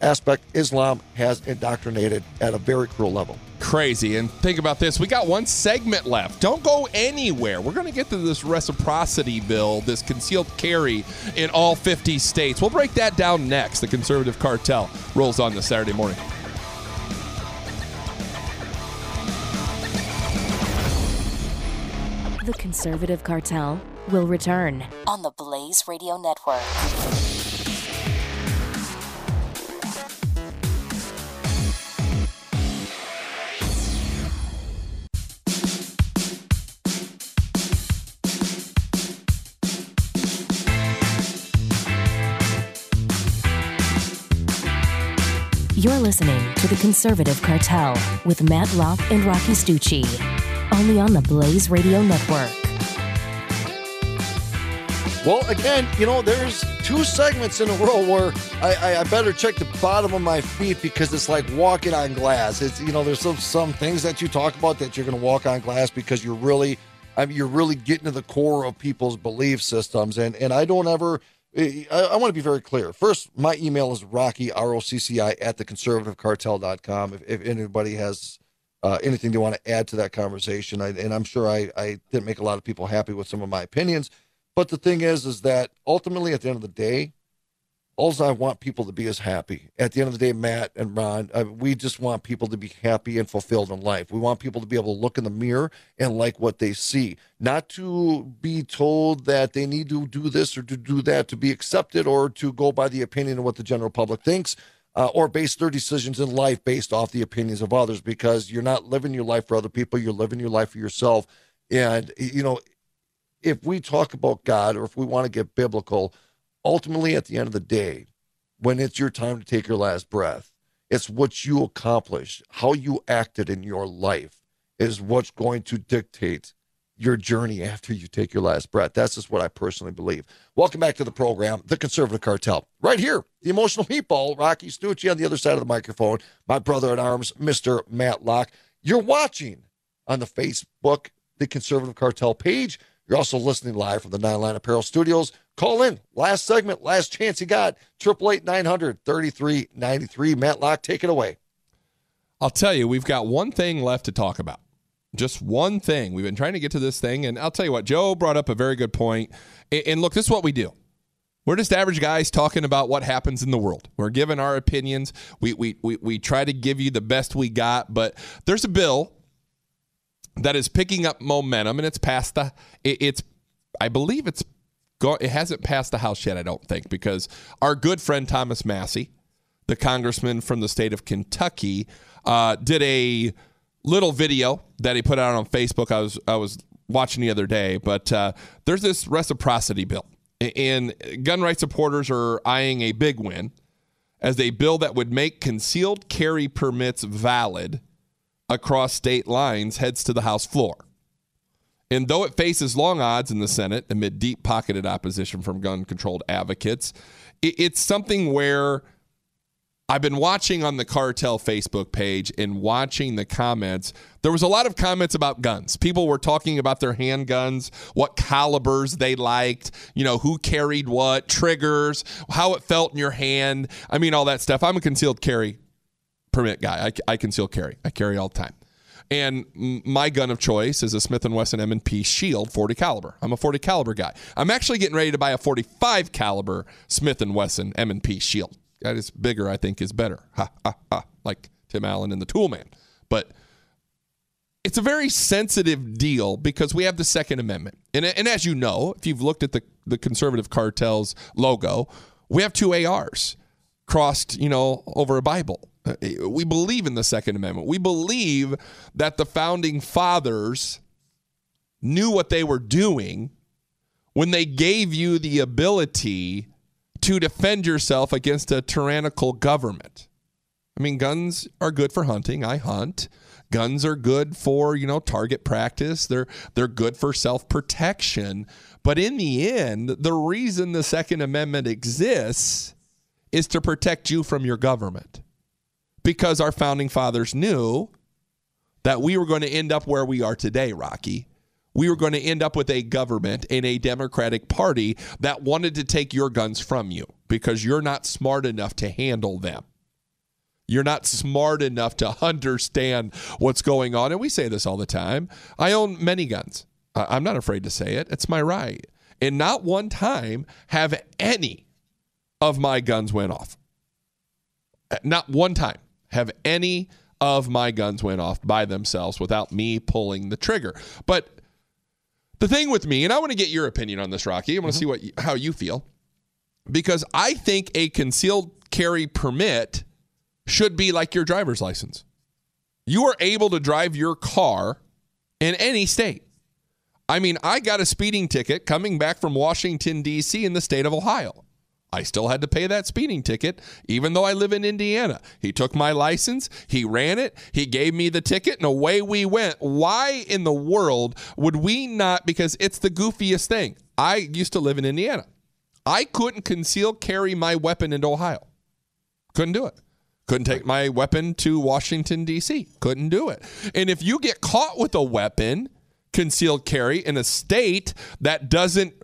aspect, Islam has indoctrinated at a very cruel level. Crazy. And think about this. We got one segment left. Don't go anywhere. We're going to get to this reciprocity bill, this concealed carry in all 50 states. We'll break that down next. The Conservative Cartel rolls on this Saturday morning. The Conservative Cartel will return on the Blaze Radio Network. You're listening to The Conservative Cartel with Matt Locke and Rocci Stucci, only on the Blaze Radio Network. Well, again, there's two segments in a row where I better check the bottom of my feet because it's like walking on glass. It's, there's some things that you talk about that you're going to walk on glass because you're really getting to the core of people's belief systems. And I don't ever... I want to be very clear. First, my email is Rocci, ROCCI, @theconservativecartel.com. If anybody has anything they want to add to that conversation, and I'm sure I didn't make a lot of people happy with some of my opinions, But the thing is that ultimately, at the end of the day, all I want people to be is happy. At the end of the day, Matt and Ron, we just want people to be happy and fulfilled in life. We want people to be able to look in the mirror and like what they see, not to be told that they need to do this or to do that to be accepted or to go by the opinion of what the general public thinks, or base their decisions in life based off the opinions of others, because you're not living your life for other people. You're living your life for yourself. And, you know, if we talk about God or if we want to get biblical, ultimately, at the end of the day, when it's your time to take your last breath, it's what you accomplish, how you acted in your life is what's going to dictate your journey after you take your last breath. That's just what I personally believe. Welcome back to the program, The Conservative Cartel. Right here, the emotional meatball, Rocci Stucci, on the other side of the microphone, my brother-in-arms, Mr. Matt Locke. You're watching on the Facebook, The Conservative Cartel page. You're also listening live from the Nine Line Apparel Studios. Call in. Last segment, last chance you got. 888-900-3393. Matt Locke, take it away. I'll tell you, we've got one thing left to talk about. Just one thing. We've been trying to get to this thing, and I'll tell you what, Joe brought up a very good point. And look, this is what we do. We're just average guys talking about what happens in the world. We're giving our opinions. We try to give you the best we got, but there's a bill that is picking up momentum, and it's past the it hasn't passed the House yet, I don't think, because our good friend Thomas Massey, the congressman from the state of Kentucky, did a little video that he put out on Facebook. I was watching the other day, but there's this reciprocity bill, and gun rights supporters are eyeing a big win as a bill that would make concealed carry permits valid across state lines heads to the House floor. And though it faces long odds in the Senate amid deep-pocketed opposition from gun-controlled advocates, it's something where I've been watching on the Cartel Facebook page and watching the comments. There was a lot of comments about guns. People were talking about their handguns, what calibers they liked, you know, who carried what, triggers, how it felt in your hand. I mean, all that stuff. I'm a concealed carry permit guy. I conceal carry. I carry all the time. And my gun of choice is a Smith & Wesson M&P Shield 40 caliber. I'm a 40 caliber guy. I'm actually getting ready to buy a 45 caliber Smith & Wesson M&P Shield. That is bigger, I think, is better. Ha, ha, ha. Like Tim Allen and the Tool Man. But it's a very sensitive deal because we have the Second Amendment. And as you know, if you've looked at the Conservative Cartel's logo, we have two ARs crossed, you know, over a Bible. We believe in the Second Amendment. We believe that the founding fathers knew what they were doing when they gave you the ability to defend yourself against a tyrannical government. I mean, guns are good for hunting. I hunt. Guns are good for, you know, target practice. They're good for self-protection. But in the end, the reason the Second Amendment exists is to protect you from your government. Because our founding fathers knew that we were going to end up where we are today, Rocci. We were going to end up with a government and a Democratic Party that wanted to take your guns from you because you're not smart enough to handle them. You're not smart enough to understand what's going on. And we say this all the time. I own many guns. I'm not afraid to say it. It's my right. And not one time have any of my guns went off. Not one time have any of my guns went off by themselves without me pulling the trigger. But the thing with me, and I want to get your opinion on this, Rocci. I want to see how you feel, because I think a concealed carry permit should be like your driver's license. You are able to drive your car in any state. I mean, I got a speeding ticket coming back from Washington, D.C. in the state of Ohio. I still had to pay that speeding ticket, even though I live in Indiana. He took my license, he ran it, he gave me the ticket, and away we went. Why in the world would we not? Because it's the goofiest thing. I used to live in Indiana. I couldn't conceal carry my weapon into Ohio. Couldn't do it. Couldn't take my weapon to Washington, D.C. Couldn't do it. And if you get caught with a weapon, concealed carry, in a state that doesn't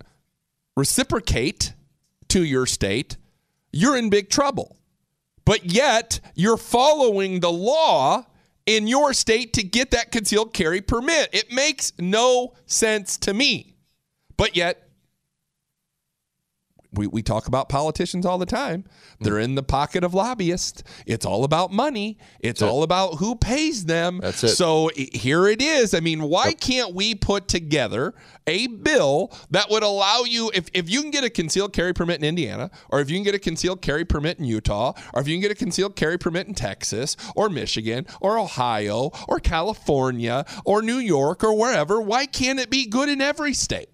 reciprocate to your state, you're in big trouble. But yet you're following the law in your state to get that concealed carry permit. It makes no sense to me. But yet We talk about politicians all the time. They're in the pocket of lobbyists. It's all about money. It's all about who pays them. That's it. So here it is. I mean, why can't we put together a bill that would allow you, if you can get a concealed carry permit in Indiana, or if you can get a concealed carry permit in Utah, or if you can get a concealed carry permit in Texas, or Michigan, or Ohio, or California, or New York, or wherever, why can't it be good in every state?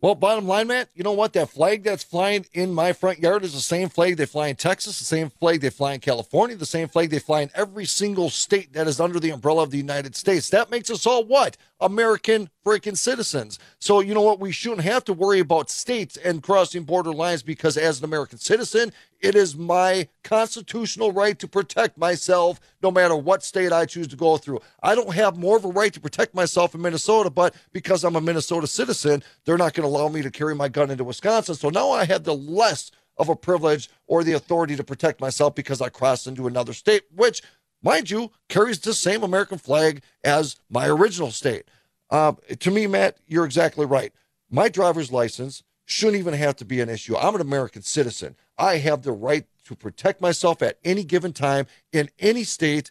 Well, bottom line, Matt, you know what? That flag that's flying in my front yard is the same flag they fly in Texas, the same flag they fly in California, the same flag they fly in every single state that is under the umbrella of the United States. That makes us all what? American freaking citizens. So you know what? We shouldn't have to worry about states and crossing border lines because as an American citizen, it is my constitutional right to protect myself no matter what state I choose to go through. I don't have more of a right to protect myself in Minnesota, but because I'm a Minnesota citizen, they're not going to allow me to carry my gun into Wisconsin. So now I have the less of a privilege or the authority to protect myself because I crossed into another state, which, mind you, carries the same American flag as my original state. To me, Matt, you're exactly right. My driver's license shouldn't even have to be an issue. I'm an American citizen. I have the right to protect myself at any given time in any state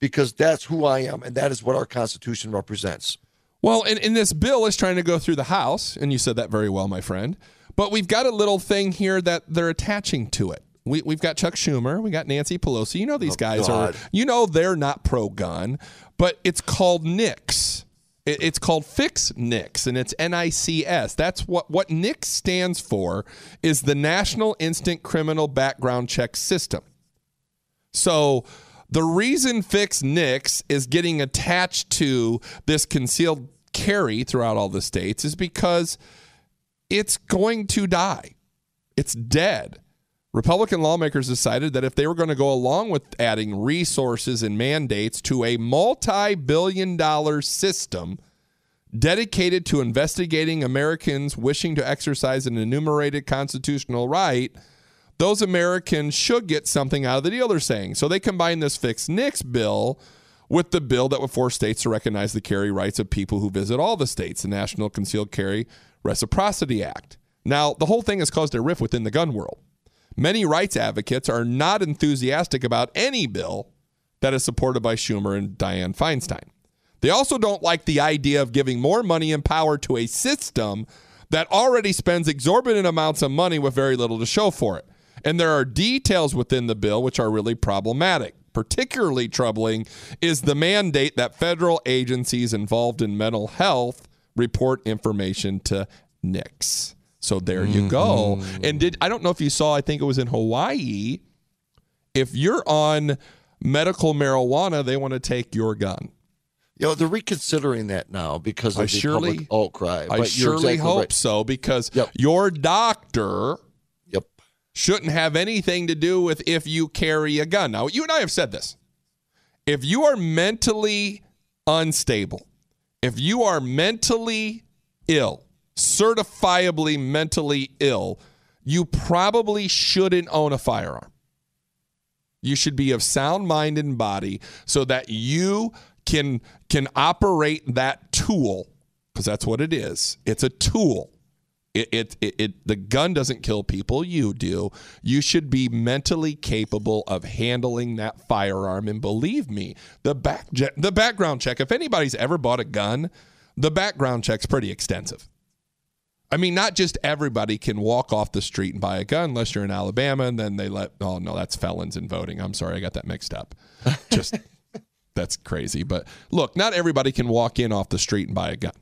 because that's who I am, and that is what our Constitution represents. Well, and this bill is trying to go through the House, and you said that very well, my friend, but we've got a little thing here that they're attaching to it. We've got Chuck Schumer. We got Nancy Pelosi. You know these guys are, you know they're not pro-gun, but it's called NICS. It's called Fix NICS, and it's NICS. That's what NICS stands for is the National Instant Criminal Background Check System. So the reason Fix NICS is getting attached to this concealed carry throughout all the states is because it's going to die. It's dead. Republican lawmakers decided that if they were going to go along with adding resources and mandates to a multi-billion-dollar system dedicated to investigating Americans wishing to exercise an enumerated constitutional right, those Americans should get something out of the deal, they're saying. So they combined this Fix NICS bill with the bill that would force states to recognize the carry rights of people who visit all the states, the National Concealed Carry Reciprocity Act. Now, the whole thing has caused a rift within the gun world. Many rights advocates are not enthusiastic about any bill that is supported by Schumer and Dianne Feinstein. They also don't like the idea of giving more money and power to a system that already spends exorbitant amounts of money with very little to show for it. And there are details within the bill which are really problematic. Particularly troubling is the mandate that federal agencies involved in mental health report information to NICS. So there you go. And I don't know if you saw, I think it was in Hawaii, if you're on medical marijuana, they want to take your gun. You know, they're reconsidering that now because of the public outcry. I surely hope so because your doctor shouldn't have anything to do with if you carry a gun. Now, you and I have said this. If you are mentally unstable, if you are mentally ill, certifiably mentally ill, you probably shouldn't own a firearm. You should be of sound mind and body so that you can operate that tool, because that's what it is. It's a tool. The gun doesn't kill people, you do. You should be mentally capable of handling that firearm, and believe me, the background check, if anybody's ever bought a gun, the background check's pretty extensive. I mean, not just everybody can walk off the street and buy a gun unless you're in Alabama, and then they oh, no, that's felons and voting. I'm sorry, I got that mixed up. Just, that's crazy. But look, not everybody can walk in off the street and buy a gun.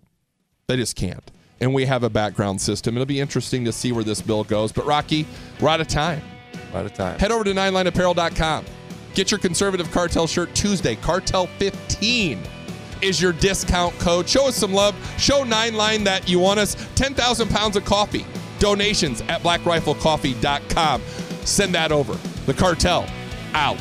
They just can't. And we have a background system. It'll be interesting to see where this bill goes. But, Rocky, we're out of time. We're out of time. Head over to 9lineapparel.com. Get your Conservative Cartel shirt Tuesday. Cartel 15. Is your discount code. Show us some love. Show 9line that you want us. 10,000 pounds of coffee. Donations at blackriflecoffee.com. Send that over. The Cartel out.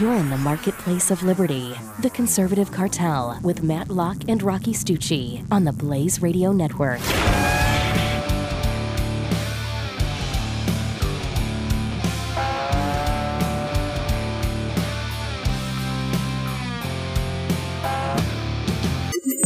You're in the marketplace of liberty. The Conservative Cartel with Matt Locke and Rocci Stucci on the Blaze Radio Network.